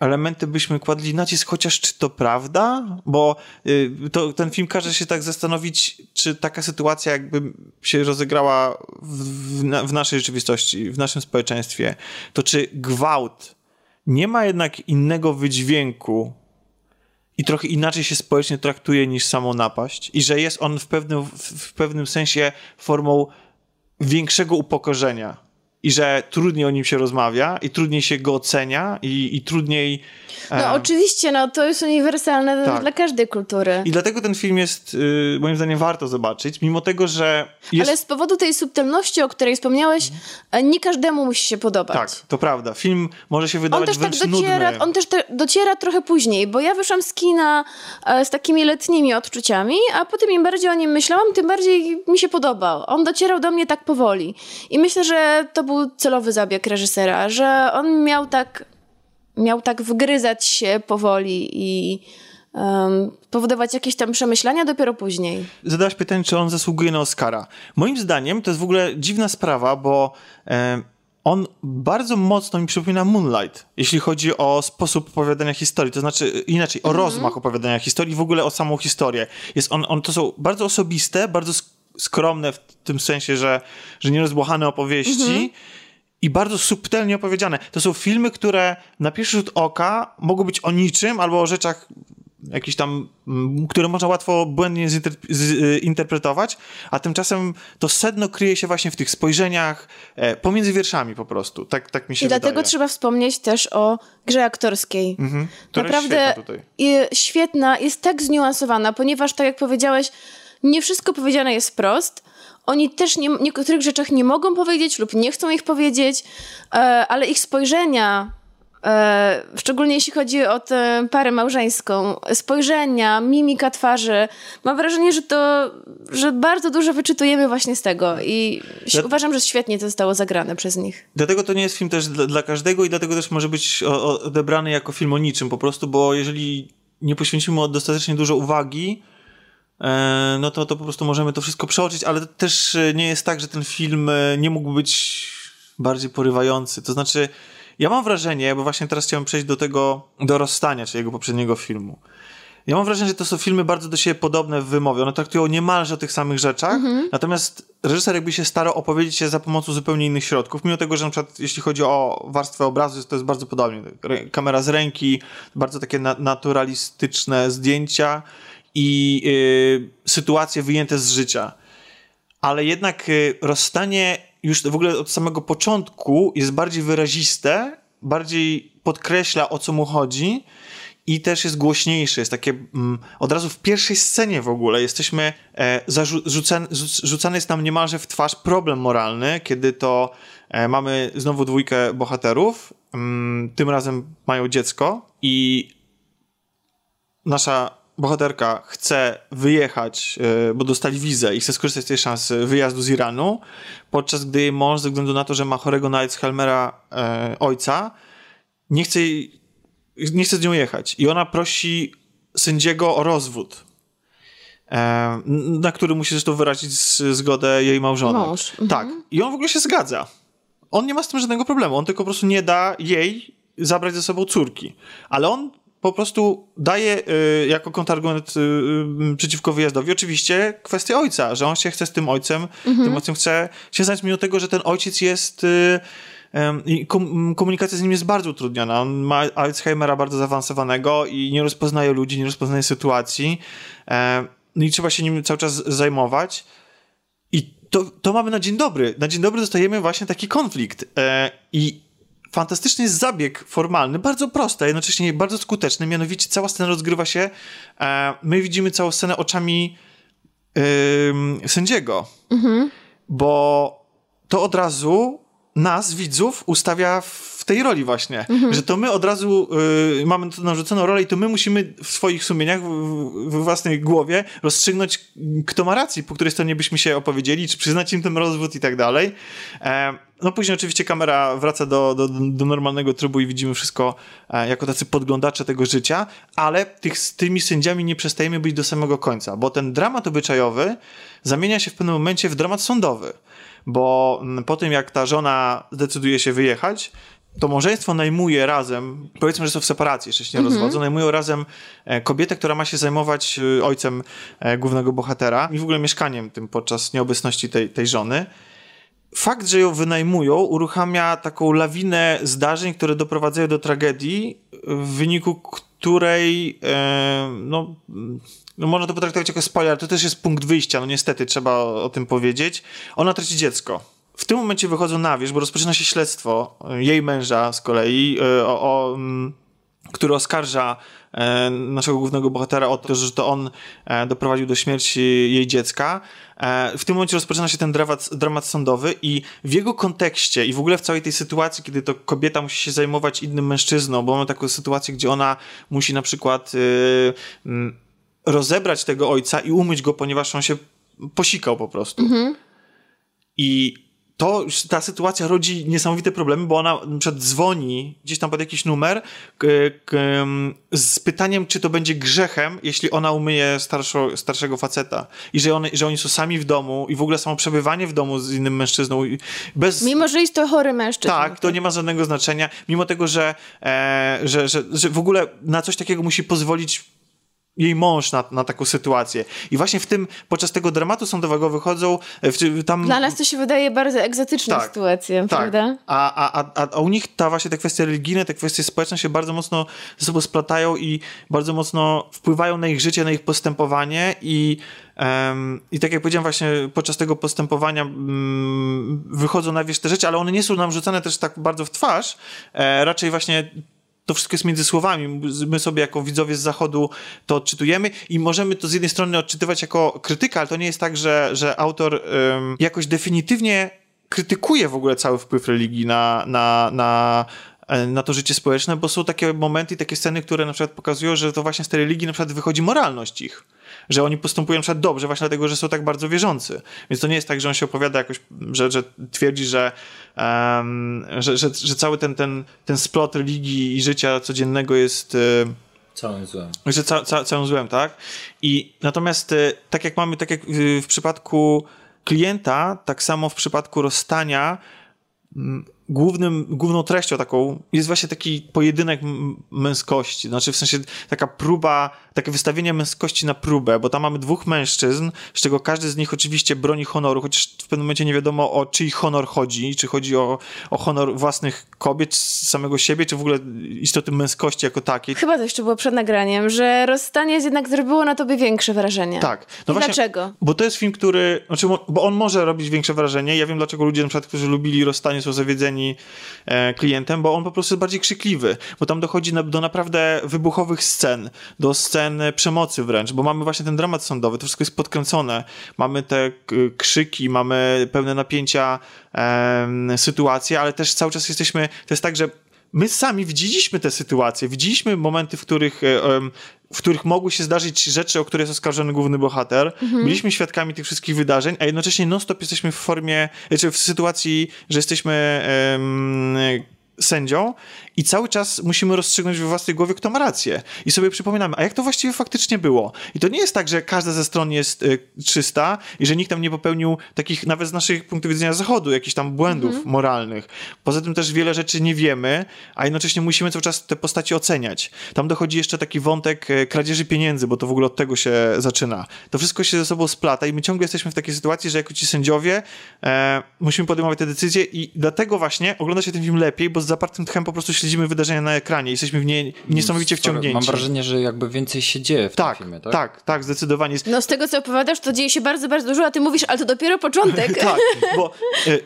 elementy byśmy kładli nacisk, chociaż czy to prawda? Bo y, to, ten film każe się tak zastanowić, czy taka sytuacja jakby się rozegrała w, w, na, w naszej rzeczywistości, w naszym społeczeństwie, to czy gwałt nie ma jednak innego wydźwięku i trochę inaczej się społecznie traktuje niż samą napaść i że jest on w pewnym, w pewnym sensie formą większego upokorzenia i że trudniej o nim się rozmawia i trudniej się go ocenia i, i trudniej... No e... oczywiście, no to jest uniwersalne tak. dla każdej kultury. I dlatego ten film jest, y, moim zdaniem, warto zobaczyć, mimo tego, że... Jest... Ale z powodu tej subtelności, o której wspomniałeś, mm. nie każdemu musi się podobać. Tak, to prawda. Film może się wydawać on też wręcz tak dociera, nudny. On też te, dociera trochę później, bo ja wyszłam z kina e, z takimi letnimi odczuciami, a potem im bardziej o nim myślałam, tym bardziej mi się podobał. On docierał do mnie tak powoli. I myślę, że to był celowy zabieg reżysera, że on miał tak, miał tak wgryzać się powoli i um, powodować jakieś tam przemyślenia dopiero później. Zadałaś pytanie, czy on zasługuje na Oscara. Moim zdaniem to jest w ogóle dziwna sprawa, bo e, on bardzo mocno mi przypomina Moonlight, jeśli chodzi o sposób opowiadania historii, to znaczy inaczej, o mm-hmm. rozmach opowiadania historii, w ogóle o samą historię. Jest on, on, to są bardzo osobiste, bardzo skromne w tym sensie, że, że nierozbłahane opowieści mm-hmm. i bardzo subtelnie opowiedziane. To są filmy, które na pierwszy rzut oka mogą być o niczym albo o rzeczach jakieś tam, które można łatwo błędnie zinterpretować, a tymczasem to sedno kryje się właśnie w tych spojrzeniach e, pomiędzy wierszami po prostu. Tak, tak mi się I wydaje. I dlatego trzeba wspomnieć też o grze aktorskiej. Mm-hmm. Naprawdę jest świetna, tutaj. I świetna, jest tak zniuansowana, ponieważ tak jak powiedziałeś, nie wszystko powiedziane jest wprost. Oni też nie, niektórych rzeczach nie mogą powiedzieć lub nie chcą ich powiedzieć, e, ale ich spojrzenia, e, szczególnie jeśli chodzi o tę parę małżeńską, spojrzenia, mimika twarzy, mam wrażenie, że to, że bardzo dużo wyczytujemy właśnie z tego i Dla... uważam, że świetnie to zostało zagrane przez nich. Dlatego to nie jest film też dla, dla każdego i dlatego też może być o, odebrany jako film o niczym po prostu, bo jeżeli nie poświęcimy dostatecznie dużo uwagi, no to, to po prostu możemy to wszystko przeoczyć, ale też nie jest tak, że ten film nie mógł być bardziej porywający. To znaczy, ja mam wrażenie, bo właśnie teraz chciałem przejść do tego, do Rozstania, czyli jego poprzedniego filmu. Ja mam wrażenie, że to są filmy bardzo do siebie podobne w wymowie. One traktują niemalże o tych samych rzeczach, mhm. natomiast reżyser jakby się starał opowiedzieć je za pomocą zupełnie innych środków, mimo tego, że na przykład jeśli chodzi o warstwę obrazu, to jest bardzo podobnie. Kamera z ręki, bardzo takie na- naturalistyczne zdjęcia, i y, sytuacje wyjęte z życia. Ale jednak y, Rozstanie już w ogóle od samego początku jest bardziej wyraziste, bardziej podkreśla, o co mu chodzi i też jest głośniejszy, jest takie... Mm, od razu w pierwszej scenie w ogóle jesteśmy... E, zarzucany, rzucany jest nam niemalże w twarz problem moralny, kiedy to e, mamy znowu dwójkę bohaterów, mm, tym razem mają dziecko i nasza bohaterka chce wyjechać, e, bo dostali wizę i chce skorzystać z tej szansy wyjazdu z Iranu, podczas gdy jej mąż, ze względu na to, że ma chorego na Alzheimera e, ojca, nie chce jej... nie chce z nią jechać i ona prosi sędziego o rozwód, na który musi zresztą wyrazić zgodę jej małżonek. Mąż. Tak. Mhm. I on w ogóle się zgadza. On nie ma z tym żadnego problemu. On tylko po prostu nie da jej zabrać ze sobą córki. Ale on po prostu daje y, jako kontrargument y, y, przeciwko wyjazdowi oczywiście kwestię ojca, że on się chce z tym ojcem, mhm. tym ojcem chce się znać mimo tego, że ten ojciec jest... Y, I komunikacja z nim jest bardzo utrudniona. On ma Alzheimera bardzo zaawansowanego i nie rozpoznaje ludzi, nie rozpoznaje sytuacji. No i trzeba się nim cały czas zajmować. I to, to mamy na dzień dobry. Na dzień dobry dostajemy właśnie taki konflikt. I fantastyczny jest zabieg formalny, bardzo prosty, a jednocześnie bardzo skuteczny. Mianowicie cała scena rozgrywa się... My widzimy całą scenę oczami sędziego. Mhm. Bo to od razu... nas, widzów, ustawia w tej roli właśnie, mhm. że to my od razu y, mamy to narzuconą rolę i to my musimy w swoich sumieniach, w, w własnej głowie rozstrzygnąć, kto ma rację, po której stronie byśmy się opowiedzieli, czy przyznać im ten rozwód i tak dalej. E, no później oczywiście kamera wraca do, do, do normalnego trybu i widzimy wszystko e, jako tacy podglądacze tego życia, ale tych, z tymi sędziami nie przestajemy być do samego końca, bo ten dramat obyczajowy zamienia się w pewnym momencie w dramat sądowy. Bo po tym, jak ta żona zdecyduje się wyjechać, to małżeństwo najmuje razem, powiedzmy, że są w separacji, jeszcze się nie rozwodzą, mm-hmm. najmują razem kobietę, która ma się zajmować ojcem głównego bohatera i w ogóle mieszkaniem tym podczas nieobecności tej, tej żony. Fakt, że ją wynajmują, uruchamia taką lawinę zdarzeń, które doprowadzają do tragedii, w wyniku której e, no... No można to potraktować jako spoiler, to też jest punkt wyjścia, no niestety trzeba o, o tym powiedzieć. Ona traci dziecko. W tym momencie wychodzą na wierzch, bo rozpoczyna się śledztwo jej męża z kolei, o, o, który oskarża naszego głównego bohatera o to, że to on doprowadził do śmierci jej dziecka. W tym momencie rozpoczyna się ten dramat, dramat sądowy i w jego kontekście i w ogóle w całej tej sytuacji, kiedy to kobieta musi się zajmować innym mężczyzną, bo mamy taką sytuację, gdzie ona musi na przykład... Yy, rozebrać tego ojca i umyć go, ponieważ on się posikał po prostu. Mm-hmm. I to, ta sytuacja rodzi niesamowite problemy, bo ona na przykład dzwoni gdzieś tam pod jakiś numer k- k- z pytaniem, czy to będzie grzechem, jeśli ona umyje starszo, starszego faceta. I że, one, że oni są sami w domu i w ogóle samo przebywanie w domu z innym mężczyzną. Bez... Mimo, że jest to chory mężczyzna. Tak, to nie ma żadnego znaczenia. Mimo tego, że, e, że, że, że w ogóle na coś takiego musi pozwolić jej mąż na, na taką sytuację. I właśnie w tym, podczas tego dramatu sądowego wychodzą w, tam... Dla nas to się wydaje bardzo egzotyczna tak, sytuacja, tak. prawda? A, a, a, a u nich ta właśnie te kwestie religijne, te kwestie społeczne się bardzo mocno ze sobą splatają i bardzo mocno wpływają na ich życie, na ich postępowanie i um, i tak jak powiedziałem właśnie podczas tego postępowania um, wychodzą na wierzch te rzeczy, ale one nie są nam rzucane też tak bardzo w twarz. E, raczej właśnie to wszystko jest między słowami. My sobie jako widzowie z zachodu to odczytujemy i możemy to z jednej strony odczytywać jako krytyka, ale to nie jest tak, że, że autor ym, jakoś definitywnie krytykuje w ogóle cały wpływ religii na, na, na, na to życie społeczne, bo są takie momenty i takie sceny, które na przykład pokazują, że to właśnie z tej religii na przykład wychodzi moralność ich. Że oni postępują na przykład dobrze właśnie dlatego, że są tak bardzo wierzący. Więc to nie jest tak, że on się opowiada jakoś, że, że twierdzi, że, um, że, że, że cały ten, ten, ten splot religii i życia codziennego jest... Y- Całym złem. Że ca- ca- całym złem, tak? I natomiast y- tak jak mamy, tak jak y- w przypadku klienta, tak samo w przypadku rozstania y- głównym, główną treścią taką jest właśnie taki pojedynek męskości, znaczy w sensie taka próba, takie wystawienie męskości na próbę, bo tam mamy dwóch mężczyzn, z czego każdy z nich oczywiście broni honoru, chociaż w pewnym momencie nie wiadomo o czyj honor chodzi, czy chodzi o, o honor własnych kobiet, samego siebie, czy w ogóle istoty męskości jako takiej. Chyba to jeszcze było przed nagraniem, że rozstanie jednak zrobiło na tobie większe wrażenie. Tak. No właśnie, dlaczego? Bo to jest film, który, znaczy, bo on może robić większe wrażenie, ja wiem dlaczego ludzie na przykład, którzy lubili rozstanie, są zawiedzeni e, klientem, bo on po prostu jest bardziej krzykliwy, bo tam dochodzi na, do naprawdę wybuchowych scen, do scen przemocy wręcz, bo mamy właśnie ten dramat sądowy, to wszystko jest podkręcone, mamy te krzyki, mamy pełne napięcia e, sytuacje, ale też cały czas jesteśmy, to jest tak, że my sami widzieliśmy te sytuacje, widzieliśmy momenty, w których, w których mogły się zdarzyć rzeczy, o które jest oskarżony główny bohater. Mhm. Byliśmy świadkami tych wszystkich wydarzeń, a jednocześnie non-stop jesteśmy w formie, znaczy w sytuacji, że jesteśmy um, sędzią i cały czas musimy rozstrzygnąć we własnej głowie, kto ma rację. I sobie przypominamy, a jak to właściwie faktycznie było? I to nie jest tak, że każda ze stron jest y, czysta i że nikt tam nie popełnił takich, nawet z naszych punktów widzenia zachodu, jakichś tam błędów mm-hmm. moralnych. Poza tym też wiele rzeczy nie wiemy, a jednocześnie musimy cały czas te postaci oceniać. Tam dochodzi jeszcze taki wątek y, kradzieży pieniędzy, bo to w ogóle od tego się zaczyna. To wszystko się ze sobą splata i my ciągle jesteśmy w takiej sytuacji, że jako ci sędziowie y, musimy podejmować te decyzje i dlatego właśnie ogląda się ten film lepiej, bo z zapartym tchem po prostu widzimy wydarzenia na ekranie, jesteśmy w niej niesamowicie wciągnięci. Mam wrażenie, że jakby więcej się dzieje w tak, tym filmie, tak? Tak, tak, zdecydowanie. No z tego, co opowiadasz, to dzieje się bardzo, bardzo dużo, a ty mówisz, ale to dopiero początek. Tak, bo... Y-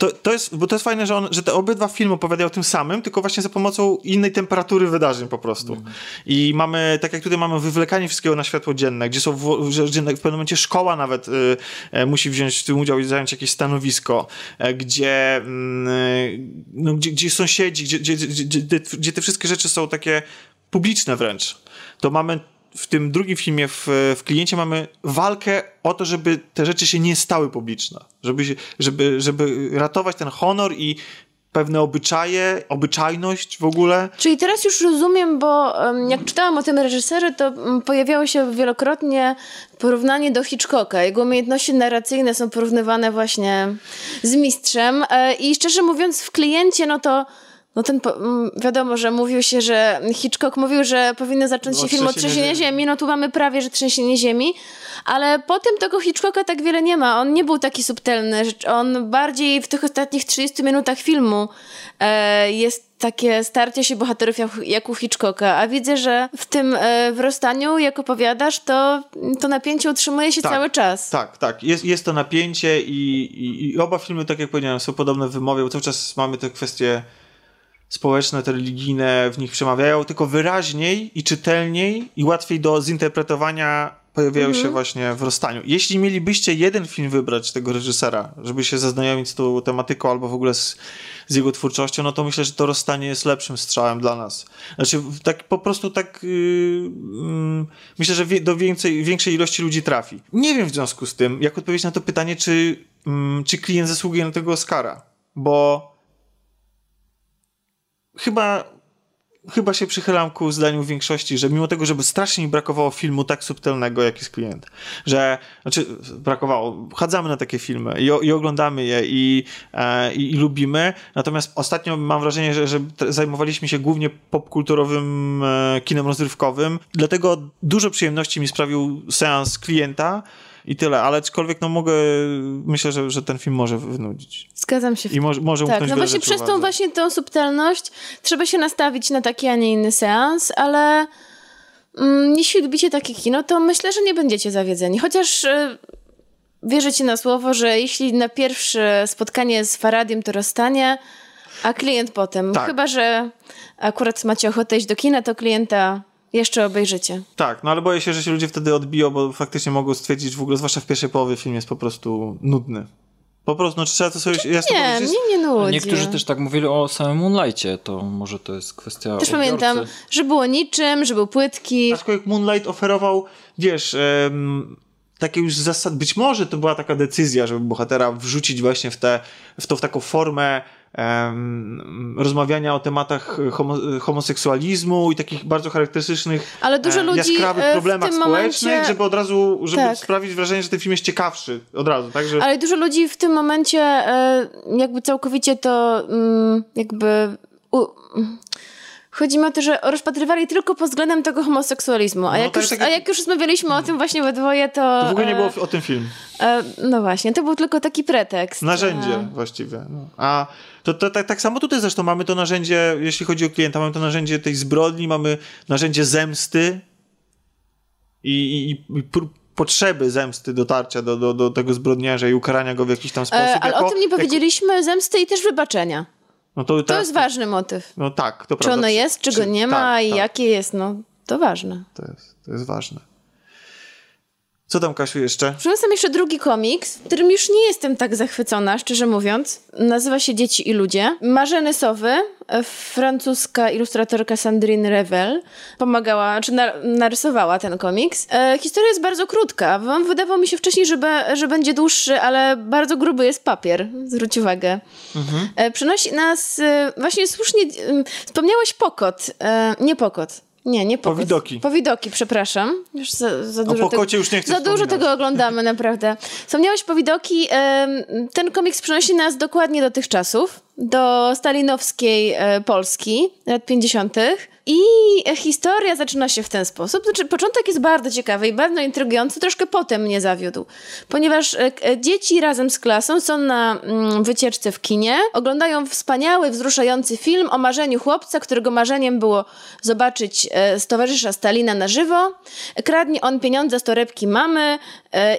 To, to jest, bo to jest fajne, że, on, że te obydwa filmy opowiadają o tym samym, tylko właśnie za pomocą innej temperatury wydarzeń po prostu. Mm. I mamy, tak jak tutaj mamy wywlekanie wszystkiego na światło dzienne, gdzie są w, gdzie w pewnym momencie szkoła nawet y, y, musi wziąć w tym udział i zająć jakieś stanowisko, y, gdzie, y, no, gdzie, gdzie sąsiedzi, gdzie, gdzie, gdzie, gdzie te wszystkie rzeczy są takie publiczne wręcz. To mamy w tym drugim filmie w, w Kliencie mamy walkę o to, żeby te rzeczy się nie stały publiczne. Żeby, się, żeby, żeby ratować ten honor i pewne obyczaje, obyczajność w ogóle. Czyli teraz już rozumiem, bo jak czytałam o tym reżyserze, to pojawiało się wielokrotnie porównanie do Hitchcocka. Jego umiejętności narracyjne są porównywane właśnie z mistrzem. I szczerze mówiąc w Kliencie, no to No ten, po- wiadomo, że mówił się, że Hitchcock mówił, że powinno zacząć no, się film od trzęsienia ziemi, no tu mamy prawie, że trzęsienie ziemi, ale potem tego Hitchcocka tak wiele nie ma, on nie był taki subtelny, on bardziej w tych ostatnich trzydziestu minutach filmu e, jest takie starcie się bohaterów jak, jak u Hitchcocka, a widzę, że w tym e, w Rozstaniu, jak opowiadasz, to, to napięcie utrzymuje się tak, cały czas. Tak, tak. Jest, jest to napięcie i, i, i oba filmy, tak jak powiedziałem, są podobne w wymowie, bo cały czas mamy te kwestie społeczne, te religijne w nich przemawiają, tylko wyraźniej i czytelniej i łatwiej do zinterpretowania pojawiają mm-hmm. się właśnie w Rozstaniu. Jeśli mielibyście jeden film wybrać tego reżysera, żeby się zaznajomić z tą tematyką albo w ogóle z, z jego twórczością, no to myślę, że to Rozstanie jest lepszym strzałem dla nas. Znaczy tak po prostu tak yy, yy, myślę, że wie, do więcej, większej ilości ludzi trafi. Nie wiem w związku z tym, jak odpowiedzieć na to pytanie, czy, yy, czy klient zasługuje na tego Oscara, bo Chyba, chyba się przychylam ku zdaniu większości, że mimo tego, żeby strasznie mi brakowało filmu tak subtelnego, jak jest Klient, że, znaczy brakowało, chadzamy na takie filmy i, i oglądamy je i, e, i, i lubimy, natomiast ostatnio mam wrażenie, że, że zajmowaliśmy się głównie popkulturowym e, kinem rozrywkowym, dlatego dużo przyjemności mi sprawił seans Klienta, i tyle, ale aczkolwiek no mogę, myślę, że, że ten film może wynudzić. Zgadzam się. W... I może, może tak, no właśnie przez uwadze. tą właśnie tą subtelność trzeba się nastawić na taki, a nie inny seans, ale mm, jeśli lubicie takie kino, to myślę, że nie będziecie zawiedzeni. Chociaż y, wierzę ci na słowo, że jeśli na pierwsze spotkanie z Faradiem to Rozstanie, a Klient potem. Tak. Chyba, że akurat macie ochotę iść do kina, to Klienta jeszcze obejrzycie. Tak, no ale boję się, że się ludzie wtedy odbiją, bo faktycznie mogą stwierdzić w ogóle, zwłaszcza w pierwszej połowie film jest po prostu nudny. Po prostu, no trzeba to sobie... Ja nie, to mnie nie nudzi. Niektórzy też tak mówili o samym Moonlightie, to może to jest kwestia Też odbiorcy. Pamiętam, że było niczym, że był płytki. Aczkolwiek Moonlight oferował, wiesz... Um, takie już zasad... Być może to była taka decyzja, żeby bohatera wrzucić właśnie w, te, w, to, w taką formę em, rozmawiania o tematach homo, homoseksualizmu i takich bardzo charakterystycznych, ale dużo em, ludzi jaskrawych problemach społecznych, momencie... żeby od razu żeby tak. sprawić wrażenie, że ten film jest ciekawszy. Od razu, tak? Że... Ale dużo ludzi w tym momencie e, jakby całkowicie to mm, jakby... U... Chodzi mi o to, że rozpatrywali tylko pod względem tego homoseksualizmu. A, no, jak, już, tak, tak... a jak już rozmawialiśmy o tym właśnie we dwoje, to... To w ogóle nie było o tym film. E, no właśnie, to był tylko taki pretekst. Narzędzie e... właściwie. No. A to, to, tak, tak samo tutaj zresztą mamy to narzędzie, jeśli chodzi o Klienta, mamy to narzędzie tej zbrodni, mamy narzędzie zemsty i, i, i prób potrzeby zemsty, dotarcia do, do, do tego zbrodniarza i ukarania go w jakiś tam sposób. E, ale jako, o tym nie powiedzieliśmy, jako... zemsty i też wybaczenia. No to, teraz... to jest ważny motyw. No tak, to prawda. Czy ono jest, czy, czy... go nie ma tak, i tak. jakie jest, no to ważne. To jest, to jest ważne. Co tam, Kasiu, jeszcze? Przyniosłam jeszcze drugi komiks, którym już nie jestem tak zachwycona, szczerze mówiąc. Nazywa się Dzieci i ludzie. Marzeny Sowy, francuska ilustratorka Sandrine Revel, pomagała, czy nar- narysowała ten komiks. E, historia jest bardzo krótka. Wam wydawało mi się wcześniej, że, be, że będzie dłuższy, ale bardzo gruby jest papier. Zwróć uwagę. Mhm. E, przynosi nas, e, właśnie słusznie, e, wspomniałaś Pokot. E, nie Pokot. Nie, nie Pokot. Powidoki. Powidoki, przepraszam. Już za, za dużo o Pokocie te... już nie chcę Za dużo tego oglądamy, naprawdę. Wspomniałeś Powidoki. Ten komiks przynosi nas dokładnie do tych czasów, do stalinowskiej Polski, lat pięćdziesiątych. I historia zaczyna się w ten sposób. Znaczy, początek jest bardzo ciekawy i bardzo intrygujący. Troszkę potem mnie zawiódł. Ponieważ dzieci razem z klasą są na wycieczce w kinie. Oglądają wspaniały, wzruszający film o marzeniu chłopca, którego marzeniem było zobaczyć towarzysza Stalina na żywo. Kradnie on pieniądze z torebki mamy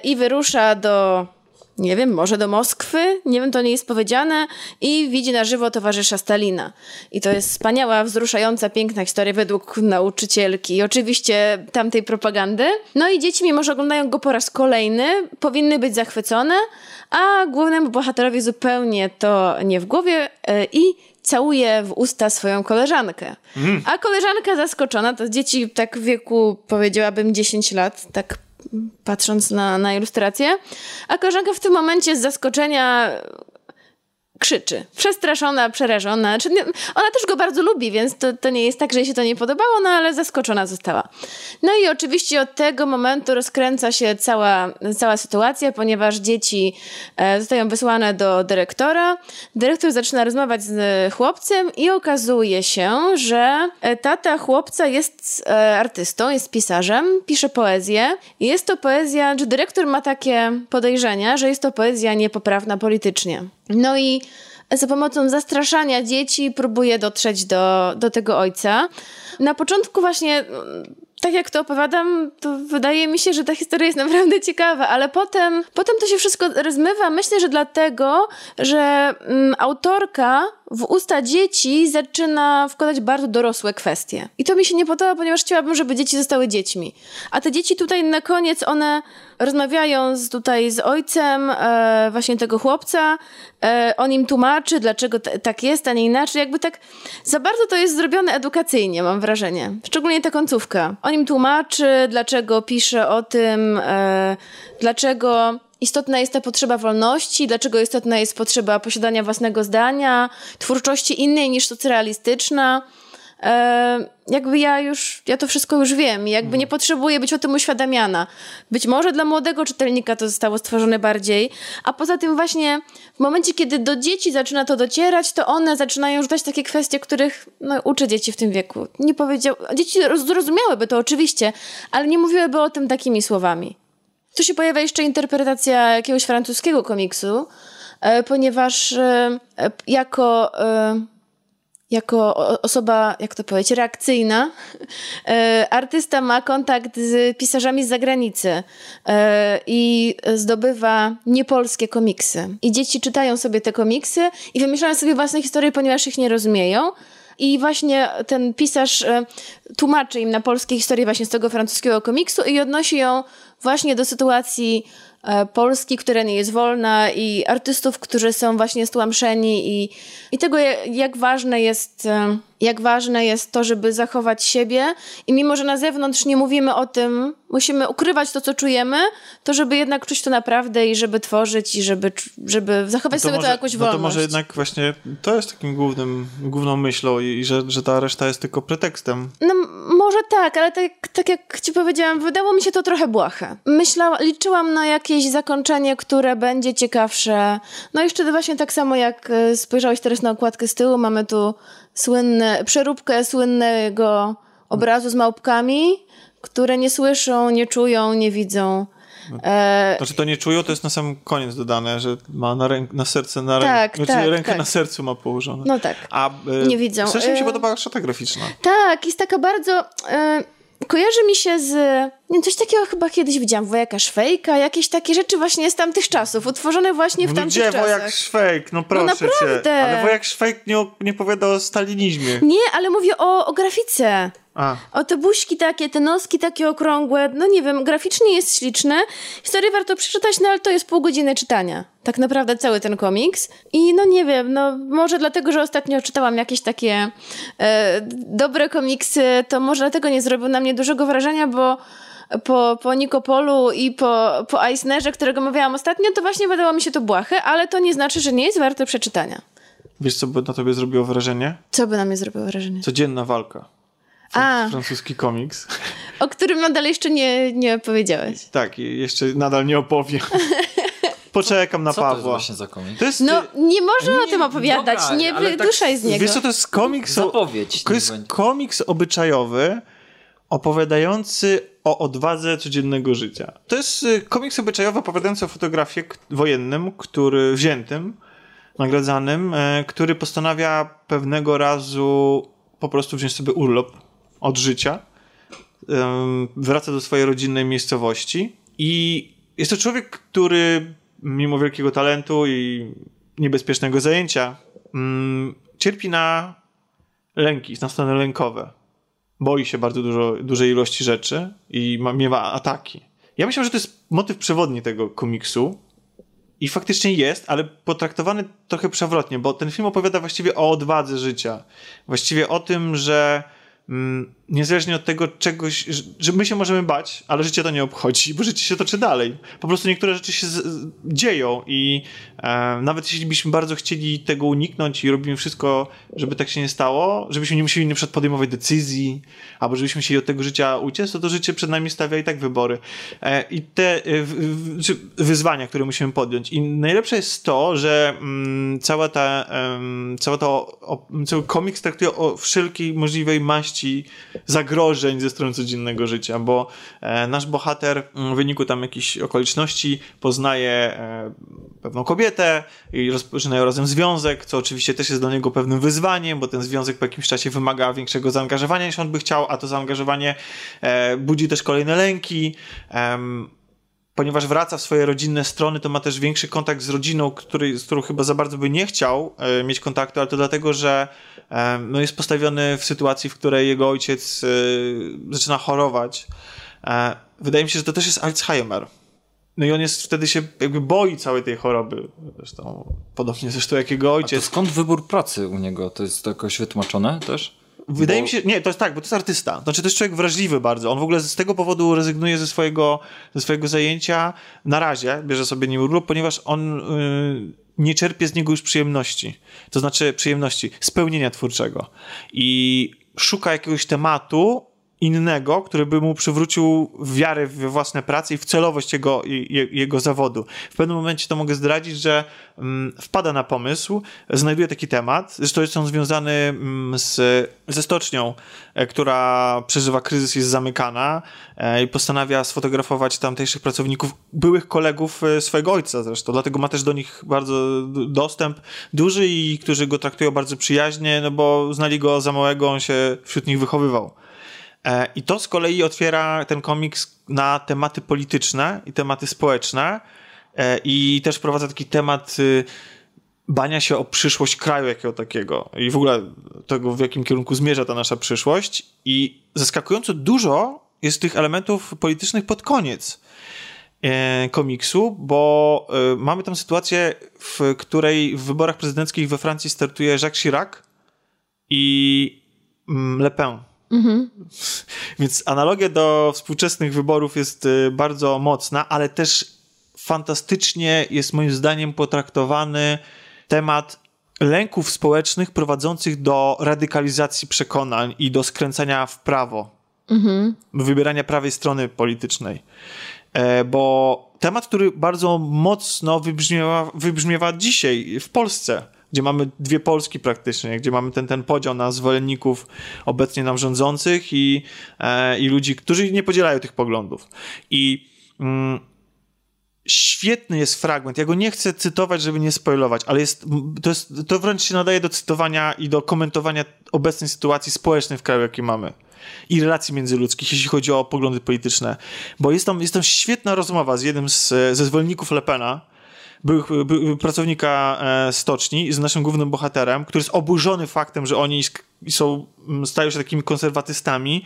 i wyrusza do... nie wiem, może do Moskwy, nie wiem, to nie jest powiedziane, i widzi na żywo towarzysza Stalina. I to jest wspaniała, wzruszająca, piękna historia według nauczycielki i oczywiście tamtej propagandy. No i dzieci, mimo że oglądają go po raz kolejny, powinny być zachwycone, a głównemu bohaterowi zupełnie to nie w głowie i całuje w usta swoją koleżankę. Mm. A koleżanka zaskoczona, to dzieci tak w wieku, powiedziałabym, dziesięć lat, tak patrząc na, na ilustrację, a koleżanka w tym momencie z zaskoczenia krzyczy. Przestraszona, przerażona. Ona też go bardzo lubi, więc to, to nie jest tak, że jej się to nie podobało, no ale zaskoczona została. No i oczywiście od tego momentu rozkręca się cała, cała sytuacja, ponieważ dzieci zostają wysłane do dyrektora. Dyrektor zaczyna rozmawiać z chłopcem i okazuje się, że tata chłopca jest artystą, jest pisarzem, pisze poezję. Jest to poezja, czy dyrektor ma takie podejrzenia, że jest to poezja niepoprawna politycznie. No i za pomocą zastraszania dzieci próbuje dotrzeć do, do tego ojca. Na początku właśnie, tak jak to opowiadam, to wydaje mi się, że ta historia jest naprawdę ciekawa, ale potem, potem to się wszystko rozmywa. Myślę, że dlatego, że mm, autorka w usta dzieci zaczyna wkładać bardzo dorosłe kwestie. I to mi się nie podoba, ponieważ chciałabym, żeby dzieci zostały dziećmi. A te dzieci tutaj na koniec, one rozmawiają z, tutaj z ojcem e, właśnie tego chłopca. E, on im tłumaczy, dlaczego t- tak jest, a nie inaczej. Jakby tak za bardzo to jest zrobione edukacyjnie, mam wrażenie. Szczególnie ta końcówka. On im tłumaczy, dlaczego pisze o tym, e, dlaczego... istotna jest ta potrzeba wolności, dlaczego istotna jest potrzeba posiadania własnego zdania, twórczości innej niż socrealistyczna. E, jakby ja już, ja to wszystko już wiem i jakby nie potrzebuję być o tym uświadamiana. Być może dla młodego czytelnika to zostało stworzone bardziej, a poza tym właśnie w momencie, kiedy do dzieci zaczyna to docierać, to one zaczynają rzucać takie kwestie, których no, uczę dzieci w tym wieku. Nie powiedział, dzieci zrozumiałyby to oczywiście, ale nie mówiłyby o tym takimi słowami. Tu się pojawia jeszcze interpretacja jakiegoś francuskiego komiksu, e, ponieważ e, jako, e, jako osoba, jak to powiedzieć, reakcyjna, e, artysta ma kontakt z pisarzami z zagranicy e, i zdobywa niepolskie komiksy. I dzieci czytają sobie te komiksy i wymyślają sobie własne historie, ponieważ ich nie rozumieją. I właśnie ten pisarz e, tłumaczy im na polskie historie właśnie z tego francuskiego komiksu i odnosi ją właśnie do sytuacji e, Polski, która nie jest wolna, i artystów, którzy są właśnie stłamszeni i, i tego, jak ważne jest, e, jak ważne jest to, żeby zachować siebie. I mimo że na zewnątrz nie mówimy o tym, musimy ukrywać to, co czujemy, to żeby jednak czuć to naprawdę i żeby tworzyć i żeby, żeby zachować no to sobie to jakąś no wolność. No to może jednak właśnie to jest takim głównym, główną myślą i, i że, że ta reszta jest tylko pretekstem. No może tak, ale tak, tak jak ci powiedziałam, wydało mi się to trochę błahe. Myślałam, liczyłam na jakieś zakończenie, które będzie ciekawsze. No jeszcze właśnie tak samo jak spojrzałeś teraz na okładkę z tyłu, mamy tu słynne, przeróbkę słynnego obrazu z małpkami, które nie słyszą, nie czują, nie widzą. E... Znaczy to nie czują, to jest na sam koniec dodane, że ma na, ręk- na serce, na rękę, tak, znaczy tak, rękę tak. na sercu ma położone. No tak, A, e... nie widzą. Strasznie mi się e... podoba szata graficzna. Tak, jest taka bardzo... E... kojarzy mi się z... Nie, coś takiego chyba kiedyś widziałam. Wojaka Szwejka, jakieś takie rzeczy właśnie z tamtych czasów, utworzone właśnie w tamtych czasach. Gdzie Wojak Szwejk? No proszę no naprawdę. Cię. Ale Wojak Szwejk nie, nie powiada o stalinizmie. Nie, ale mówię o, o grafice. A. O te buźki takie, te noski takie okrągłe. No nie wiem, graficznie jest śliczne. Historię warto przeczytać, no ale to jest pół godziny czytania. Tak naprawdę cały ten komiks. I no nie wiem, no może dlatego, że ostatnio czytałam jakieś takie e, dobre komiksy, to może dlatego nie zrobił na mnie dużego wrażenia, bo po, po Nikopolu i po, po Eisnerze, którego mówiłam ostatnio, to właśnie wydało mi się to błahe, ale to nie znaczy, że nie jest warte przeczytania. Wiesz, co by na tobie zrobiło wrażenie? Co by na mnie zrobiło wrażenie? Codzienna walka. A, francuski komiks. O którym nadal jeszcze nie, nie opowiedziałeś. Tak, jeszcze nadal nie opowiem. Poczekam na co Pawła. Co to jest właśnie za komiks? To jest, no nie można nie, o tym opowiadać, dobra, nie wyduszaj tak, z niego. Wiesz co, to jest komiks, zapowiedź, to jest komiks obyczajowy opowiadający o odwadze codziennego życia. To jest komiks obyczajowy opowiadający o fotografie wojennym, który wziętym, nagradzanym, który postanawia pewnego razu po prostu wziąć sobie urlop od życia. Um, wraca do swojej rodzinnej miejscowości i jest to człowiek, który mimo wielkiego talentu i niebezpiecznego zajęcia um, cierpi na lęki, na stany lękowe. Boi się bardzo dużo, dużej ilości rzeczy i ma, miewa ataki. Ja myślę, że to jest motyw przewodni tego komiksu i faktycznie jest, ale potraktowany trochę przewrotnie, bo ten film opowiada właściwie o odwadze życia. Właściwie o tym, że niezależnie od tego czegoś, że my się możemy bać, ale życie to nie obchodzi, bo życie się toczy dalej. Po prostu niektóre rzeczy się z- dzieją i e, nawet jeśli byśmy bardzo chcieli tego uniknąć i robimy wszystko, żeby tak się nie stało, żebyśmy nie musieli na przykład podejmować decyzji, albo żebyśmy chcieli od tego życia uciec, to to życie przed nami stawia i tak wybory. E, I te e, w, w, wyzwania, które musimy podjąć. I najlepsze jest to, że mm, cała ta um, cała to, o, cały komiks traktuje o wszelkiej możliwej maści zagrożeń ze strony codziennego życia, bo e, nasz bohater w wyniku tam jakichś okoliczności poznaje e, pewną kobietę i rozpoczynają razem związek, co oczywiście też jest dla niego pewnym wyzwaniem, bo ten związek po jakimś czasie wymaga większego zaangażowania niż on by chciał, a to zaangażowanie e, budzi też kolejne lęki. E, ponieważ wraca w swoje rodzinne strony, to ma też większy kontakt z rodziną, który, z którą chyba za bardzo by nie chciał e, mieć kontaktu, ale to dlatego, że e, no jest postawiony w sytuacji, w której jego ojciec e, zaczyna chorować. E, wydaje mi się, że to też jest Alzheimer. No i on jest wtedy się jakby boi całej tej choroby. Zresztą podobnie zresztą jak jego ojciec. A to skąd wybór pracy u niego? To jest to jakoś wytłumaczone też? Wydaje bo... mi się, nie, to jest tak, bo to jest artysta. Znaczy to jest człowiek wrażliwy bardzo. On w ogóle z tego powodu rezygnuje ze swojego, ze swojego zajęcia. Na razie bierze sobie nim urlop, ponieważ on yy, nie czerpie z niego już przyjemności. To znaczy przyjemności, spełnienia twórczego. I szuka jakiegoś tematu innego, który by mu przywrócił wiarę we własne prace i w celowość jego, je, jego zawodu. W pewnym momencie to mogę zdradzić, że mm, wpada na pomysł, znajduje taki temat, zresztą jest on związany mm, z, ze stocznią, e, która przeżywa kryzys, jest zamykana e, i postanawia sfotografować tamtejszych pracowników, byłych kolegów e, swojego ojca zresztą, dlatego ma też do nich bardzo d- dostęp duży i którzy go traktują bardzo przyjaźnie, no bo znali go za małego, on się wśród nich wychowywał. I to z kolei otwiera ten komiks na tematy polityczne i tematy społeczne i też wprowadza taki temat bania się o przyszłość kraju jakiego takiego i w ogóle tego, w jakim kierunku zmierza ta nasza przyszłość i zaskakująco dużo jest tych elementów politycznych pod koniec komiksu, bo mamy tam sytuację, w której w wyborach prezydenckich we Francji startuje Jacques Chirac i Le Pen. Mhm. Więc analogia do współczesnych wyborów jest bardzo mocna, ale też fantastycznie jest moim zdaniem potraktowany temat lęków społecznych prowadzących do radykalizacji przekonań i do skręcania w prawo, mhm. wybierania prawej strony politycznej. Bo temat, który bardzo mocno wybrzmiewa, wybrzmiewa dzisiaj w Polsce, gdzie mamy dwie Polski praktycznie, gdzie mamy ten, ten podział na zwolenników obecnie nam rządzących i, e, i ludzi, którzy nie podzielają tych poglądów. I mm, Świetny jest fragment, ja go nie chcę cytować, żeby nie spoilować, ale jest to, jest, to wręcz się nadaje do cytowania i do komentowania obecnej sytuacji społecznej w kraju, jakiej mamy. I relacji międzyludzkich, jeśli chodzi o poglądy polityczne. Bo jest tam, jest tam świetna rozmowa z jednym z, ze zwolenników Le Pena, by, by, by, pracownika e, stoczni, z naszym głównym bohaterem, który jest oburzony faktem, że oni są, stają się takimi konserwatystami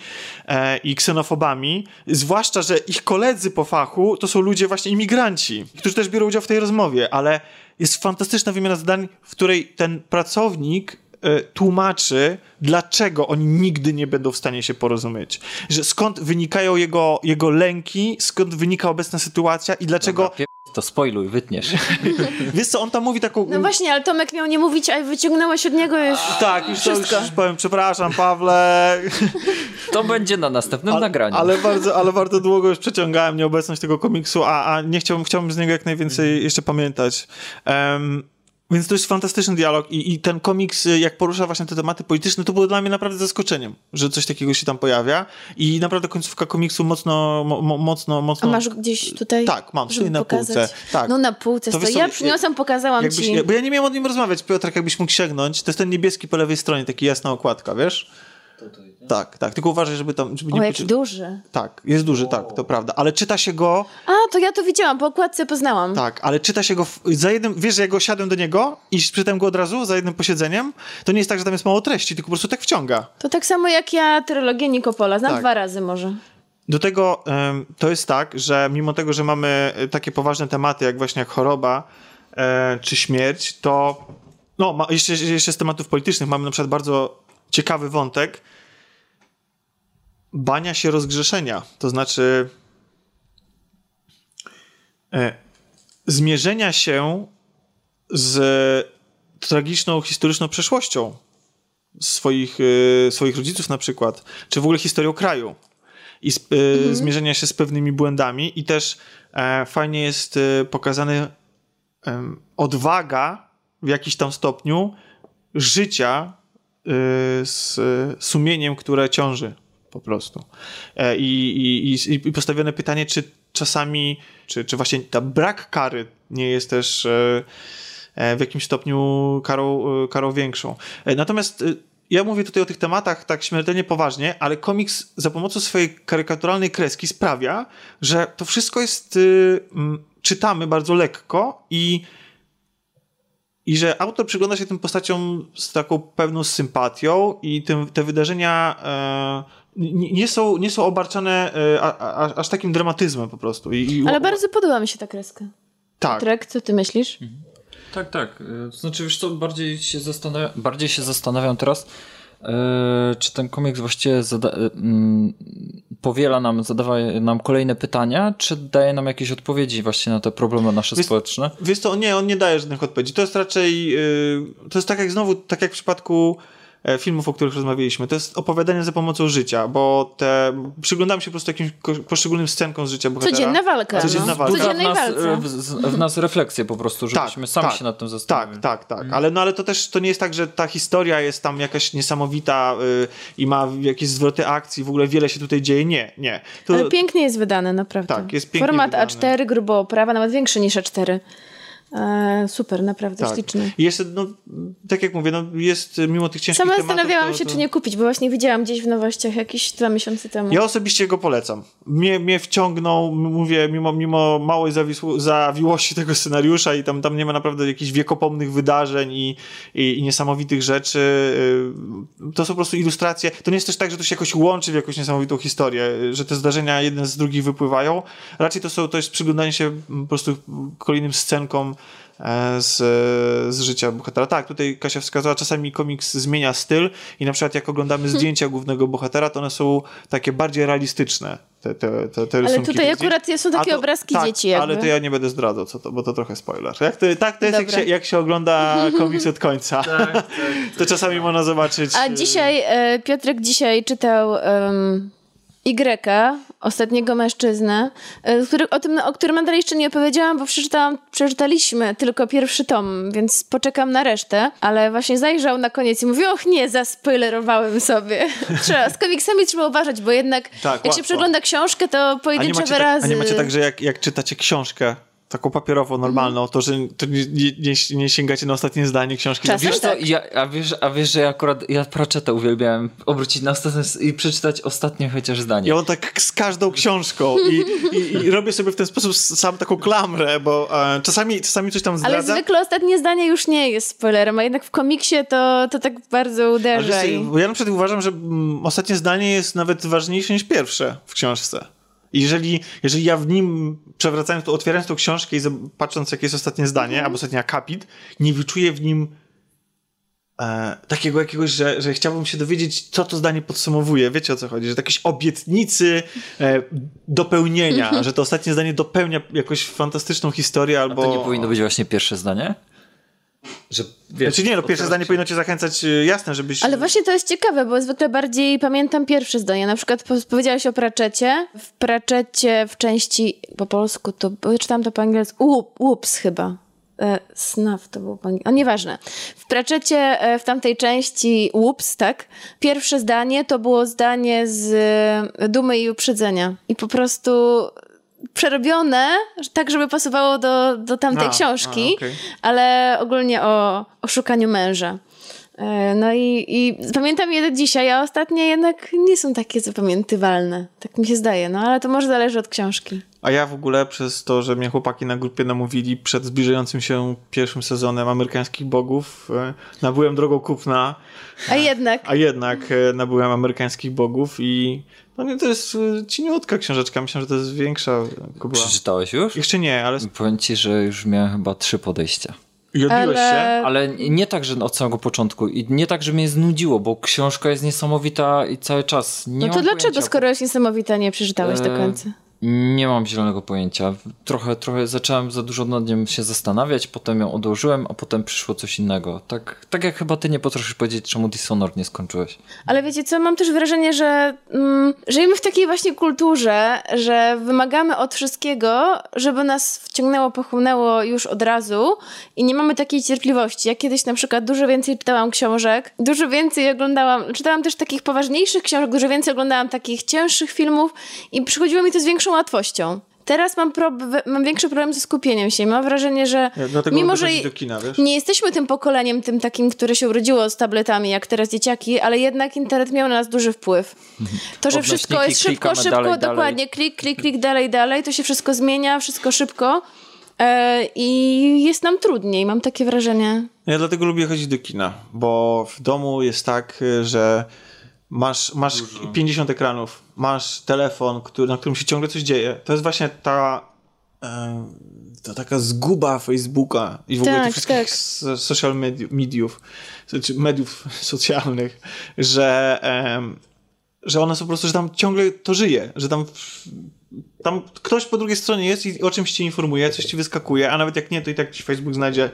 e, i ksenofobami, zwłaszcza, że ich koledzy po fachu to są ludzie właśnie imigranci, którzy też biorą udział w tej rozmowie, ale jest fantastyczna wymiana zdań, w której ten pracownik tłumaczy, dlaczego oni nigdy nie będą w stanie się porozumieć. Że skąd wynikają jego, jego lęki, skąd wynika obecna sytuacja i dlaczego... Dobra, pier... to spoiluj, wytniesz. Wiesz co, on tam mówi taką... No właśnie, ale Tomek miał nie mówić, a wyciągnąłeś od niego już a, tak, już wszystko. To już powiem, przepraszam, Pawle. To będzie na następnym ale, nagraniu. Ale bardzo, ale bardzo długo już przeciągałem nieobecność tego komiksu, a, a nie chciałbym, chciałbym z niego jak najwięcej jeszcze pamiętać. Um, Więc to jest fantastyczny dialog i, i ten komiks, jak porusza właśnie te tematy polityczne, to było dla mnie naprawdę zaskoczeniem, że coś takiego się tam pojawia i naprawdę końcówka komiksu mocno, mo, mocno, mocno... A masz gdzieś tutaj? Tak, mam, czyli na pokazać. Półce. Tak. No na półce, to, to ja przyniosłam, pokazałam jakbyś, ci. Bo ja nie miałem o nim rozmawiać, Piotr, jakbyś mógł sięgnąć, to jest ten niebieski po lewej stronie, taki jasna okładka, wiesz? Tutaj, nie? Tak, tak, tylko uważaj, żeby tam... Żeby o, nie jaki poczy... duży. Tak, jest duży, o. Tak, to prawda, ale czyta się go... A, to ja to widziałam, po okładce poznałam. Tak, ale czyta się go, w... za jednym, wiesz, że ja go siadłem do niego i czytałem go od razu, za jednym posiedzeniem, to nie jest tak, że tam jest mało treści, tylko po prostu tak wciąga. To tak samo jak ja trylogię Nikopola, znam tak. dwa razy może. Do tego um, to jest tak, że mimo tego, że mamy takie poważne tematy, jak właśnie jak choroba e, czy śmierć, to... No, ma, jeszcze, jeszcze z tematów politycznych mamy na przykład bardzo... ciekawy wątek bania się rozgrzeszenia, to znaczy e, zmierzenia się z tragiczną historyczną przeszłością swoich, e, swoich rodziców na przykład, czy w ogóle historią kraju i sp, e, mhm. zmierzenia się z pewnymi błędami i też e, fajnie jest e, pokazany e, odwaga w jakiś tam stopniu życia z sumieniem, które ciąży po prostu. I, i, i postawione pytanie, czy czasami, czy, czy właśnie ta brak kary nie jest też w jakimś stopniu karą, karą większą. Natomiast ja mówię tutaj o tych tematach tak śmiertelnie poważnie, ale komiks za pomocą swojej karykaturalnej kreski sprawia, że to wszystko jest, czytamy bardzo lekko i I że autor przygląda się tym postaciom z taką pewną sympatią i tym, te wydarzenia e, nie, są, nie są obarczane e, a, a, aż takim dramatyzmem po prostu. I, i... Ale bardzo podoba mi się ta kreska. Tak. Trek, co ty myślisz? Mhm. Tak, tak. To znaczy, wiesz co, bardziej się zastanawiam, bardziej się zastanawiam teraz, e, czy ten komiks właściwie zada, e, m, powiela nam, zadawa nam kolejne pytania, czy daje nam jakieś odpowiedzi właśnie na te problemy nasze wiesz, społeczne? Wiesz co, nie, on nie daje żadnych odpowiedzi. To jest raczej, yy, to jest tak jak znowu, tak jak w przypadku filmów, o których rozmawialiśmy. To jest opowiadanie za pomocą życia, bo te... Przyglądam się po prostu jakimś poszczególnym scenkom z życia bohatera. Codzienna walka. Codzienna no. walka. Codziennej nas, walce. W, w nas refleksję po prostu, żebyśmy tak, sami tak, się nad tym zastanowili. Tak, tak, tak. Ale, no, ale to też to nie jest tak, że ta historia jest tam jakaś niesamowita yy, i ma jakieś zwroty akcji, w ogóle wiele się tutaj dzieje. Nie, nie. To... Ale pięknie jest wydane, naprawdę. Tak, jest pięknie Format wydane. A cztery, grubo oprawa, nawet większy niż A cztery. Eee, super, naprawdę tak. śliczny. I jeszcze, no, tak jak mówię, no, jest mimo tych ciężkich tematów... Sama zastanawiałam to, się, to... czy nie kupić, bo właśnie widziałam gdzieś w nowościach jakieś dwa miesiące temu. Ja osobiście go polecam. Mnie, mnie wciągnął, mówię, mimo, mimo małej zawisł- zawiłości tego scenariusza i tam, tam nie ma naprawdę jakichś wiekopomnych wydarzeń i, i, i niesamowitych rzeczy. To są po prostu ilustracje. To nie jest też tak, że to się jakoś łączy w jakąś niesamowitą historię, że te zdarzenia jeden z drugich wypływają. Raczej to, są, to jest przyglądanie się po prostu kolejnym scenkom Z, z życia bohatera. Tak, tutaj Kasia wskazała, czasami komiks zmienia styl i na przykład jak oglądamy zdjęcia głównego bohatera, to one są takie bardziej realistyczne. Te, te, te, te ale tutaj akurat są takie to, obrazki tak, dzieci jakby. Ale to ja nie będę zdradzał, co to, bo to trochę spoiler. Jak to, tak to jest, jak się, jak się ogląda komiks od końca. Tak, tak, to czasami tak. można zobaczyć. A dzisiaj, e, Piotrek dzisiaj czytał um, Y-a, Ostatniego mężczyznę, który, o, tym, o którym nadal jeszcze nie opowiedziałam, bo przeczytałam, przeczytaliśmy tylko pierwszy tom, więc poczekam na resztę, ale właśnie zajrzał na koniec i mówił, och nie, zaspoilerowałem sobie. Trzeba, z komiksami trzeba uważać, bo jednak tak, jak łatwo. Się przegląda książkę, to pojedyncze wyrazy. Tak, a nie macie tak, że jak, jak czytacie książkę, taką papierową, normalną, mm. to, że to nie, nie, nie sięgacie na ostatnie zdanie książki. Czasem wiesz, tak. to, ja, a, wiesz, a wiesz, że ja akurat ja Pratchetta uwielbiałem obrócić na ostatnie i przeczytać ostatnie chociaż zdanie. I on tak z każdą książką i, i, i robię sobie w ten sposób sam taką klamrę, bo e, czasami, czasami coś tam zdradza. Ale zwykle ostatnie zdanie już nie jest spoilerem, a jednak w komiksie to, to tak bardzo uderza. Ale i... Ja na przykład uważam, że ostatnie zdanie jest nawet ważniejsze niż pierwsze w książce. Jeżeli, jeżeli ja w nim, przewracając to, otwierając tą książkę i patrząc, jakie jest ostatnie zdanie, mm. albo ostatni akapit, nie wyczuję w nim e, takiego jakiegoś, że, że chciałbym się dowiedzieć, co to zdanie podsumowuje. Wiecie, o co chodzi? Że takiejś obietnicy e, dopełnienia, mm-hmm. że to ostatnie zdanie dopełnia jakąś fantastyczną historię, albo... A to nie powinno być właśnie pierwsze zdanie? Że, wiesz, znaczy nie, no pierwsze zdanie się... powinno cię zachęcać, jasne, żebyś... Ale właśnie to jest ciekawe, bo zwykle bardziej pamiętam pierwsze zdanie. Na przykład powiedziałaś o Pratchetcie. W Pratchetcie w części po polsku to... Ja czytałam to po angielsku. Ups chyba. E, snaf to było po angielsku. O, nieważne. W Pratchetcie w tamtej części ups, tak? Pierwsze zdanie to było zdanie z Dumy i Uprzedzenia. I po prostu... przerobione, tak żeby pasowało do, do tamtej a, książki, a, okay. ale ogólnie o, o szukaniu męża. No i, i pamiętam je do dzisiaj, a ostatnie jednak nie są takie zapamiętywalne. Tak mi się zdaje, no ale to może zależy od książki. A ja w ogóle przez to, że mnie chłopaki na grupie namówili przed zbliżającym się pierwszym sezonem Amerykańskich Bogów, nabyłem drogą kupna. A jednak. A jednak nabyłem Amerykańskich Bogów i no nie, to jest cieniutka książeczka. Myślę, że to jest większa. Kuba. Przeczytałeś już? Jeszcze nie, ale... Powiem ci, że już miałem chyba trzy podejścia. I odbiłeś ale... się? Ale nie tak, że od samego początku. I nie tak, że mnie znudziło, bo książka jest niesamowita i cały czas... Nie no to dlaczego, pojęcia, skoro jest niesamowita, nie przeczytałeś e... do końca? Nie mam zielonego pojęcia. Trochę, trochę zacząłem za dużo nad nią się zastanawiać, potem ją odłożyłem, a potem przyszło coś innego. Tak, tak jak chyba ty nie potrafisz powiedzieć, czemu Dishonored nie skończyłeś. Ale wiecie co, mam też wrażenie, że mm, żyjemy w takiej właśnie kulturze, że wymagamy od wszystkiego, żeby nas wciągnęło, pochłonęło już od razu i nie mamy takiej cierpliwości. Ja kiedyś na przykład dużo więcej czytałam książek, dużo więcej oglądałam, czytałam też takich poważniejszych książek, dużo więcej oglądałam takich cięższych filmów i przychodziło mi to z większą łatwością. Teraz mam, prob- mam większy problem ze skupieniem się. Mam wrażenie, że ja, mimo, że do kina, wiesz? Nie jesteśmy tym pokoleniem, tym takim, które się urodziło z tabletami, jak teraz dzieciaki, ale jednak internet miał na nas duży wpływ. To, że wszystko jest szybko, szybko, dalej, dokładnie, dalej. klik, klik, klik, dalej, dalej, to się wszystko zmienia, wszystko szybko yy, i jest nam trudniej, mam takie wrażenie. Ja dlatego lubię chodzić do kina, bo w domu jest tak, że Masz, masz pięćdziesiąt ekranów, masz telefon, który, na którym się ciągle coś dzieje. To jest właśnie ta, yy, ta taka zguba Facebooka i w tak, ogóle tych wszystkich tak. social medi- mediów, znaczy mediów socjalnych, że, yy, że one są po prostu, że tam ciągle to żyje, że tam, tam ktoś po drugiej stronie jest i o czymś cię informuje, coś ci wyskakuje, a nawet jak nie, to i tak ci Facebook znajdzie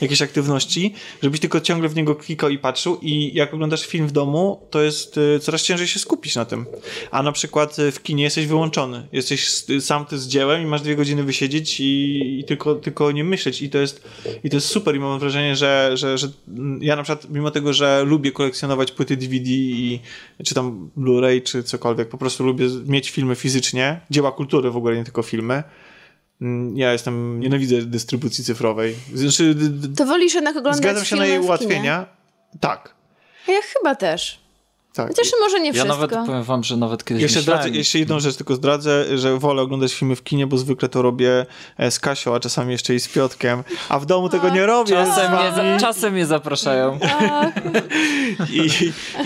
jakieś aktywności, żebyś tylko ciągle w niego klikał i patrzył i jak oglądasz film w domu, to jest y, coraz ciężej się skupić na tym. A na przykład w kinie jesteś wyłączony. Jesteś sam ty z dziełem i masz dwie godziny wysiedzieć i, i tylko, tylko nie myśleć. I to jest, i to jest super i mam wrażenie, że, że, że ja na przykład mimo tego, że lubię kolekcjonować płyty D V D i, czy tam Blu-ray, czy cokolwiek, po prostu lubię mieć filmy fizycznie, dzieła kultury w ogóle, nie tylko filmy. Ja jestem, nienawidzę dystrybucji cyfrowej. Znaczy, to wolisz jednak oglądać filmy w kinie? Zgadzam się na jej ułatwienia. Tak. Ja chyba też. Tak. Chociaż może nie wszystko. Ja nawet powiem wam, że nawet kiedyś jeszcze, zdradzę, jeszcze jedną rzecz tylko zdradzę, że wolę oglądać filmy w kinie, bo zwykle to robię z Kasią, a czasami jeszcze i z Piotkiem. A w domu tego a, nie robię. Czasem mnie, czasem mnie zapraszają. I,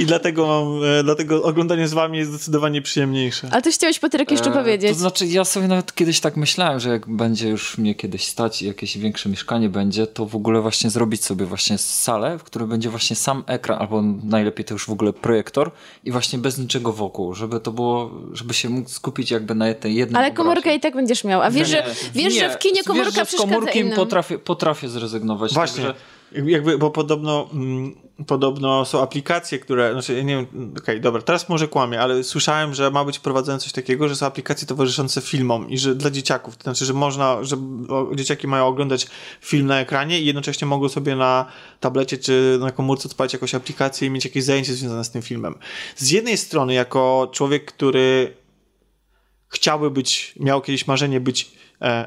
i dlatego, mam, dlatego oglądanie z wami jest zdecydowanie przyjemniejsze. Ale ty chciałeś, Patryk, jeszcze e, powiedzieć. To znaczy, ja sobie nawet kiedyś tak myślałem, że jak będzie już mnie kiedyś stać i jakieś większe mieszkanie będzie, to w ogóle właśnie zrobić sobie właśnie salę, w której będzie właśnie sam ekran, albo najlepiej to już w ogóle projektor, i właśnie bez niczego wokół, żeby to było, żeby się mógł skupić jakby na tej jednej. Ale komórkę obrazie. I tak będziesz miał, a wiesz, nie, że, wiesz nie, że w kinie komórka wiesz, że przeszkadza komórki innym. Potrafię, potrafię zrezygnować. Właśnie, tak, że... jakby, bo podobno, mm, podobno są aplikacje, które, znaczy nie wiem, okej, okay, dobra, teraz może kłamię, ale słyszałem, że ma być prowadzone coś takiego, że są aplikacje towarzyszące filmom i że dla dzieciaków, to znaczy, że można, że dzieciaki mają oglądać film na ekranie i jednocześnie mogą sobie na tablecie czy na komórce odpalić jakąś aplikację i mieć jakieś zajęcie związane z tym filmem. Z jednej strony, jako człowiek, który chciałby być, miał kiedyś marzenie być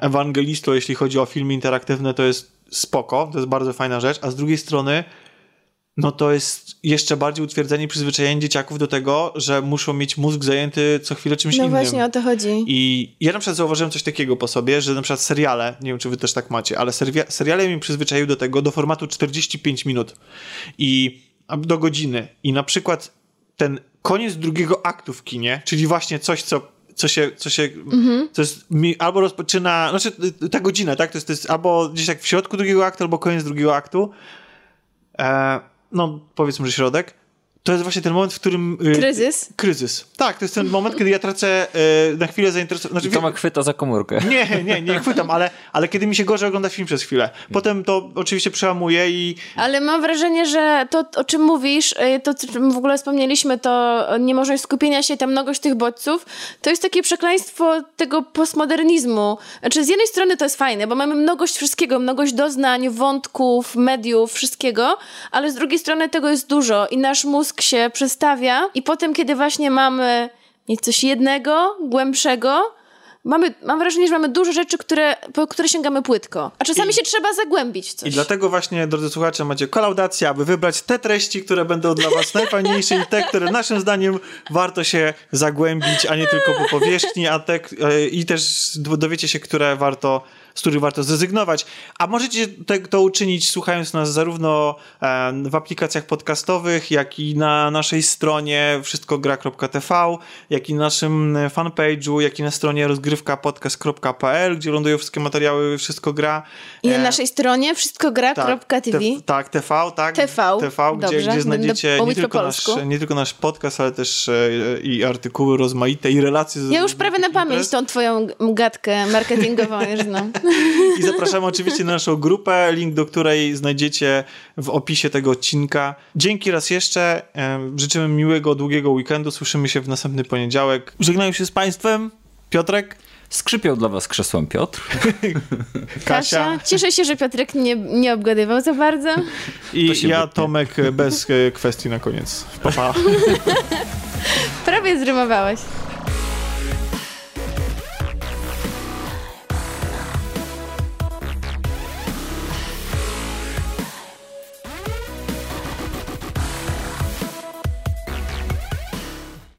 Ewangelisto, jeśli chodzi o filmy interaktywne, to jest spoko, to jest bardzo fajna rzecz, a z drugiej strony no to jest jeszcze bardziej utwierdzenie przyzwyczajenie dzieciaków do tego, że muszą mieć mózg zajęty co chwilę czymś no innym. No właśnie, o to chodzi. I ja na przykład zauważyłem coś takiego po sobie, że na przykład seriale, nie wiem czy wy też tak macie, ale seria, seriale mi przyzwyczaiły do tego, do formatu czterdzieści pięć minut i do godziny. I na przykład ten koniec drugiego aktu w kinie, czyli właśnie coś, co co się, co się, mhm. co jest, albo rozpoczyna, znaczy ta godzina, tak, to jest, to jest albo gdzieś tak w środku drugiego aktu, albo koniec drugiego aktu, e, no powiedzmy, że środek, to jest właśnie ten moment, w którym... Y, kryzys? Kryzys, tak, to jest ten moment, kiedy ja tracę y, na chwilę zainteresowanie. Znaczy, I Tomek chwyta za komórkę. Nie, nie, nie chwytam, ale, ale kiedy mi się gorzej ogląda film przez chwilę. Potem to oczywiście przełamuję i... Ale mam wrażenie, że to, o czym mówisz, to w ogóle wspomnieliśmy, to niemożność skupienia się i ta mnogość tych bodźców, to jest takie przekleństwo tego postmodernizmu. Znaczy, z jednej strony to jest fajne, bo mamy mnogość wszystkiego, mnogość doznań, wątków, mediów, wszystkiego, ale z drugiej strony tego jest dużo i nasz mózg się przestawia i potem, kiedy właśnie mamy coś jednego, głębszego, mamy, mam wrażenie, że mamy dużo rzeczy, które, po które sięgamy płytko. A czasami I, się trzeba zagłębić w coś. I dlatego właśnie, drodzy słuchacze, macie kolaudację, aby wybrać te treści, które będą dla was najfajniejsze i te, które naszym zdaniem warto się zagłębić, a nie tylko po powierzchni, a te, i też dowiecie się, które warto... z których warto zrezygnować. A możecie te, to uczynić słuchając nas zarówno e, w aplikacjach podcastowych, jak i na naszej stronie wszystkogra kropka t v, jak i na naszym fanpage'u, jak i na stronie rozgrywka podcast kropka p l, gdzie lądują wszystkie materiały Wszystko Gra. E, I na naszej stronie wszystkogra kropka t v. Tak, tak, T V, tak. T V, T V, dobrze, gdzie, gdzie znajdziecie nie tylko, nasz, nie tylko nasz podcast, ale też e, i artykuły rozmaite, i relacje. Ja już z, prawie na pamięć tą twoją gadkę marketingową już znam. I zapraszamy oczywiście na naszą grupę, link do której znajdziecie w opisie tego odcinka. Dzięki raz jeszcze, życzymy miłego, długiego weekendu, słyszymy się w następny poniedziałek. Żegnają się z państwem Piotrek. Skrzypiał dla was krzesłem Piotr. Kasia. Kasia. Cieszę się, że Piotrek nie, nie obgadywał za bardzo. I ja, by... Tomek, bez kwestii na koniec. Pa, pa. Prawie zrymowałeś.